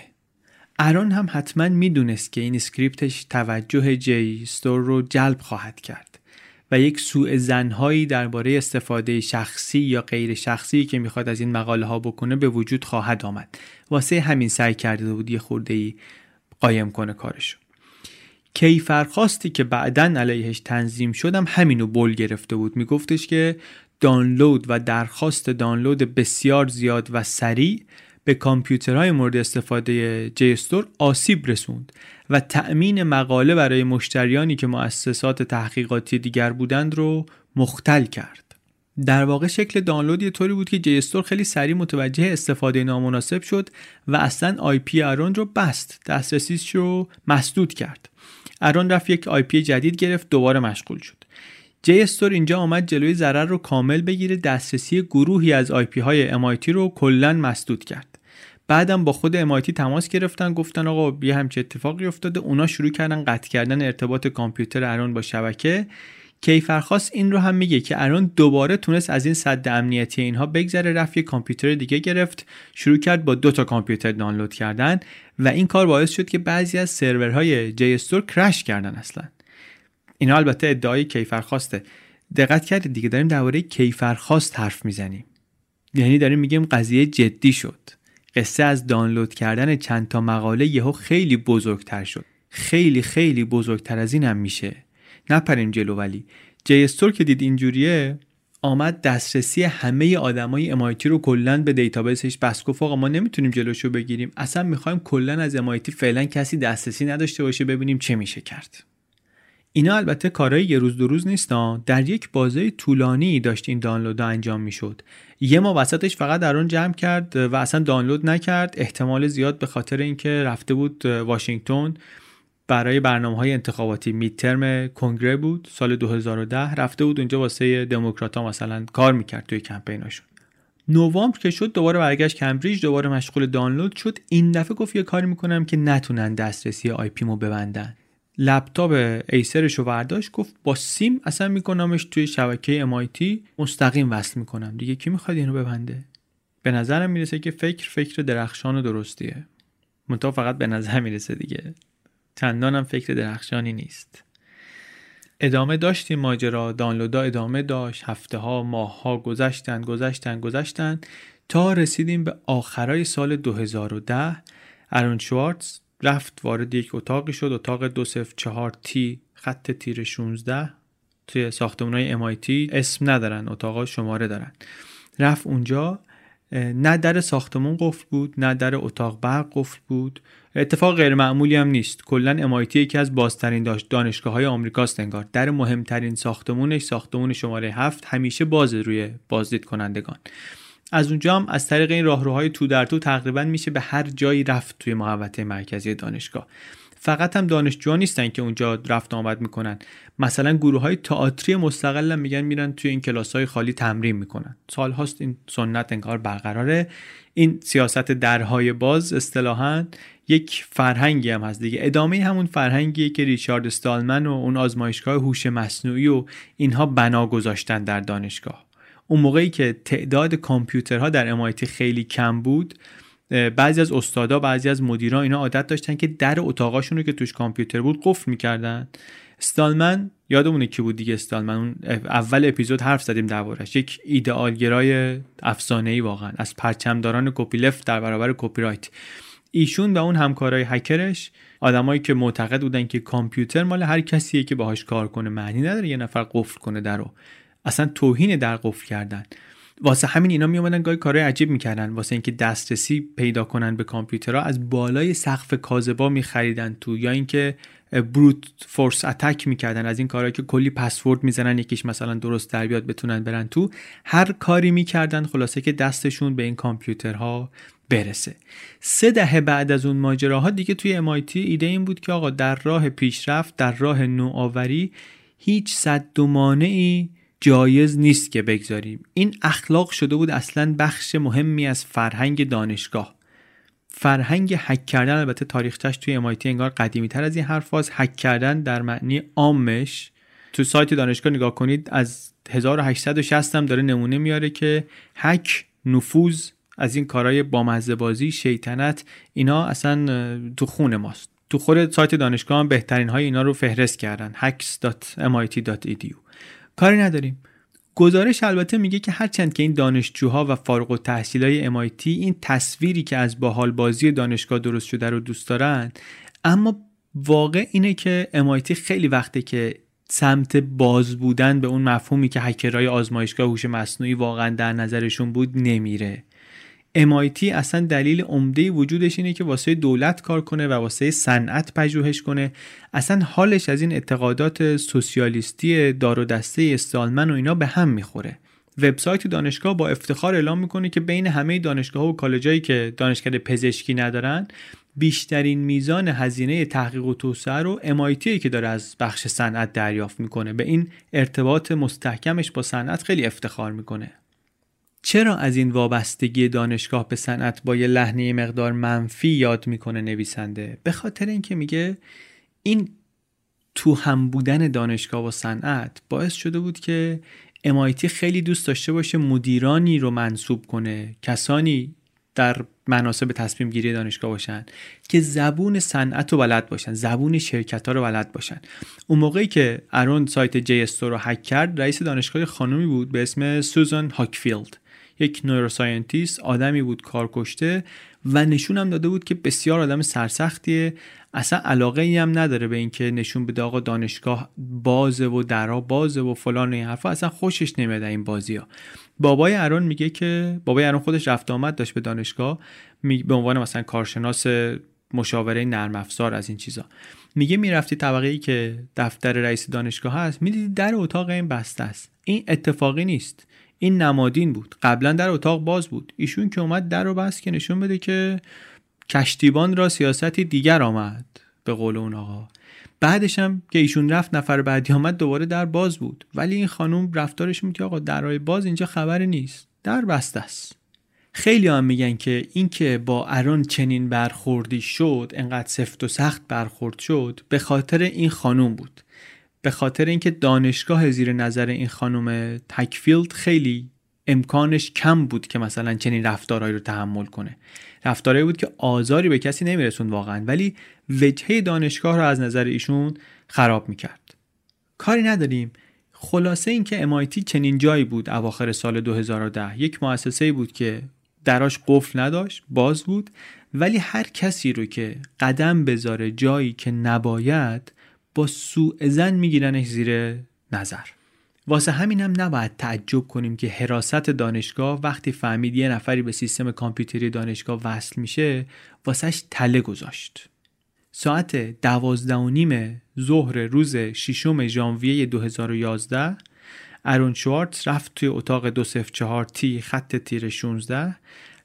ارون هم حتما میدونست که این اسکریپتش توجه JSTOR رو جلب خواهد کرد و یک سوء ظن‌هایی درباره استفاده شخصی یا غیر شخصی که میخواد از این مقاله ها بکنه به وجود خواهد آمد. واسه همین سعی کرده بود یه خورده‌ای قایم کنه کارشو. کیفرخواستی که بعدن علیهش تنظیم شدم همینو بول گرفته بود. میگفتش که دانلود و درخواست دانلود بسیار زیاد و سریع به کامپیوترهای مورد استفاده JSTOR آسیب رسوند و تأمین مقاله برای مشتریانی که مؤسسات تحقیقاتی دیگر بودند رو مختل کرد. در واقع شکل دانلود یه طوری بود که JSTOR خیلی سریع متوجه استفاده نامناسب شد و اصلا آیپی ارون رو بست، دسترسیش رو مسدود کرد. ارون رفت یک آیپی جدید گرفت، دوباره مشغول شد. JSTOR اینجا آمد جلوی ضرر رو کامل بگیره، دسترسی گروهی از آیپی های MIT رو کلاً مسدود کرد. بعدم با خود MIT تماس گرفتن، گفتن آقا یه همچین اتفاقی افتاده. اونا شروع کردن قطع کردن ارتباط کامپیوتر ارون با شبکه. کیفرخواست این رو هم میگه که ارون دوباره تونست از این سد امنیتی اینها بگذره، رفت یه کامپیوتر دیگه گرفت، شروع کرد با 2 تا کامپیوتر دانلود کردن و این کار باعث شد که بعضی از سرورهای JSTOR کرش کردن. اصلا اینا البته ادعای کیفرخواسته. دقت کردید دیگه، داریم درباره کیفرخواست حرف میزنیم. یعنی داریم میگیم قضیه جدی شد. قصه از دانلود کردن چند تا مقاله یهو خیلی بزرگتر شد. خیلی خیلی بزرگتر از اینم میشه. نپریم جلو. ولی JSTOR که دید اینجوریه، آمد دسترسی همه آدمای MIT رو کلا به دیتابیسش بس گفت آقا ما نمیتونیم جلوشو بگیریم، اصلا میخوایم کلا از MIT فعلا کسی دسترسی نداشته باشه، ببینیم چه میشه کرد. اینا البته کارهای یه روز دو روز نیستن، در یک بازه طولانی داشت این دانلودها انجام میشد. یه ما وسطش فقط در اون جمع کرد و اصلا دانلود نکرد، احتمال زیاد به خاطر اینکه رفته بود واشنگتن برای برنامه‌های انتخاباتی، میدترم کنگره بود سال 2010، رفته بود اونجا واسه دموکرات‌ها مثلا کار میکرد توی کمپیناشون. نوامبر که شد دوباره برگشت کمبریج، دوباره مشغول دانلود شد. این دفعه گفت یه کاری میکنم که نتونن دسترسی آی پیمو ببندن. لپتاپ ایسرشو برداشت، گفت با سیم اصلا میکنمش توی شبکه MIT مستقیم وصل میکنم. دیگه کی میخواد اینو ببنده؟ به نظرم میرسه که فکر درخشان و درستیه. منتها فقط به نظر میرسه دیگه. چندانم فکر درخشانی نیست. ادامه داشت این ماجرا، دانلودها ادامه داشت، هفته ها ماه ها گذشتن تا رسیدیم به آخرای سال 2010. ارون شوارتز رفت وارد یک اتاقی شد، اتاق 204T خط تیر 16 توی ساختمان‌های MIT. اسم ندارن اتاقا، شماره دارن. رفت اونجا، نه در ساختمون قفل بود نه در اتاق برق قفل بود. اتفاق غیر معمولی هم نیست، کلا MIT یکی از بازترین دانشگاه‌های آمریکاست انگار. در مهمترین ساختمونش، ساختمون شماره 7، همیشه بازه روی بازدید کنندگان. از اونجا هم از طریق این راهروهای تو در تو تقریبا میشه به هر جایی رفت توی محوطه مرکزی دانشگاه. فقط هم دانشجوها نیستن که اونجا رفت آمد میکنن، مثلا گروه‌های تئاتری مستقل هم میگن میرن توی این کلاس‌های خالی تمرین میکنن. سال‌هاست این سنت انگار برقراره. این سیاست درهای باز اصطلاحاً یک فرهنگی هم هست دیگه، ادامه همون فرهنگیه که ریچارد استالمن و اون آزمایشگاه هوش مصنوعی و اینها بنا گذاشتن در دانشگاه. اون موقعی که تعداد کامپیوترها در MIT خیلی کم بود، بعضی از استادا، بعضی از مدیران اینا عادت داشتن که در اتاقاشون رو که توش کامپیوتر بود قفل می‌کردن. استالمن یادمونه کی بود دیگه، استالمن اول اپیزود حرف زدیم دربارش، یک ایدئالگرای افسانه‌ای واقعا، از پرچمداران کپی لفت در برابر کپی رایت. ایشون و اون همکارای هکرش، آدمایی که معتقد بودن که کامپیوتر مال هر کسیه که باهاش کار کنه، معنی نداره یه نفر قفل کنه درو، اصلا توهین در قفل کردن. واسه همین اینا میومدن گاهی کارهای عجیب میکردن، واسه اینکه دسترسی پیدا کنن به کامپیوترها از بالای سقف کاذبا میخریدن تو، یا اینکه بروت فورس اتک میکردن، از این کارهایی که کلی پسورد میزنن یکیش مثلا درست در بیاد بتونن برن تو. هر کاری میکردن خلاصه که دستشون به این کامپیوترها برسه. 3 دهه بعد از اون ماجراها دیگه توی MIT ایده این بود که آقا در راه پیشرفت، در راه نوآوری هیچ سد و مانعی جایز نیست که بگذاریم. این اخلاق شده بود اصلا بخش مهمی از فرهنگ دانشگاه. فرهنگ هک کردن، البته تاریخچش توی MIT انگار قدیمی تر از این حرف هاست. هک کردن در معنی عامش، تو سایت دانشگاه نگاه کنید از 1860 هم داره نمونه میاره که هک، نفوذ، از این کارهای بامزه بازی، شیطنت، اینا اصلا تو خون ماست. تو خود سایت دانشگاه هم بهترین های اینا رو فهرست کردن، hacks.mit.edu. کاری نداریم. گزارش البته میگه که هرچند که این دانشجوها و فارغ التحصیلای MIT این تصویری که از باحال بازی دانشگاه درست شده رو دوست دارن، اما واقع اینه که MIT خیلی وقته که سمت باز بودن به اون مفهومی که هکرهای آزمایشگاه هوش مصنوعی واقعا در نظرشون بود نمیره. MIT اصلا دلیل عمده وجودش اینه که واسه دولت کار کنه و واسه صنعت پژوهش کنه. اصلا حالش از این اعتقادات سوسیالیستی دار و دسته استالمن و اینا به هم میخوره. وبسایت دانشگاه با افتخار اعلام میکنه که بین همه دانشگاه‌ها و کالجایی که دانشکده پزشکی ندارن، بیشترین میزان هزینه تحقیق و توسعه رو MIT که داره از بخش صنعت دریافت میکنه. به این ارتباط مستحکمش با صنعت خیلی افتخار میکنه. چرا از این وابستگی دانشگاه به صنعت با یه لحنه مقدار منفی یاد میکنه نویسنده؟ به خاطر اینکه میگه این تو هم بودن دانشگاه و صنعت باعث شده بود که MIT خیلی دوست داشته باشه مدیرانی رو منصوب کنه، کسانی در مناصب تصمیم گیری دانشگاه باشن که زبون صنعت رو بلد باشن، زبون شرکت‌ها رو بلد باشن. اون موقعی که ارون سایت JSTOR رو هک کرد، رئیس دانشگاه خانومی بود به اسم سوزان هاکفیلد یک نوروساینتیست، آدمی بود کار کشته و نشونم داده بود که بسیار آدم سرسختیه، اصلا علاقه ای هم نداره به اینکه نشون بده آقا دانشگاه بازه و درا بازه و فلان این حرفا، اصلا خوشش نمیاد این بازی‌ها. بابای ارون میگه که بابای ارون خودش رفت آمد داشت به دانشگاه به عنوان مثلا کارشناس مشاوره نرم افزار از این چیزا، میگه میرفتی طبقه ای که دفتر رئیس دانشگاه هست میدیدی در اتاق این بسته است. این اتفاقی نیست، این نمادین بود. قبلا در اتاق باز بود، ایشون که اومد در رو بست که نشون بده که کشتیبان را سیاستی دیگر آمد به قول اون آقا. بعدش هم که ایشون رفت نفر بعدی آمد دوباره در باز بود، ولی این خانم رفتارش میگه آقا درای باز اینجا خبری نیست، در بسته است. خیلی هم میگن که این که با ارون چنین برخوردی شد، انقدر سفت و سخت برخورد شد، به خاطر این خانم بود، به خاطر اینکه دانشگاه زیر نظر این خانم تکفیلد خیلی امکانش کم بود که مثلا چنین رفتارهایی رو تحمل کنه. رفتارهایی بود که آزاری به کسی نمیرسوند واقعا، ولی وجهه دانشگاه رو از نظر ایشون خراب میکرد. کاری نداریم، خلاصه این که MIT چنین جایی بود اواخر سال 2010، یک مؤسسه‌ای بود که دراش قفل نداشت، باز بود، ولی هر کسی رو که قدم بذاره جایی که نباید با سوء ظن میگیرنش زیر نظر. واسه همینم نباید تعجب کنیم که حراست دانشگاه وقتی فهمید یه نفری به سیستم کامپیوتری دانشگاه وصل میشه واسهش تله گذاشت. ساعت 12:30 ظهر روز 6 ژانویه 2011 ارون شوارتز رفت توی اتاق 204T -16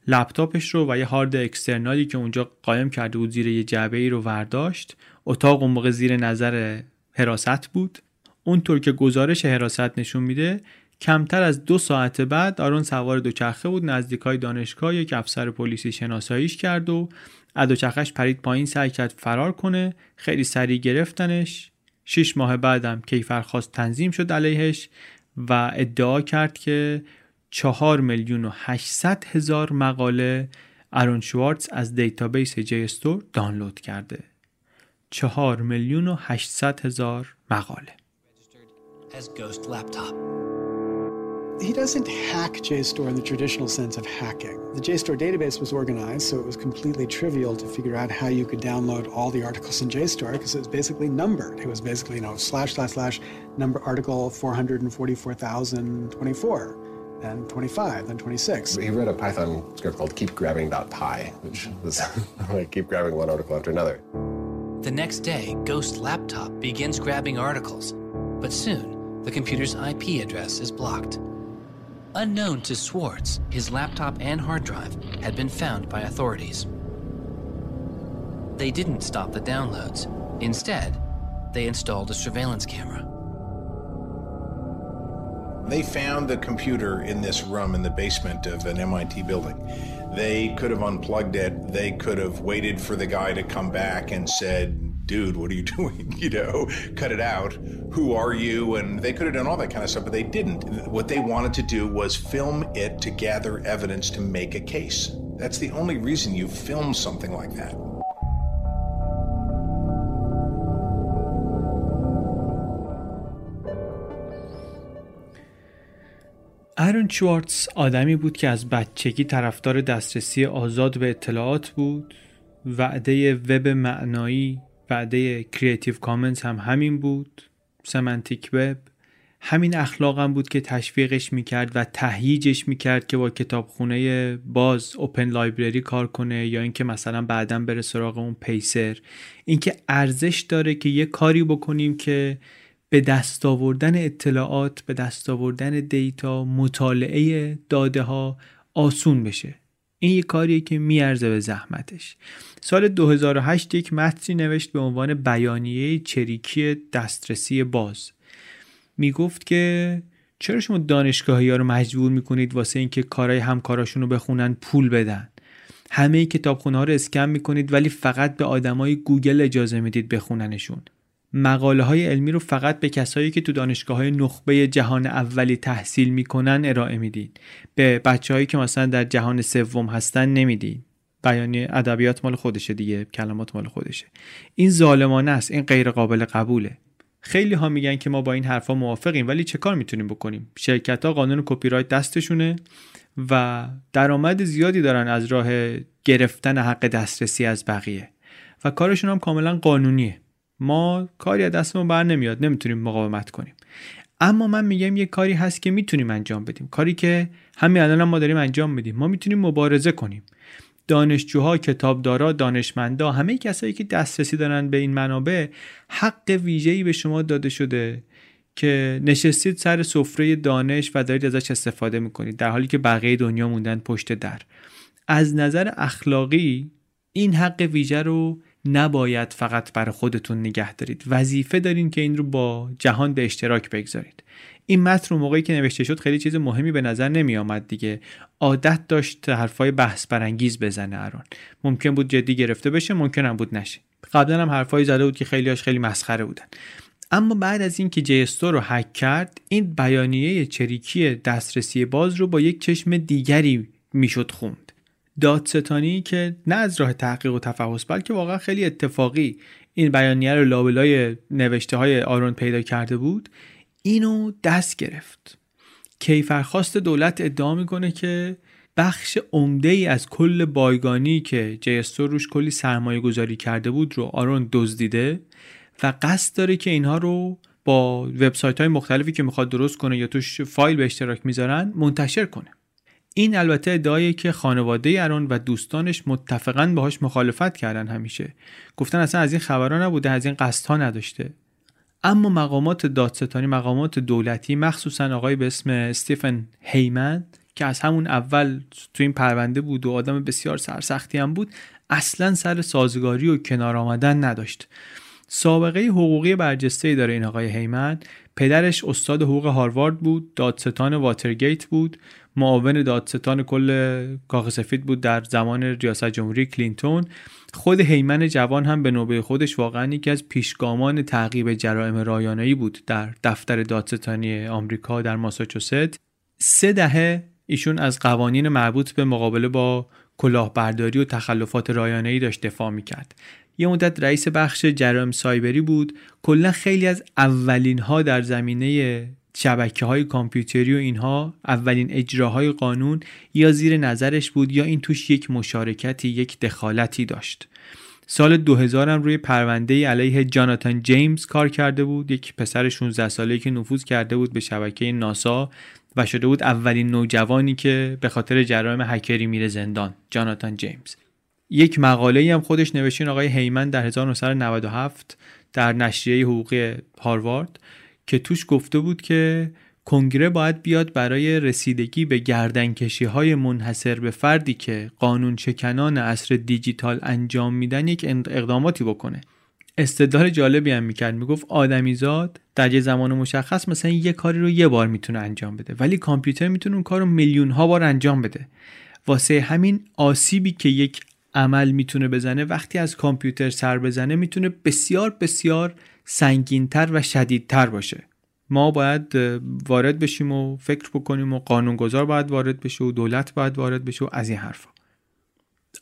لپتاپش رو و یه هارد اکسترنالی که اونجا قایم کرده بود زیر یه جعبه‌ای رو ورداشت. اتاق اون موقع زیر نظر حراست بود. اونطور که گزارش حراست نشون میده کمتر از 2 ساعت بعد آرون سوار دوچرخه بود نزدیکای دانشگاه، یک افسر پلیسی شناساییش کرد و از دوچرخه‌اش پرید پایین، سعی کرد فرار کنه، خیلی سریع گرفتنش. 6 ماه بعدم کیفرخواست تنظیم شد علیهش و ادعا کرد که 4,800,000 مقاله ارون شوارتز از دیتابیس JSTOR دانلود کرده. 4,800,000 مقاله. As ghost laptop. He doesn't hack JSTOR in the traditional sense of hacking. The JSTOR database was organized, so it was completely trivial to figure out how you could download all the articles in JSTOR because it was basically numbered. It was basically, you know, / number article 444,024, then 25, then 26. He read a Python script called keep grabbing.py, which was like keep grabbing one article after another. The next day, Ghost Laptop begins grabbing articles, but soon the computer's IP address is blocked. Unknown to Schwartz, his laptop and hard drive had been found by authorities. They didn't stop the downloads. Instead, they installed a surveillance camera. They found the computer in this room in the basement of an MIT building. They could have unplugged it. They could have waited for the guy to come back and said, dude, what are you doing? You know, cut it out. Who are you? And they could have done all that kind of stuff, but they didn't. What they wanted to do was film it to gather evidence to make a case. That's the only reason you film something like that. ارون شوارتز آدمی بود که از بچگی طرفدار دسترسی آزاد به اطلاعات بود. وعده وب معنایی، وعده Creative Commons هم همین بود، Semantic Web. همین اخلاقم بود که تشویقش میکرد و تهییجش میکرد که با کتابخونه باز اوپن لایبرری کار کنه، یا اینکه مثلا بعداً بره سراغ اون PACER. اینکه ارزش داره که یه کاری بکنیم که به دست آوردن اطلاعات، به دست آوردن دیتا، مطالعه داده ها آسون بشه. این یه کاریه که میارزه به زحمتش. سال 2008 یک متنی نوشت به عنوان بیانیه چریکی دسترسی باز. میگفت که چرا شما دانشگاهی‌ها رو مجبور میکنید واسه اینکه کارهای همکاراشون رو بخونن پول بدن؟ همه کتابخونه‌ها رو اسکن میکنید ولی فقط به آدمای گوگل اجازه میدید بخوننشون. مقاله های علمی رو فقط به کسایی که تو دانشگاه‌های نخبه جهان اولی تحصیل میکنن ارائه میدید، به بچه‌هایی که مثلا در جهان سوم هستن نمیدید. بیانیه ادبیات مال خودشه دیگه، کلمات مال خودشه. این ظالمانه است، این غیر قابل قبوله. خیلی ها میگن که ما با این حرفا موافقیم، ولی چه کار میتونیم بکنیم؟ شرکت ها قانون کپی رایت دستشونه و درآمد زیادی دارن از راه گرفتن حق دسترسی از بقیه و کارشون هم کاملا قانونیه. ما کاری از دستمون بر نمیاد، نمیتونیم مقاومت کنیم. اما من میگم یه کاری هست که میتونیم انجام بدیم، کاری که همین الان ما داریم انجام میدیم. ما میتونیم مبارزه کنیم. دانشجوها، کتابدارا، دانشمندا، همه کسایی که دسترسی دارن به این منابع، حق ویژه‌ای به شما داده شده که نشستید سر سفره دانش و دارید ازش استفاده میکنید، در حالی که بقیه دنیا موندن پشت در. از نظر اخلاقی این حق ویژه رو نباید فقط برای خودتون نگه دارید. وظیفه دارین که این رو با جهان به اشتراک بگذارید. این متن موقعی که نوشته شد خیلی چیز مهمی به نظر نمی آمد دیگه. عادت داشت حرفای بحث برانگیز بزنه ارون. ممکن بود جدی گرفته بشه، ممکن هم بود نشه. قبلا هم حرفای زده بود که خیلیاش خیلی مسخره بودن. اما بعد از این که JSTOR رو هک کرد، این بیانیه چریکی دسترسی باز رو با یک چشم دیگری میشد خوند. دادستانی که نه از راه تحقیق و تفحص، بلکه واقعا خیلی اتفاقی این بیانیه رو لابلای نوشته‌های آرون پیدا کرده بود، اینو دست گرفت. کیفرخواست دولت ادعا میکنه که بخش عمده‌ای از کل بایگانی که JSTOR روش کلی سرمایه گذاری کرده بود رو آرون دزدیده و قصد داره که اینها رو با وبسایت‌های مختلفی که میخواد درست کنه یا توش فایل به اشتراک میذارن منتشر کنه. این البته ادعاییه که خانواده ارون و دوستانش متفقاً باهاش مخالفت کردن. همیشه گفتن اصلا از این خبرها نبوده، از این قصدها نداشته. اما مقامات دادستانی، مقامات دولتی، مخصوصاً آقای به اسم استیفن هیمن که از همون اول تو این پرونده بود و آدم بسیار سرسختی هم بود، اصلاً سر سازگاری و کنار آمدن نداشت. سابقه حقوقی برجسته‌ای داره این آقای هیمن. پدرش استاد حقوق هاروارد بود، دادستان واترگیت بود، معاون دادستان کل کاخ سفید بود در زمان ریاست جمهوری کلینتون. خود هیمن جوان هم به نوبه خودش واقعا یکی از پیشگامان تعقیب جرائم رایانه‌ای بود در دفتر دادستانی آمریکا در ماساچوست. 3 دهه ایشون از قوانین مربوط به مقابله با کلاهبرداری و تخلفات رایانه‌ای داشت دفاع می‌کرد. یه مدت رئیس بخش جرائم سایبری بود. کلا خیلی از اولین ها در زمینه شبکه‌های کامپیوتری و اینها، اولین اجراهای قانون یا زیر نظرش بود یا این توش یک مشارکتی، یک دخالتی داشت. سال 2000 هم روی پرونده علیه جاناتان جیمز کار کرده بود، یک پسر 16 ساله‌ای که نفوذ کرده بود به شبکه ناسا و شده بود اولین نوجوانی که به خاطر جرائم هکری میره زندان، جاناتان جیمز. یک مقاله‌ای هم خودش نوشتین آقای هیمن در 1997 در نشریه حقوقی هاروارد که توش گفته بود که کنگره باید بیاد برای رسیدگی به گردنکشی‌های منحصر به فردی که قانون شکنان عصر دیجیتال انجام میدن یک اقداماتی بکنه. استدلال جالبی هم میکرد، میگفت آدمیزاد در یه زمان مشخص مثلا یه کاری رو یه بار میتونه انجام بده، ولی کامپیوتر میتونه اون کار رو میلیون‌ها بار انجام بده. واسه همین آسیبی که یک عمل میتونه بزنه وقتی از کامپیوتر سر بزنه میتونه بسیار بسیار سنگین‌تر و شدیدتر باشه. ما باید وارد بشیم و فکر بکنیم و قانونگذار باید وارد بشه و دولت باید وارد بشه و از این حرفا.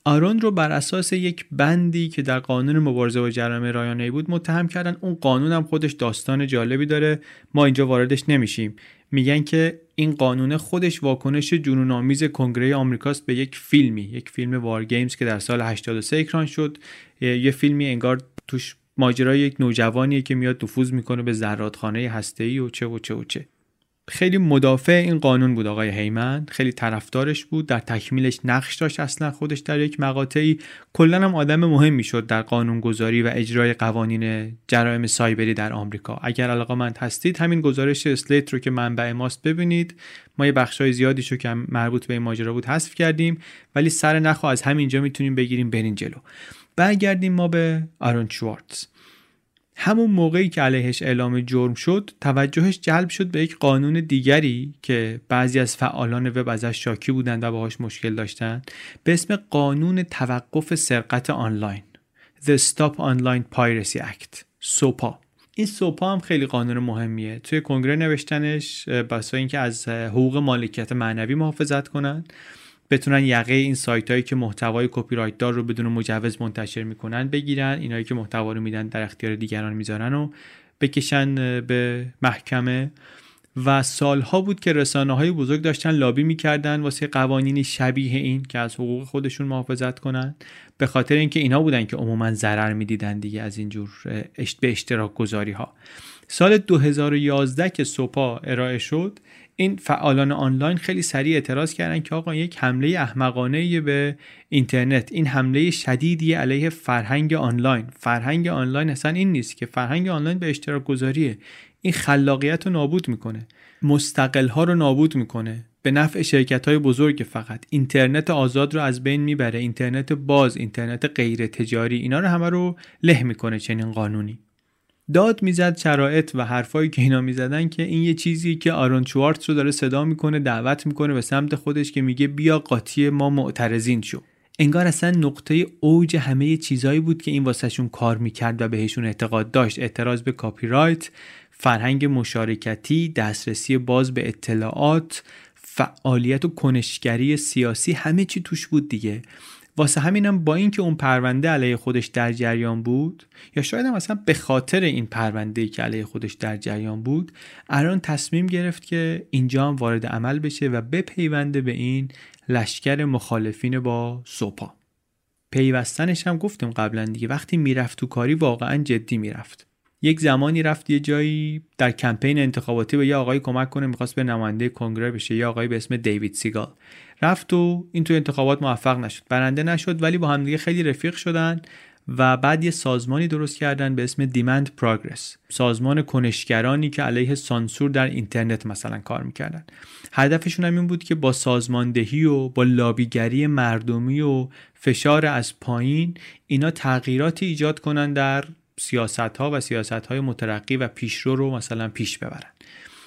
آرون رو بر اساس یک بندی که در قانون مبارزه با جرائم رایانه‌ای بود متهم کردن. اون قانون هم خودش داستان جالبی داره، ما اینجا واردش نمیشیم. میگن که این قانون خودش واکنش جنون‌آمیز کنگره آمریکاست به یک فیلمی، یک فیلم وار گیمز که در سال 83 اکران شد. یه فیلمی انگار توش ماجرای یک نوجوانیه که میاد نفوذ میکنه به زرادخانه هسته‌ای و چه و چه و چه. خیلی مدافع این قانون بود آقای هیمن، خیلی طرفدارش بود، در تکمیلش نقش داشت اصلا خودش در یک مقاطعی. کلا هم آدم مهمی شد در قانونگذاری و اجرای قوانین جرایم سایبری در آمریکا. اگر علاقه‌مند هستید همین گزارش اسلیت رو که منبع ماست ببینید. ما یه بخشای زیادیشو که مربوط به این ماجرا بود حذف کردیم، ولی سر نخو از همینجا میتونیم بگیریم بریم جلو. برگردیم ما به آرون شوارتز. همون موقعی که علیهش اعلام جرم شد توجهش جلب شد به یک قانون دیگری که بعضی از فعالان وب ازش شاکی بودند و باهاش مشکل داشتن به اسم قانون توقف سرقت آنلاین، The Stop Online Piracy Act، سوپا. این سوپا هم خیلی قانون مهمیه. توی کنگره نوشتنش بسا اینکه از حقوق مالکیت معنوی محافظت کنن، بتونن یقه این سایتایی که محتوای کپی رایت دار رو بدون مجوز منتشر میکنن بگیرن، اینایی که محتوا رو میدن در اختیار دیگران میذارن و بکشن به محکمه و سالها بود که رسانه‌های بزرگ داشتن لابی می‌کردن واسه قوانینی شبیه این که از حقوق خودشون محافظت کنن، به خاطر اینکه اینا بودن که عموماً ضرر می‌دیدن دیگه از اینجور به اشتراک گذاری‌ها. سال 2011 که سوپا ارائه شد، این فعالان آنلاین خیلی سریع اعتراض کردن که آقا یک حمله احمقانه به اینترنت، این حمله شدیدی علیه فرهنگ آنلاین. فرهنگ آنلاین اصلا این نیست که، فرهنگ آنلاین به اشتراک گذاریه. این خلاقیت رو نابود میکنه، مستقلها رو نابود میکنه به نفع شرکت‌های بزرگ. فقط اینترنت آزاد رو از بین میبره، اینترنت باز، اینترنت غیر تجاری، اینا رو همه رو له میکنه چنین قانونی. داد میزد شرایط و حرفایی که اینا میزدن که این یه چیزی که آرون شوارتز رو داره صدا میکنه، دعوت میکنه به سمت خودش که میگه بیا قاطی ما معترضین شو. انگار اصلا نقطه اوج همه چیزایی بود که این واسهشون کار میکرد و بهشون اعتقاد داشت: اعتراض به کاپی رایت، فرهنگ مشارکتی، دسترسی باز به اطلاعات، فعالیت و کنشگری سیاسی، همه چی توش بود دیگه. واسه همینم با اینکه اون پرونده علیه خودش در جریان بود، یا شاید هم اصلا به خاطر این پرونده‌ای که علیه خودش در جریان بود، الان تصمیم گرفت که اینجا هم وارد عمل بشه و بپیونده به این لشکر مخالفین با سوپا. پیوستنش هم گفتم قبلا دیگه، وقتی میرفت تو کاری واقعا جدی میرفت. یک زمانی رفت یه جایی در کمپین انتخاباتی به یه آقایی کمک کنه، می‌خواست به نماینده کنگره بشه، یه آقایی به اسم دیوید سیگال. رفت و این تو انتخابات موفق نشد، برنده نشد، ولی با هم دیگه خیلی رفیق شدن و بعد یه سازمانی درست کردن به اسم دیمند پروگرس، سازمان کنشگرانی که علیه سانسور در اینترنت مثلا کار میکردن. هدفشون هم این بود که با سازماندهی و با لابیگری مردمی و فشار از پایین اینا تغییراتی ایجاد کنن در سیاست‌ها و سیاست‌های مترقی و پیشرو رو مثلا پیش ببرن.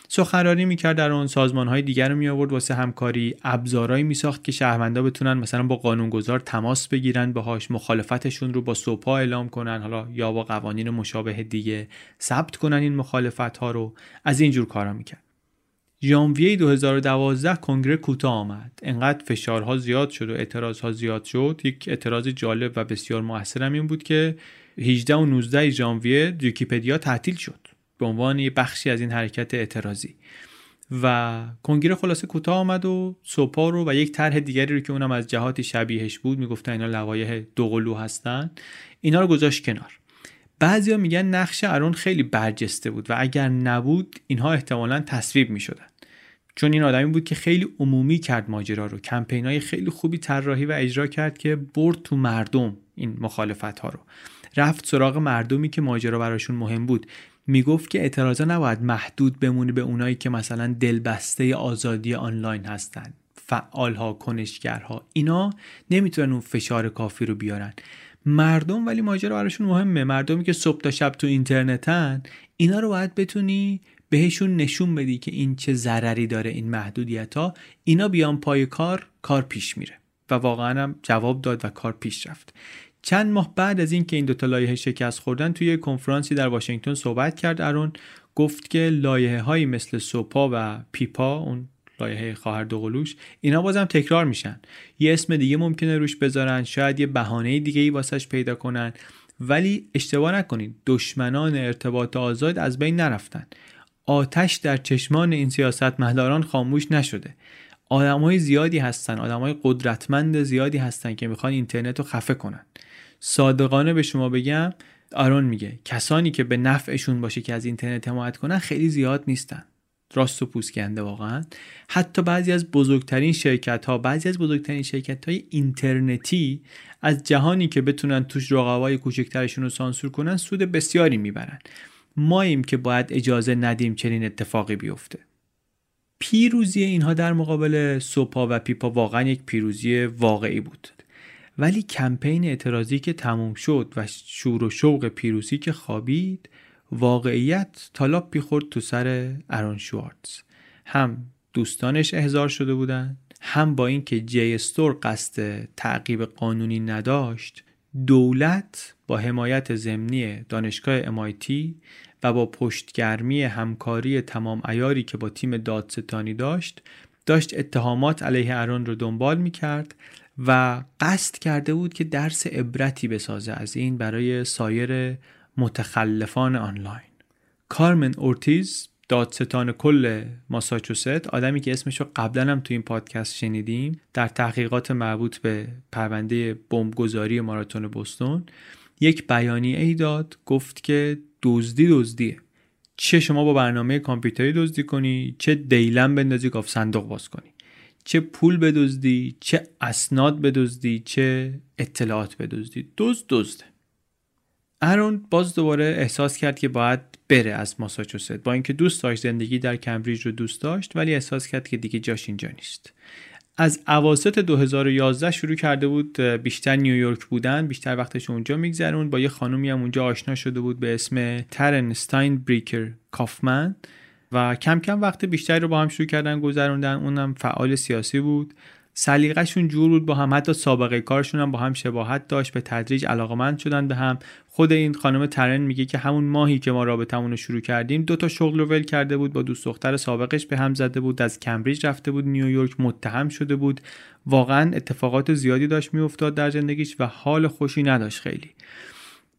سخنرانی میکرد در اون، سازمان‌های دیگر رو می‌آورد واسه همکاری، ابزارهایی میساخت که شهروندا بتونن مثلا با قانونگذار تماس بگیرن باهاش، مخالفتشون رو با سوپا اعلام کنن، حالا یا با قوانین مشابه دیگه ثبت کنن این مخالفت‌ها رو، از این جور کارا میکرد. ژانویه 2012 کنگره کوتاه آمد. انقدر فشارها زیاد شد و اعتراضها زیاد شد. یک اعتراض جالب و بسیار مؤثر هم این بود که 18 و 19 ژانویه ویکی‌پدیا تعطیل شد به عنوان یه بخشی از این حرکت اعتراضی و کنگره خلاصه کوتاه آمد و سوپا رو و یک طرح دیگری رو که اونم از جهاتی شبیهش بود، میگفتن اینا لوایح دوقلو هستن، اینا رو گذاشت کنار. بعضیا میگن نقش ارون خیلی برجسته بود و اگر نبود اینها احتمالاً تصویب میشدن، چون این آدمی بود که خیلی عمومی کرد ماجرا رو، کمپینای خیلی خوبی طراحی و اجرا کرد که برد تو مردم این مخالفت‌ها رو، رفت سراغ مردمی که ماجرا براشون مهم بود. میگفت که اعتراضا نباید محدود بمونه به اونایی که مثلا دلبسته آزادی آنلاین هستن، فعالها، کنشگرها، اینا نمیتونن اون فشار کافی رو بیارن. مردم ولی ماجرا براشون مهمه، مردمی که صبح تا شب تو اینترنتن، اینا رو باید بتونی بهشون نشون بدی که این چه ضرری داره این محدودیت‌ها، اینا بیان پای کار، کار پیش میره و واقعا هم جواب داد و کار پیش رفت. چند ماه بعد از اینکه این دوتا لایحه شکست خوردن، توی کنفرانسی در واشنگتن صحبت کرد ارون، گفت که لایحه‌هایی مثل سوپا و پیپا، اون لایحه خواهر دوقلوش، اینا بازم تکرار میشن، یه اسم دیگه ممکنه روش بذارن، شاید یه بهانه دیگه‌ای واسش پیدا کنن، ولی اشتباه نکنید، دشمنان ارتباط آزاد از بین نرفتن، آتش در چشمان این سیاستمداران خاموش نشده. آدمای زیادی هستن، آدمای قدرتمند زیادی هستن که میخوان اینترنت رو خفه کنن. صادقانه به شما بگم، آرون میگه کسانی که به نفعشون باشه که از اینترنت حمایت کنن خیلی زیاد نیستن، راست و پوسکنده واقعا. حتی بعضی از بزرگترین شرکت‌ها، بعضی از بزرگترین شرکت‌های اینترنتی از جهانی که بتونن توش رقبای کوچکترشون رو سانسور کنن سود بسیاری میبرن. ماییم که باید اجازه ندیم چنین اتفاقی بیفته. پیروزی اینها در مقابل سوپا و پیپا واقعا یک پیروزی واقعی بود، ولی کمپین اعتراضی که تموم شد و شور و شوق پیروزی که خوابید، واقعیت تالاپ بیخورد تو سر ارون شوارتز. هم دوستانش احضار شده بودن، هم با اینکه JSTOR قصد تعقیب قانونی نداشت، دولت با حمایت ضمنی دانشگاه MIT و با پشتگرمی همکاری تمام عیاری که با تیم دادستانی داشت اتهامات علیه ارون رو دنبال میکرد و قصد کرده بود که درس عبرتی بسازه از این برای سایر متخلفان آنلاین. کارمن اورتیز، دادستان کل ماساچوست، آدمی که اسمش رو قبلا هم تو این پادکست شنیدیم، در تحقیقات مربوط به پرونده بمبگذاری ماراتون بوستون یک بیانیه‌ای داد، گفت که دزدیه. چه شما با برنامه کامپیوتری دزدی کنی، چه دیلم بندازی گاف صندوق باز کنی، چه پول بدزدی، چه اسناد بدزدی، چه اطلاعات بدزدی، دزده. ارون باز دوباره احساس کرد که باید بره از ماساچوست، با اینکه دوست داشت زندگی در کمبریج رو دوست داشت، ولی احساس کرد که دیگه جاش اینجا نیست. از اواسط 2011 شروع کرده بود بیشتر نیویورک بودن، بیشتر وقتش اونجا میگذروند. با یه خانومی هم اونجا آشنا شده بود به اسم ترن استاینبریکر-کافمن و کم کم وقت بیشتری رو با هم شروع کردن گذروندن. اونم فعال سیاسی بود، سلیقه‌شون جور بود با هم، حتی سابقه کارشون هم با هم شباهت داشت. به تدریج علاقه‌مند شدن به هم. خود این خانم ترن میگه که همون ماهی که ما رابطمون رو شروع کردیم، 2 تا شغل رو ول کرده بود، با دوست دختر سابقش به هم زده بود، از کمبریج رفته بود نیویورک، متهم شده بود، واقعا اتفاقات زیادی داشت میافتاد در زندگیش و حال خوشی نداشت خیلی.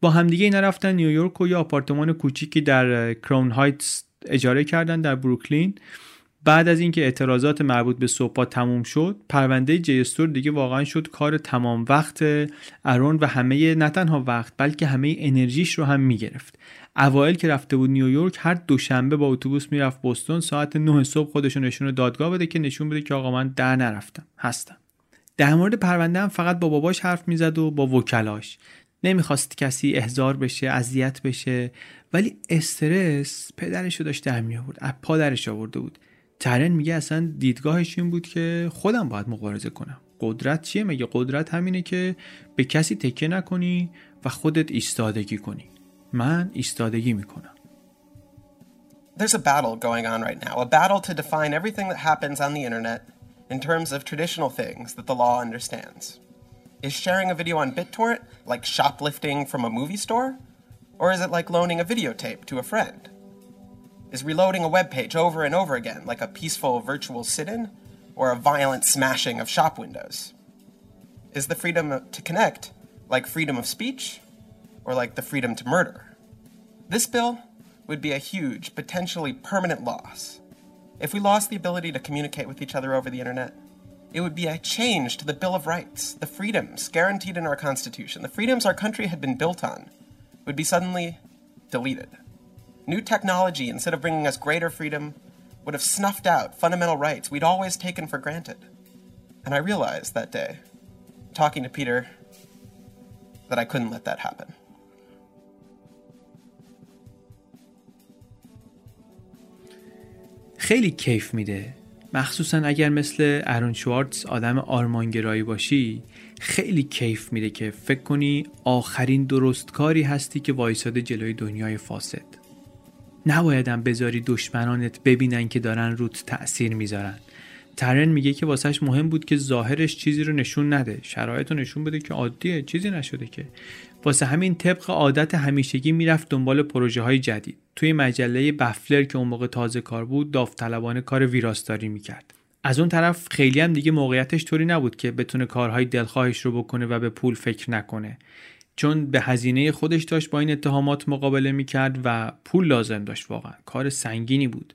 با هم دیگه اینا رفتن نیویورک و یه آپارتمان کوچیکی در کراون هایتس اجاره کردن در بروکلین. بعد از اینکه اعتراضات مربوط به سوپا تموم شد، پرونده JSTOR دیگه واقعا شد کار تمام وقت ارون و همه، نه تنها وقت بلکه همه انرژیش رو هم میگرفت. اوایل که رفته بود نیویورک، هر دوشنبه با اتوبوس میرفت بوستون، ساعت 9 صبح خودشون نشون دادگاه بده که نشون بده که آقا من در نرفتم، هستم. در مورد پرونده هم فقط با باباش حرف میزد و با وکلاش. نمیخواست کسی احضار بشه، اذیت بشه، ولی استرس پدرش رو داشت درمی آورد، از پا درش آورده بود. ترن میگه اصلا دیدگاهش این بود که خودم باید مبارزه کنم. قدرت چیه؟ میگه قدرت همینه که به کسی تکیه نکنی و خودت ایستادگی کنی. من ایستادگی میکنم. There's a battle going on right now. A battle to define everything that happens on the internet in terms of traditional things that the law understands. Is sharing a video on BitTorrent like shoplifting from a movie store? Or is it like loaning a videotape to a friend? Is reloading a web page over and over again like a peaceful virtual sit-in or a violent smashing of shop windows? Is the freedom to connect like freedom of speech or like the freedom to murder? This bill would be a huge, potentially permanent loss. If we lost the ability to communicate with each other over the internet, it would be a change to the Bill of Rights, the freedoms guaranteed in our Constitution, the freedoms our country had been built on, would be suddenly deleted. New technology, instead of bringing us greater freedom, would have snuffed out fundamental rights we'd always taken for granted. And I realized that day, talking to Peter, that I couldn't let that happen. خیلی کیف میده. مخصوصا اگر مثل ارون شوارتز آدم آرمانگرایی باشی، خیلی کیف میده که فکر کنی آخرین درستکاری هستی که وایساده جلوی دنیای فاسد. نبایدم بذاری دشمنانت ببینن که دارن روت تأثیر میذارن. ترن میگه که واسهش مهم بود که ظاهرش چیزی رو نشون نده، شرایط رو نشون بده که عادیه، چیزی نشده که. واسه همین طبق عادت همیشگی میرفت دنبال پروژه های جدید. توی مجله بفلر که اون موقع تازه کار بود، داوطلبانه کار ویراستاری میکرد. از اون طرف خیلی هم دیگه موقعیتش طوری نبود که بتونه کارهای دلخواهش رو بکنه و به پول فکر نکنه، چون به هزینه خودش داشت با این اتهامات مقابله میکرد و پول لازم داشت. واقعا کار سنگینی بود.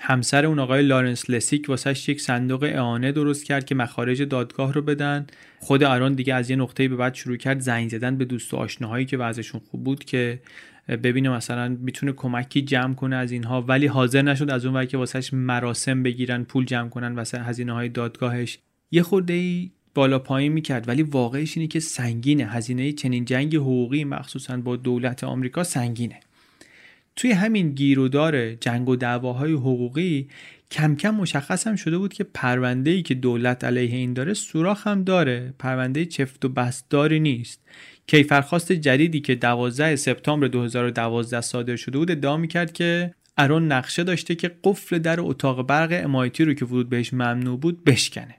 همسر اون آقای لارنس لسیک واسهش یک صندوق اعانه درست کرد که مخارج دادگاه رو بدن. خود ارون دیگه از یه نقطه‌ای به بعد شروع کرد زنگ زدن به دوست و آشناهایی که وضعشون خوب بود که ببینه مثلا میتونه کمکی جمع کنه از اینها، ولی حاضر نشد. از اون ور که واسهش مراسم بگیرن، پول جمع کنن واسه هزینه‌های دادگاهش، یه خورده‌ای بالا پایین میکرد. ولی واقعش اینه که سنگینه. هزینه چنین جنگ حقوقی مخصوصاً با دولت آمریکا سنگینه. توی همین گیرودار جنگ و دعواهای حقوقی کم کم مشخص هم شده بود که پرونده‌ای که دولت علیه این داره سوراخ هم داره، پرونده چفت و بست‌داری نیست. کیفرخواست جدیدی که 12 سپتامبر 2012 صادر شده بود ادعا میکرد که ارون نقشه داشته که قفل در اتاق برق MIT رو که ورود بهش ممنوع بود بشکنه،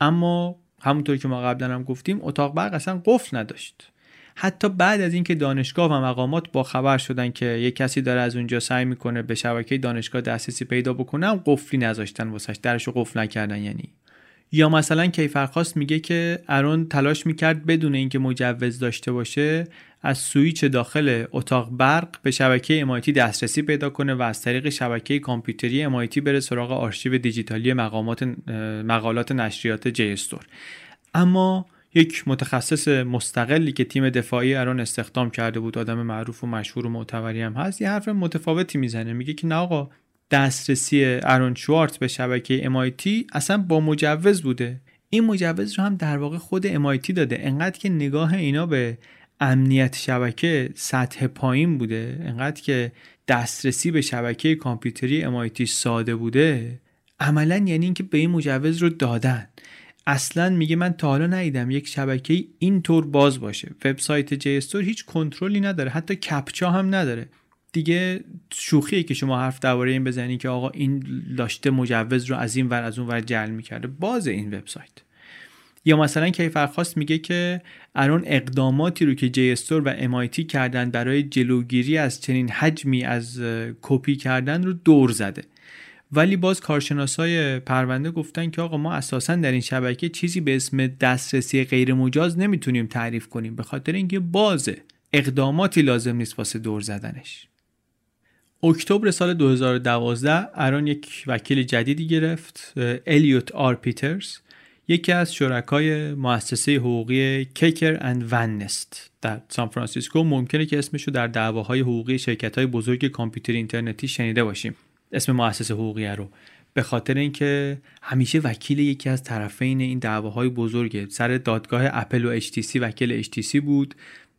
اما همونطور که ما قبلا هم گفتیم اتاق برق اصلا قفل نداشت. حتی بعد از اینکه دانشگاه و مقامات با خبر شدن که یک کسی داره از اونجا سعی میکنه به شبکه دانشگاه دسترسی پیدا بکنه، هم قفلی نذاشتن واسش، درشو قفل نکردن. یعنی یا مثلا کیفرخواست میگه که ارون تلاش میکرد بدون اینکه مجوز داشته باشه از سویچ داخل اتاق برق به شبکه MIT دسترسی پیدا کنه و از طریق شبکه کامپیوتری MIT بره سراغ آرشیو دیجیتالی مقالات نشریات JSTOR. اما یک متخصص مستقلی که تیم دفاعی ارون استخدام کرده بود، آدم معروف و مشهور و معتبری هم هست، یه حرف متفاوتی میزنه. میگه که نه آقا، دسترسی ارون شوارتز به شبکه MIT اصلا با مجوز بوده. این مجوز رو هم در واقع خود MIT داده. انقدر که نگاه اینا به امنیت شبکه سطح پایین بوده، انقدر که دسترسی به شبکه کامپیوتری MIT ساده بوده، عملا یعنی اینکه به این مجوز رو دادن. اصلا میگه من تا حالا ندیدم یک شبکه اینطور باز باشه. وبسایت JSTOR هیچ کنترلی نداره، حتی کپچا هم نداره. دیگه شوخیه که شما حرف درباره این بزنی که آقا این داشته مجوز رو از این ور از اون ور جعل می‌کرده. باز این وبسایت. یا مثلا کیفرخواست میگه که الان اقداماتی رو که JSTOR و MIT کردن برای جلوگیری از چنین حجمی از کپی کردن رو دور زده. ولی باز کارشناسای پرونده گفتن که آقا ما اساساً در این شبکه چیزی به اسم دسترسی غیرمجاز نمیتونیم تعریف کنیم، به خاطر اینکه بازه، اقداماتی لازم نیست واسه دور زدنش. اکتبر سال 2012 ارون یک وکیل جدیدی گرفت، الیوت آر پیترز، یکی از شرکای مؤسسه حقوقی کیکر اند ونست در سان فرانسیسکو. ممکنه که اسمشو در دعواهای حقوقی شرکت‌های بزرگ کامپیوتر اینترنتی شنیده باشیم، اسم مؤسسه حقوقی رو، به خاطر اینکه همیشه وکیل یکی از طرفین این دعواهای بزرگه. سر دادگاه اپل و HTC وکیل HTC بود،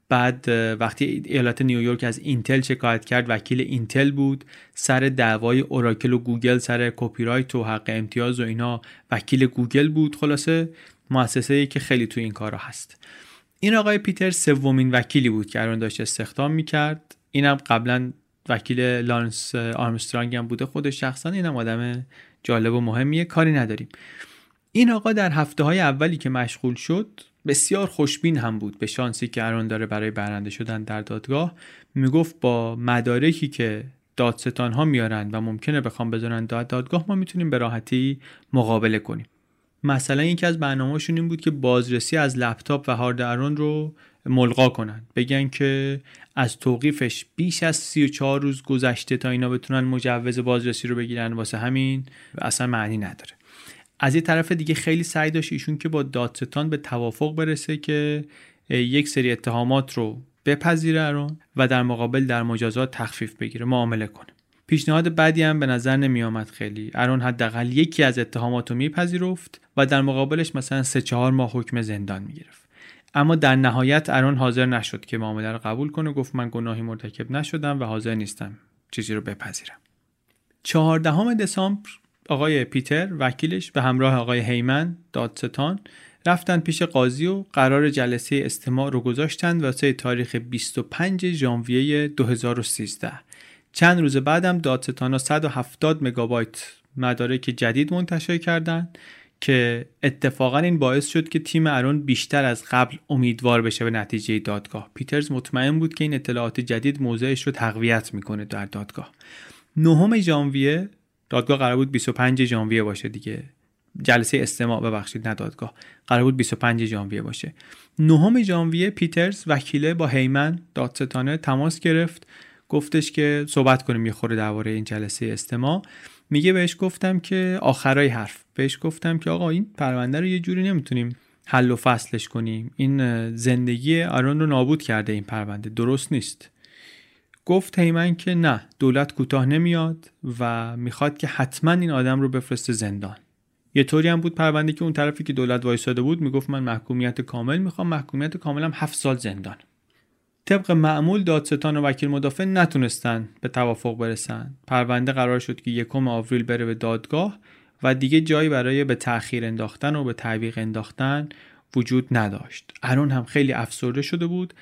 بعد وقتی ایالت نیویورک از اینتل شکایت کرد وکیل اینتل بود، سر دعوای اوراکل و گوگل سر کپی رایت و حق امتیاز و اینا وکیل گوگل بود. خلاصه مؤسسه‌ای که خیلی تو این کارا هست. این آقای پیتر سومین وکیلی بود که الان داشت استخدام می‌کرد. اینم قبلا وکیل لارنس آرمسترانگ هم بوده خودش شخصا. اینم آدم جالب و مهمیه، کاری نداریم. این آقا در هفته‌های اولی که مشغول شد بسیار خوشبین هم بود به شانسی که ارون داره برای برنده شدن در دادگاه. میگفت با مدارکی که دادستان‌ها میارن و ممکنه بخوام بذارن دادگاه ما میتونیم به راحتی مقابله کنیم. مثلا یکی از برنامه‌شون این بود که بازرسی از لپتاپ و هارد ارون رو ملغا کنن، بگن که از توقیفش بیش از 34 روز گذشته تا اینا بتونن مجوز بازرسی رو بگیرن. واسه همین اصلا معنی نداره. از یه طرف دیگه خیلی سعی داشت ایشون که با دادستان به توافق برسه که یک سری اتهامات رو بپذیره رو و در مقابل در مجازات تخفیف بگیره، معامله کنه. پیشنهاد بدی هم به نظر نمی آمد خیلی. ارون حداقل یکی از اتهامات رو میپذیرفت و در مقابلش مثلا 3-4 ماه حکم زندان میگرفت. اما در نهایت ارون حاضر نشد که معامله رو قبول کنه. گفت من گناهی مرتکب نشدم و حاضر نیستم چیزی رو بپذیرم. 14 دسامبر آقای پیتر وکیلش به همراه آقای هیمن دادستان رفتن پیش قاضی و قرار جلسه استماع رو گذاشتن واسه تاریخ 25 ژانویه 2013. چند روز بعدم دادستانا 170 مگابایت مدارک جدید منتشر کردن که اتفاقا این باعث شد که تیم ارون بیشتر از قبل امیدوار بشه به نتیجه دادگاه. پیترز مطمئن بود که این اطلاعات جدید موضعش رو تقویت میکنه در دادگاه. 9 ژانویه دادگاه قرار بود 25 ژانویه باشه دیگه. جلسه استماع ببخشید نه دادگاه. قرار بود 25 ژانویه باشه. 9 ژانویه پیترز وکیله با هیمن دادستانه تماس گرفت. گفتش که صحبت کنیم یه خورده درباره این جلسه استماع. میگه بهش گفتم که آخرای حرف. بهش گفتم که آقا این پرونده رو یه جوری نمیتونیم حل و فصلش کنیم. این زندگی ارون رو نابود کرده این پرونده. درست نیست. گفت هیمن که نه، دولت کوتاه نمیاد و میخواد که حتما این آدم رو بفرسته زندان. یه طوری هم بود پرونده که اون طرفی که دولت وایساده بود میگفت من محکومیت کامل میخوام، محکومیت کاملم 7 سال زندان. طبق معمول دادستان و وکیل مدافع نتونستن به توافق برسن. پرونده قرار شد که 1 آوریل بره به دادگاه و دیگه جایی برای به تأخیر انداختن و به تعویق انداختن وجود نداشت. ارون هم خیلی افسرده شده بود.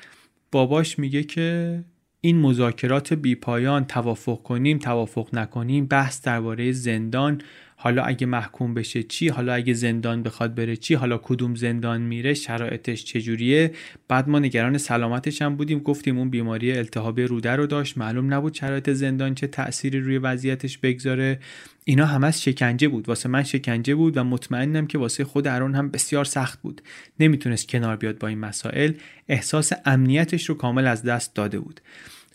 باباش میگه که این مذاکرات بیپایان، توافق کنیم، توافق نکنیم، بحث درباره زندان، حالا اگه محکوم بشه چی، حالا اگه زندان بخواد بره چی، حالا کدوم زندان میره، شرایطش چجوریه. بعد ما نگران سلامتش هم بودیم، گفتیم اون بیماری التهاب روده رو داشت، معلوم نبود شرایط زندان چه تأثیری روی وضعیتش بگذاره. اینا همه شکنجه بود، واسه من شکنجه بود و مطمئنم که واسه خود ارون هم بسیار سخت بود. نمیتونست کنار بیاد با این مسائل، احساس امنیتش رو کامل از دست داده بود.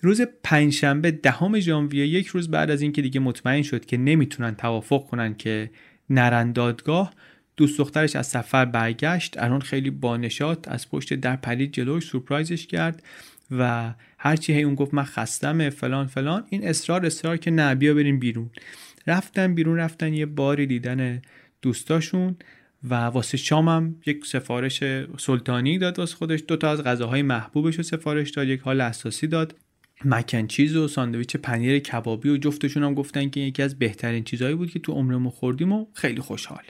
روز پنجشنبه 10 ژانویه، یک روز بعد از اینکه دیگه مطمئن شد که نمیتونن توافق کنن که نرن دادگاه، دوست دخترش از سفر برگشت. ارون خیلی بانشات از پشت در پرید جلوش، سورپرایزش کرد و هرچی هی اون گفت من خستمه فلان فلان، این اصرار که نه بیا بریم بیرون. رفتن بیرون، رفتن یه باری دیدن دوستاشون و واسه شامم یک سفارش سلطانی داد واسه خودش، 2 تا از غذاهای محبوبش رو سفارش داد، یک حال اساسی داد، مکن چیز و ساندویچ پنیر کبابی، و جفتشون هم گفتن که یکی از بهترین چیزهایی بود که تو عمرمون خوردیم و خیلی خوشحال.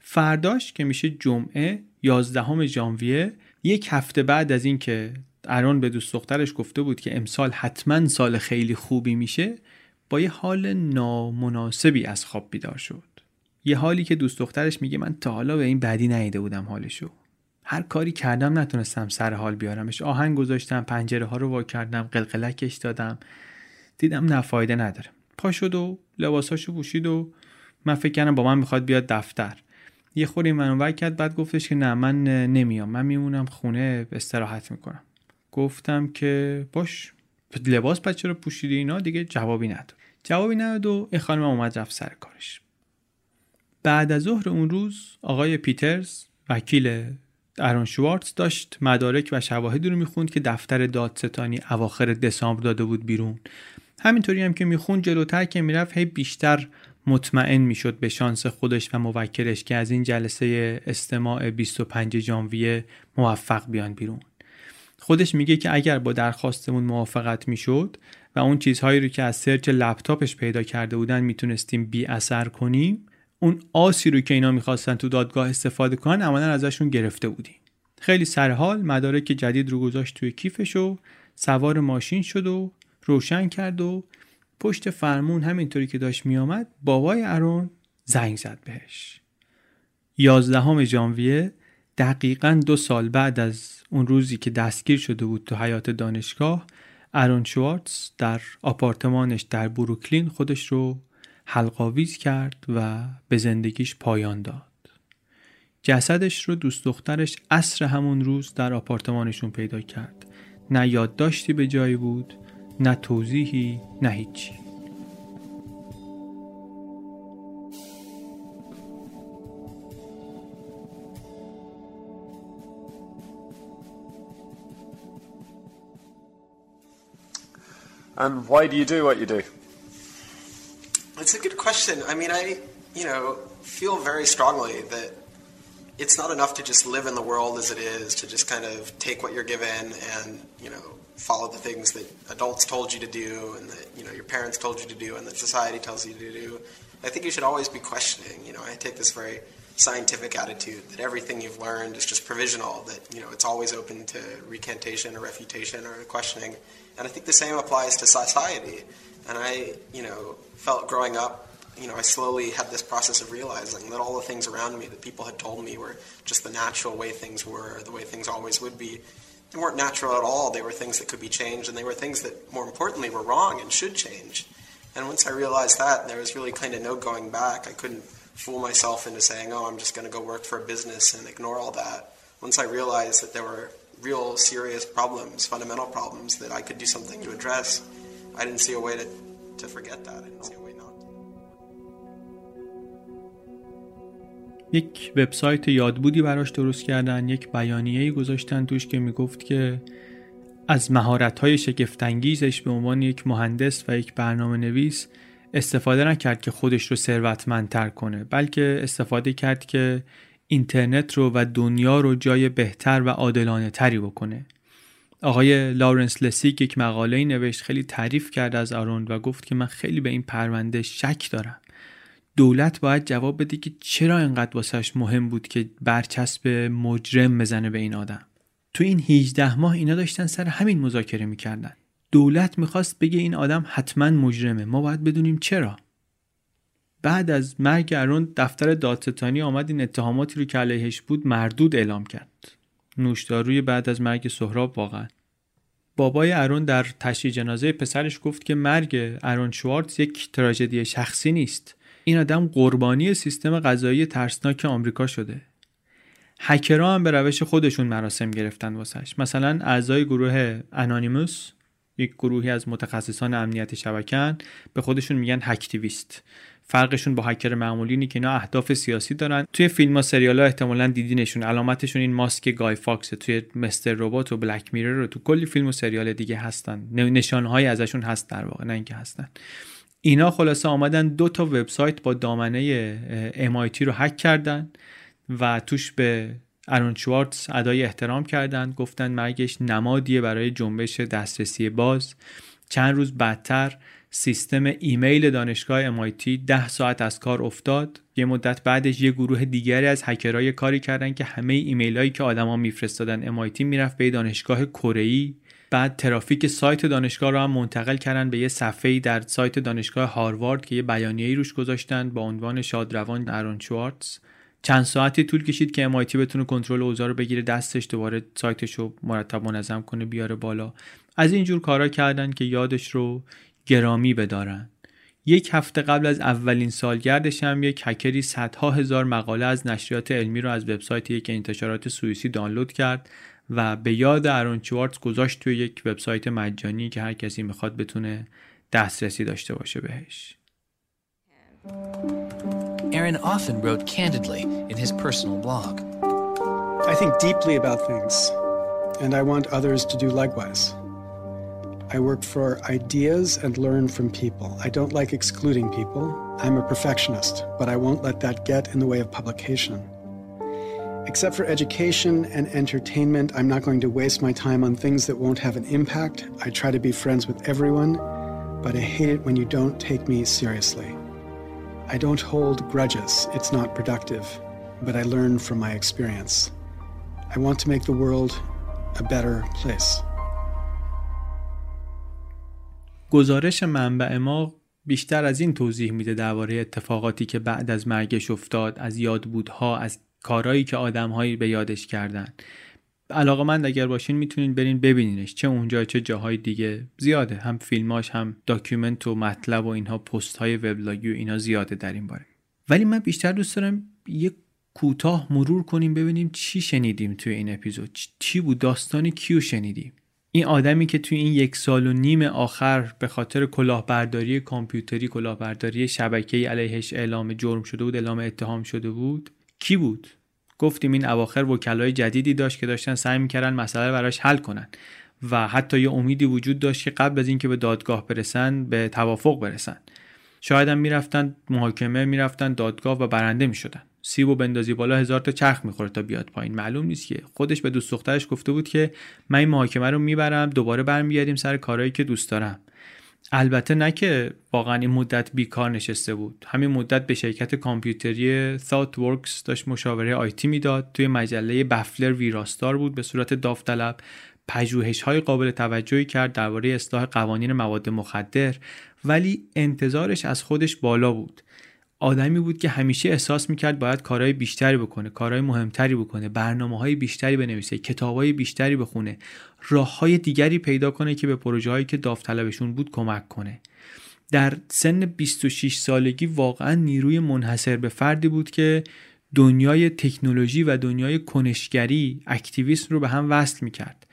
فرداش که میشه جمعه 11 ژانویه، یک هفته بعد از این که ارون به دوست دخترش گفته بود که امسال حتما سال خیلی خوبی میشه، با یه حال نامناسبی از خواب بیدار شد. یه حالی که دوست دخترش میگه من تا حالا به این بدی ندیده بودم حالشو. هر کاری کردم نتونستم سر حال بیارمش. آهنگ گذاشتم، پنجره ها رو وا کردم، قلقلکش دادم. دیدم نفایده نداره. پا شد و لباساشو پوشید و من فکر کردم با من میخواد بیاد دفتر. یه خوری منو ور کرد، بعد گفتش که نه من نمیام، من میمونم خونه استراحت میکنم. گفتم که باش، لباس بچه رو پوشیدی اینا، دیگه جوابی نداد و این خانم اومد رفت سر کارش. بعد از ظهر اون روز آقای پیترز وکیل ارون شوارتز داشت مدارک و شواهد رو میخوند که دفتر دادستانی اواخر دسامبر داده بود بیرون. همینطوری هم که میخوند، جلوتر که میرفت هی بیشتر مطمئن میشد به شانس خودش و موکلش که از این جلسه استماع 25 ژانویه موفق بیان بیرون. خودش میگه که اگر با درخواستمون موافقت میشد و اون چیزهایی رو که از سرچ لپتاپش پیدا کرده بودن میتونستیم بی اثر کنیم، اون آسی رو که اینا میخواستن تو دادگاه استفاده کنن اماناً ازشون گرفته بودیم. خیلی سرحال مدارک جدید رو گذاشت توی کیفش و سوار ماشین شد و روشن کرد و پشت فرمون همینطوری که داشت میامد بابای ارون زنگ زد بهش. 11 ژانویه، دقیقاً 2 سال بعد از اون روزی که دستگیر شده بود تو حیاط دانشگاه، ارون شوارتز در آپارتمانش در بروکلین خودش رو حلق‌آویز کرد و به زندگیش پایان داد. جسدش رو دوست دخترش عصر همون روز در آپارتمانشون پیدا کرد. نه یادداشتی به جایی بود، نه توضیحی، نه هیچی. And why do you do what you do? It's a good question. I mean, I feel very strongly that it's not enough to just live in the world as it is, to just kind of take what you're given and, follow the things that adults told you to do and that, your parents told you to do and that society tells you to do. I think you should always be questioning. I take this very scientific attitude that everything you've learned is just provisional, that, it's always open to recantation or refutation or questioning. And I think the same applies to society. And I, felt growing up, I slowly had this process of realizing that all the things around me that people had told me were just the natural way things were, the way things always would be. They weren't natural at all. They were things that could be changed, and they were things that, more importantly, were wrong and should change. And once I realized that, there was really kind of no going back. I couldn't fool myself into saying, oh, I'm just going to go work for a business and ignore all that. Once I realized that there were real serious problems, fundamental problems that I could do something to address, I didn't see a way to forget that. I didn't see a way not to. یک وبسایت یادبودی براش درست کردن، یک بیانیه‌ای گذاشتن توش که میگفت که از مهارت‌های شگفت‌انگیزش به عنوان یک مهندس و یک برنامه‌نویس استفاده نکرد که خودش رو ثروتمندتر کنه، بلکه استفاده کرد که اینترنت رو و دنیا رو جای بهتر و عادلانه تری بکنه. آقای لارنس لسیگ یک مقاله نوشت، خیلی تعریف کرد از ارون و گفت که من خیلی به این پرونده شک دارم. دولت باید جواب بده که چرا اینقدر واسهش مهم بود که برچسب مجرم بزنه به این آدم. تو این 18 ماه اینا داشتن سر همین مذاکره میکردن. دولت میخواست بگه این آدم حتما مجرمه، ما باید بدونیم چرا. بعد از مرگ ارون دفتر دادستانی آمد این اتهاماتی رو که علیهش بود مردود اعلام کرد. نوشداروی بعد از مرگ سهراب واقعا. بابای ارون در تشییع جنازه پسرش گفت که مرگ ارون شوارتز یک تراژدی شخصی نیست. این آدم قربانی سیستم قضایی ترسناک آمریکا شده. هکرها هم به روش خودشون مراسم گرفتن واسش. مثلا اعضای گروه انانیموس، یک گروهی از متخصصان امنیت شبکه‌ان، به خودشون میگن هکتیویست. فرقشون با هکر معمولی اینه که اینا اهداف سیاسی دارن. توی فیلم‌ها، سریال‌ها احتمالاً دیدینشون. علامتشون این ماسک گای فاکسه توی مستر ربات و بلک میرر رو تو کلی فیلم و سریال دیگه هستن. نشانه‌هایی ازشون هست در واقع، نه اینکه هستن. اینا خلاصه آمدن 2 تا وبسایت با دامنه MIT رو هک کردن و توش به ارون شوارتز ادای احترام کردن، گفتن مرگش نمادیه برای جنبش دسترسی باز. چند روز بعدتر سیستم ایمیل دانشگاه MIT 10 ساعت از کار افتاد. یه مدت بعدش یه گروه دیگری از هکرای کاری کردن که همه ایمیلایی که آدما میفرستادن MIT میرفت به دانشگاه کره‌ای. بعد ترافیک سایت دانشگاه رو هم منتقل کردن به یه صفحه‌ای در سایت دانشگاه هاروارد که یه بیانیه‌ای روش گذاشتن با عنوان شادروان ارون شوارتز. چند ساعتی طول کشید که MIT بتونه کنترل اوضاع رو بگیره دستش، دوباره سایتش رو مرتب منظم کنه، بیاره بالا. از اینجور کارا کردن که یادش رو گرامی بدارن. یک هفته قبل از اولین سالگردش هم یک هکری صدها هزار مقاله از نشریات علمی رو از وبسایت یک انتشارات سوئیسی دانلود کرد و به یاد ارون شوارتز گذاشت توی یک وبسایت مجانی که هر کسی میخواد بتونه دسترسی داشته باشه بهش. Aaron often wrote candidly in his personal blog. I think deeply about things, and I want others to do likewise. I work for ideas and learn from people. I don't like excluding people. I'm a perfectionist, but I won't let that get in the way of publication. Except for education and entertainment, I'm not going to waste my time on things that won't have an impact. I try to be friends with everyone, but I hate it when you don't take me seriously. I don't hold grudges. It's not productive, but I learn from my experience. I want to make the world a better place. گزارش منبع ما بیشتر از این توضیح میده درباره اتفاقاتی که بعد از مرگش افتاد، از یادبودها، از کارهایی که آدم‌هایی به یادش کردن. علاقه‌مند اگر باشین میتونین برین ببینینش، چه اونجا چه جاهای دیگه. زیاده، هم فیلماش، هم داکیومنت و مطلب و اینها، پست‌های وبلاگی و اینا زیاده در این باره. ولی من بیشتر دوست دارم یه کوتاه مرور کنیم ببینیم چی شنیدیم توی این اپیزود. چی بود داستانی، کیو شنیدیم؟ این آدمی که توی این 1.5 سال آخر به خاطر کلاهبرداری کامپیوتری، کلاهبرداری شبکه‌ای علیهش اعلام جرم شده بود، اعلام اتهام شده بود، کی بود؟ گفتیم این اواخر وکلای جدیدی داشت که داشتن سعی می‌کردن مسئله رو براش حل کنن و حتی یه امیدی وجود داشت که قبل از اینکه به دادگاه برسن به توافق برسن. شاید هم می‌رفتن محاکمه، می‌رفتن دادگاه و برنده می‌شدن. سیب و بندازی بالا 1000 تا چرخ می‌خوره تا بیاد پایین. معلوم نیست که خودش به دوست دخترش گفته بود که من این محاکمه رو می‌برم، دوباره برمیگردیم سر کارهایی که دوست دارم. البته نه که واقعا این مدت بیکار نشسته بود. همین مدت به شرکت کامپیوتری Thought Works داشت مشاوره آیتی میداد. توی مجله بفلر ویراستار بود به صورت داوطلب. پژوهش‌های قابل توجهی کرد درباره اصلاح قوانین مواد مخدر، ولی انتظارش از خودش بالا بود. آدمی بود که همیشه احساس میکرد باید کارهای بیشتری بکنه، کارهای مهمتری بکنه، برنامه‌های بیشتری بنویسه، کتاب‌های بیشتری بخونه، راه‌های دیگری پیدا کنه که به پروژه‌هایی که داوطلبشون بود کمک کنه. در سن 26 سالگی واقعاً نیروی منحصر به فردی بود که دنیای تکنولوژی و دنیای کنشگری، اکتیویسم رو به هم وصل میکرد.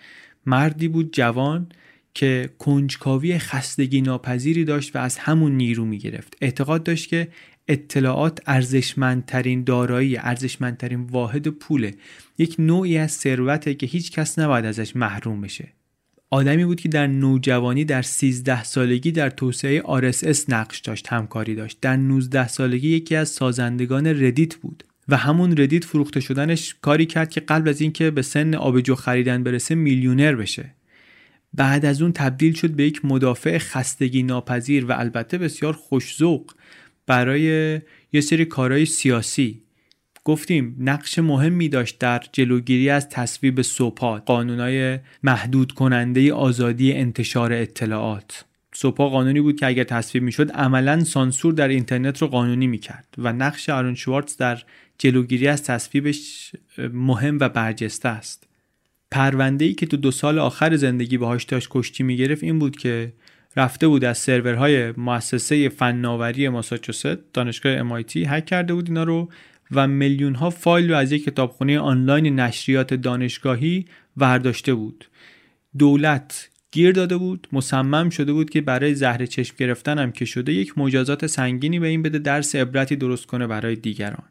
مردی بود جوان که کنجکاوی خستگی ناپذیری داشت و از همون نیرو میگرفت. اعتقاد داشت که اطلاعات ارزشمندترین دارایی، ارزشمندترین واحد پوله، یک نوعی از ثروته که هیچ کس نباید ازش محروم بشه. آدمی بود که در نوجوانی، در 13 سالگی در توسعه RSS نقش داشت، همکاری داشت. در 19 سالگی یکی از سازندگان ردیت بود و همون ردیت فروخته شدنش کاری کرد که قبل از اینکه به سن آبجو خریدن برسه میلیونر بشه. بعد از اون تبدیل شد به یک مدافع خستگی ناپذیر و البته بسیار خوش‌ذوق برای یه سری کارهای سیاسی. گفتیم نقش مهمی داشت در جلوگیری از تصویب SOPA، قانونای محدود کننده آزادی انتشار اطلاعات. سوپا قانونی بود که اگر تصویب میشد عملاً سانسور در اینترنت رو قانونی میکرد و نقش آرون شوارتز در جلوگیری از تصویبش مهم و برجسته است. پرونده‌ای که تو 2 سال آخر زندگی باهاش داشت کشتی میگرفت این بود که رفته بود از سرورهای مؤسسه فناوری ماساچوست، دانشگاه MIT، هک کرده بود اینا رو و میلیون ها فایل رو از یک کتابخونه آنلاین نشریات دانشگاهی برداشته بود. دولت گیر داده بود، مصمم شده بود که برای زهر چشم گرفتن هم که شده یک مجازات سنگینی به این بده، درس عبرتی درست کنه برای دیگران.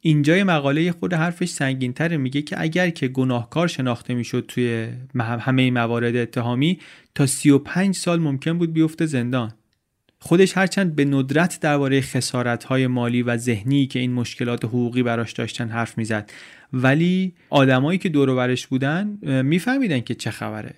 اینجای مقاله خود حرفش سنگین‌تره، میگه که اگر که گناهکار شناخته میشد توی همه موارد اتهامی تا 35 سال ممکن بود بیفته زندان. خودش هرچند به ندرت درباره خسارت‌های مالی و ذهنی که این مشکلات حقوقی براش داشتن حرف میزد، ولی آدمایی که دور و برش بودن میفهمیدن که چه خبره.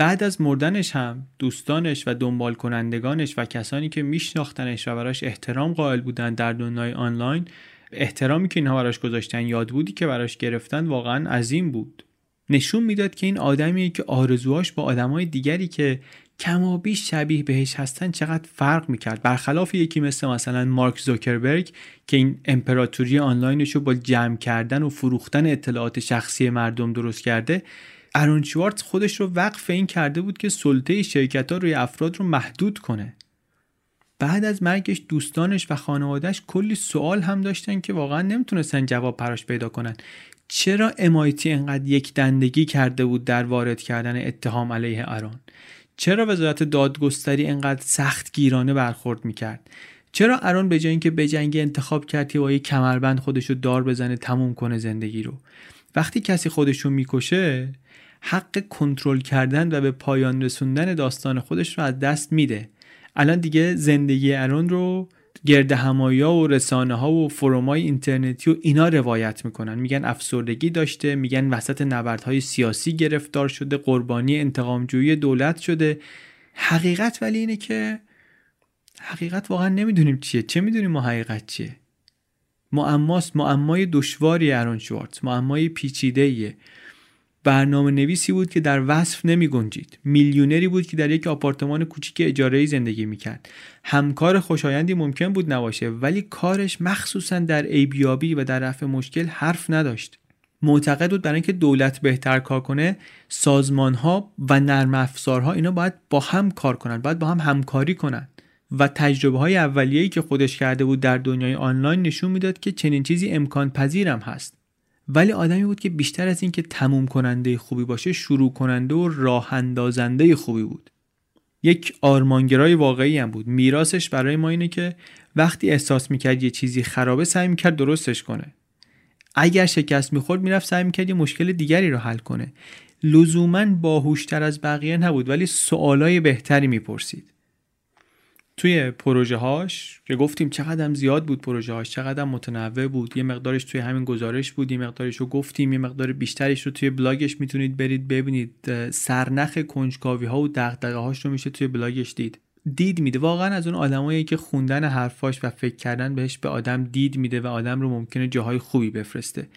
بعد از مردنش هم دوستانش و دنبال کنندگانش و کسانی که میشناختنش و براش احترام قائل بودن در دنیای آنلاین، احترامی که اینها براش گذاشتن، یاد بودی که براش گرفتن واقعا عظیم بود. نشون میداد که این آدمیه که آرزوهاش با آدمای دیگری که کمابیش شبیه بهش هستن چقدر فرق میکرد، برخلاف یکی مثلا مارک زوکربرگ که این امپراتوری آنلاینشو با جمع کردن و فروختن اطلاعات شخصی مردم درست کرده. آرون شوارتز خودش رو وقف این کرده بود که سلطه شرکت‌ها روی افراد رو محدود کنه. بعد از مرگش دوستانش و خانوادهش کلی سوال هم داشتن که واقعا نمیتونستن جواب براش پیدا کنن. چرا MIT اینقدر یک دندگی کرده بود در وارد کردن اتهام علیه آرون؟ چرا وزارت دادگستری اینقدر سخت گیرانه برخورد میکرد؟ چرا آرون به جای اینکه بجنگه انتخاب کرد که با یک کمربند خودشو دار بزنه تموم کنه زندگی رو؟ وقتی کسی خودشو میکشه حق کنترل کردن و به پایان رسوندن داستان خودش رو از دست میده. الان دیگه زندگی آرون رو گرد همایی‌ها و رسانه‌ها و فروم‌های اینترنتی و اینا روایت میکنن، میگن افسردگی داشته، میگن وسط نبردهای سیاسی گرفتار شده، قربانی انتقامجویی دولت شده. حقیقت ولی اینه که حقیقت واقعا نمیدونیم چیه. چه میدونیم ما حقیقت چیه؟ معمای دشواری آرون شوارتز، معمای پیچیده‌ایه. برنامه نویسی بود که در وصف نمی گنجید. میلیونری بود که در یک آپارتمان کوچیک اجاره‌ای زندگی میکرد. همکار خوشایندی ممکن بود نباشه، ولی کارش مخصوصا در ایبیابی و در رفع مشکل حرف نداشت. معتقد بود برای اینکه دولت بهتر کار کنه، سازمان‌ها و نرم افزارها اینا باید با هم کار کنن، باید با هم همکاری کنن. و تجربه‌های اولیه‌ای که خودش کرده بود در دنیای آنلاین نشون میداد که چنین چیزی امکان پذیرم هست. ولی آدمی بود که بیشتر از این که تموم کننده خوبی باشه، شروع کننده و راه اندازنده خوبی بود. یک آرمانگرای واقعی هم بود. میراثش برای ما اینه که وقتی احساس میکرد یه چیزی خرابه سعی میکرد درستش کنه. اگر شکست میخورد میرفت سعی میکرد یه مشکل دیگری رو حل کنه. لزوماً باهوشتر از بقیه نبود، ولی سوالای بهتری میپرسید. توی پروژه هاش که گفتیم چقدر هم زیاد بود، پروژه هاش چقدر هم متنوع بود، یه مقدارش توی همین گزارش بود، یه مقدارش رو گفتیم، یه مقدار بیشترش رو توی بلاگش میتونید برید ببینید. سرنخ کنجکاوی ها و دغدغه هاش رو میشه توی بلاگش دید میده. واقعا از اون آدمایی که خوندن حرفاش و فکر کردن بهش به آدم دید میده و آدم رو ممکنه جاهای خوبی بفرسته.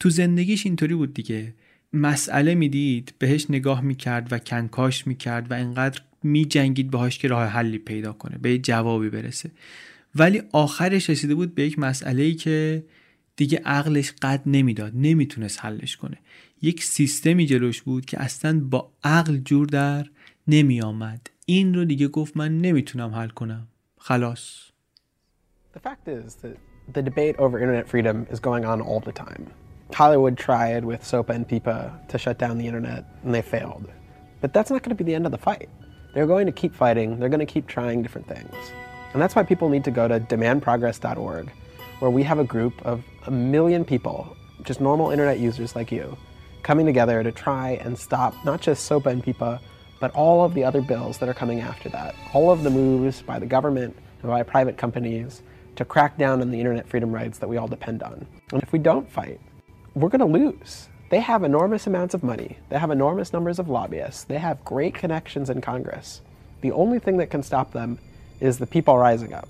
تو زندگیش اینطوری بود دیگه. مسئله میدید، بهش نگاه میکرد و کنکاش میکرد و انقدر می جنگید باهاش که راه حلی پیدا کنه، به جوابی برسه. ولی آخرش رسیده بود به یک مسئله‌ای که دیگه عقلش قد نمیداد، نمیتونست حلش کنه. یک سیستمی جلوش بود که اصلا با عقل جور در نمی آمد. این رو دیگه گفت من نمیتونم حل کنم، خلاص. The fact is that the debate over internet freedom is going on all the time. Hollywood tried with SOPA and PIPA to shut down the internet and they failed. But that's not going to be the end of the fight. They're going to keep fighting, they're going to keep trying different things. And that's why people need to go to demandprogress.org, where we have a group of 1 million people, just normal internet users like you, coming together to try and stop not just SOPA and PIPA, but all of the other bills that are coming after that. All of the moves by the government and by private companies to crack down on the internet freedom rights that we all depend on. And if we don't fight, we're going to lose. They have enormous amounts of money. They have enormous numbers of lobbyists. They have great connections in Congress. The only thing that can stop them is the people rising up.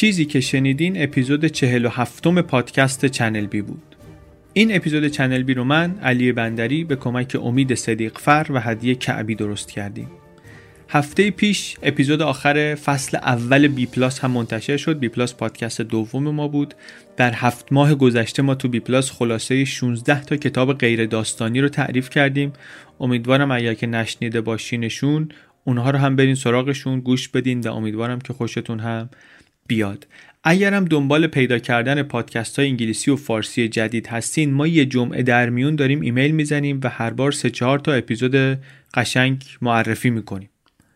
چیزی که شنیدین اپیزود 47 پادکست چنل بی بود. این اپیزود چنل بی رو من علی بندری به کمک امید صدیقفر و هدیه کعبی درست کردیم. هفته پیش اپیزود آخر فصل اول بی پلاس هم منتشر شد. بی پلاس پادکست دوم ما بود. در 7 ماه گذشته ما تو بی پلاس خلاصه 16 تا کتاب غیر داستانی رو تعریف کردیم. امیدوارم اگر که نشنیده باشینشون اونها رو هم برین سراغشون گوش بدین و امیدوارم که خوشتون هم بیاد. اگرم دنبال پیدا کردن پادکست‌های انگلیسی و فارسی جدید هستین، ما یه جمعه در میون داریم ایمیل میزنیم و هر بار 3-4 تا اپیزود قشنگ معرفی میکنیم.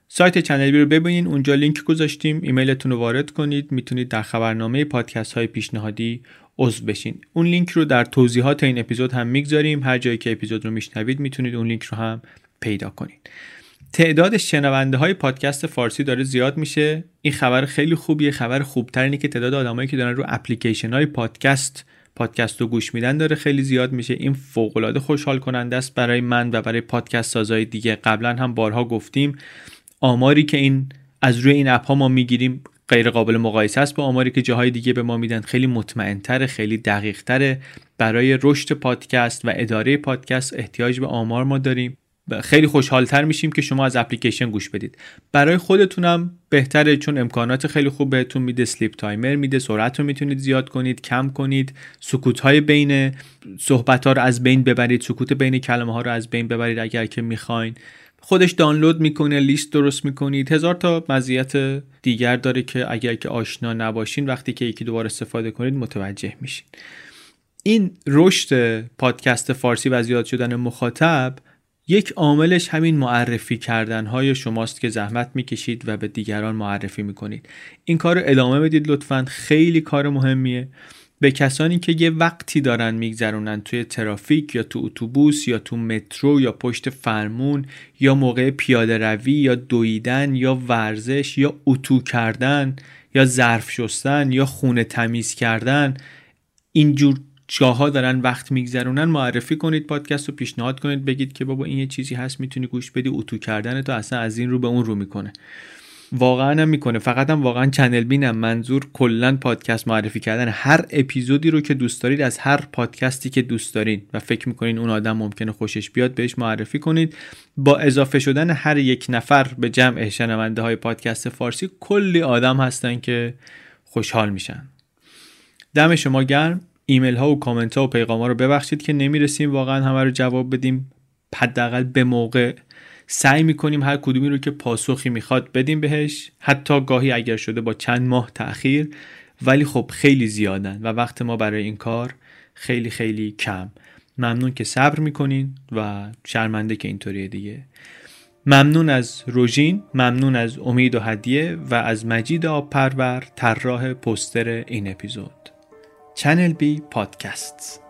سایت چنل بی رو ببینین، اونجا لینک گذاشتیم، ایمیلتون رو وارد کنید، میتونید در خبرنامه پادکست‌های پیشنهادی عضو بشین. اون لینک رو در توضیحات این اپیزود هم میگذاریم، هر جایی که اپیزود رو میشنوید میتونید اون لینک رو هم پیدا کنید. تعداد شنونده های پادکست فارسی داره زیاد میشه. این خبر خیلی خوبیه. خبر خوبتر اینه که تعداد آدمایی که دارن رو اپلیکیشن های پادکست رو گوش میدن داره خیلی زیاد میشه. این فوق العاده خوشحال کننده است برای من و برای پادکست سازای دیگه. قبلا هم بارها گفتیم آماری که این از روی این اپ ها ما میگیریم غیر قابل مقایسه است با آماری که جاهای دیگه به ما میدن. خیلی مطمئن‌تر، خیلی دقیق‌تر. برای رشد پادکست و اداره پادکست احتیاج به آمار ما داریم. خیلی خوشحال‌تر میشیم که شما از اپلیکیشن گوش بدید. برای خودتونم بهتره چون امکانات خیلی خوب بهتون میده. سلیپ تایمر میده، سرعت رو میتونید زیاد کنید، کم کنید، سکوت‌های بین صحبت‌ها رو از بین ببرید، سکوت بین کلمه‌ها رو از بین ببرید اگر که می‌خواید. خودش دانلود میکنه، لیست درست میکنید، 1000 تا مزیت دیگر داره که اگر که آشنا نباشین وقتی که یکی دوبار استفاده کنید متوجه میشین. این رشد پادکست فارسی و زیاد شدن مخاطب، یک عاملش همین معرفی کردنهای شماست که زحمت میکشید و به دیگران معرفی میکنید. این کار رو ادامه بدید لطفاً، خیلی کار مهمیه. به کسانی که یه وقتی دارن میگذرونن توی ترافیک یا تو اتوبوس یا تو مترو یا پشت فرمون یا موقع پیاده روی یا دویدن یا ورزش یا اتو کردن یا ظرف شستن یا خونه تمیز کردن، اینجور جاها دارن وقت میگذرونن، معرفی کنید پادکست رو، پیشنهاد کنید، بگید که بابا این یه چیزی هست میتونی گوش بدی، اتو کردن تو اصلا از این رو به اون رو میکنه. واقعا هم میکنه. فقط هم واقعا چنل بینم، منظور کلا پادکست معرفی کردن. هر اپیزودی رو که دوست دارید از هر پادکستی که دوست دارین و فکر میکنین اون آدم ممکنه خوشش بیاد بهش معرفی کنید. با اضافه شدن هر یک نفر به جمع شنونده های پادکست فارسی کلی آدم هستن که خوشحال میشن. دم شما گرم. ایمیل ها و کامنت ها و پیغام ها رو ببخشید که نمیرسیم واقعا همه رو جواب بدیم، حداقل به موقع سعی میکنیم هر کدومی رو که پاسخی میخواد بدیم بهش، حتی گاهی اگر شده با چند ماه تأخیر، ولی خب خیلی زیادن و وقت ما برای این کار خیلی خیلی کم. ممنون که صبر میکنین و شرمنده که اینطوریه دیگه. ممنون از روژین، ممنون از امید و هدیه و از مجید آب پرور طراح پوستر این اپیزود. چنل بی پادکست.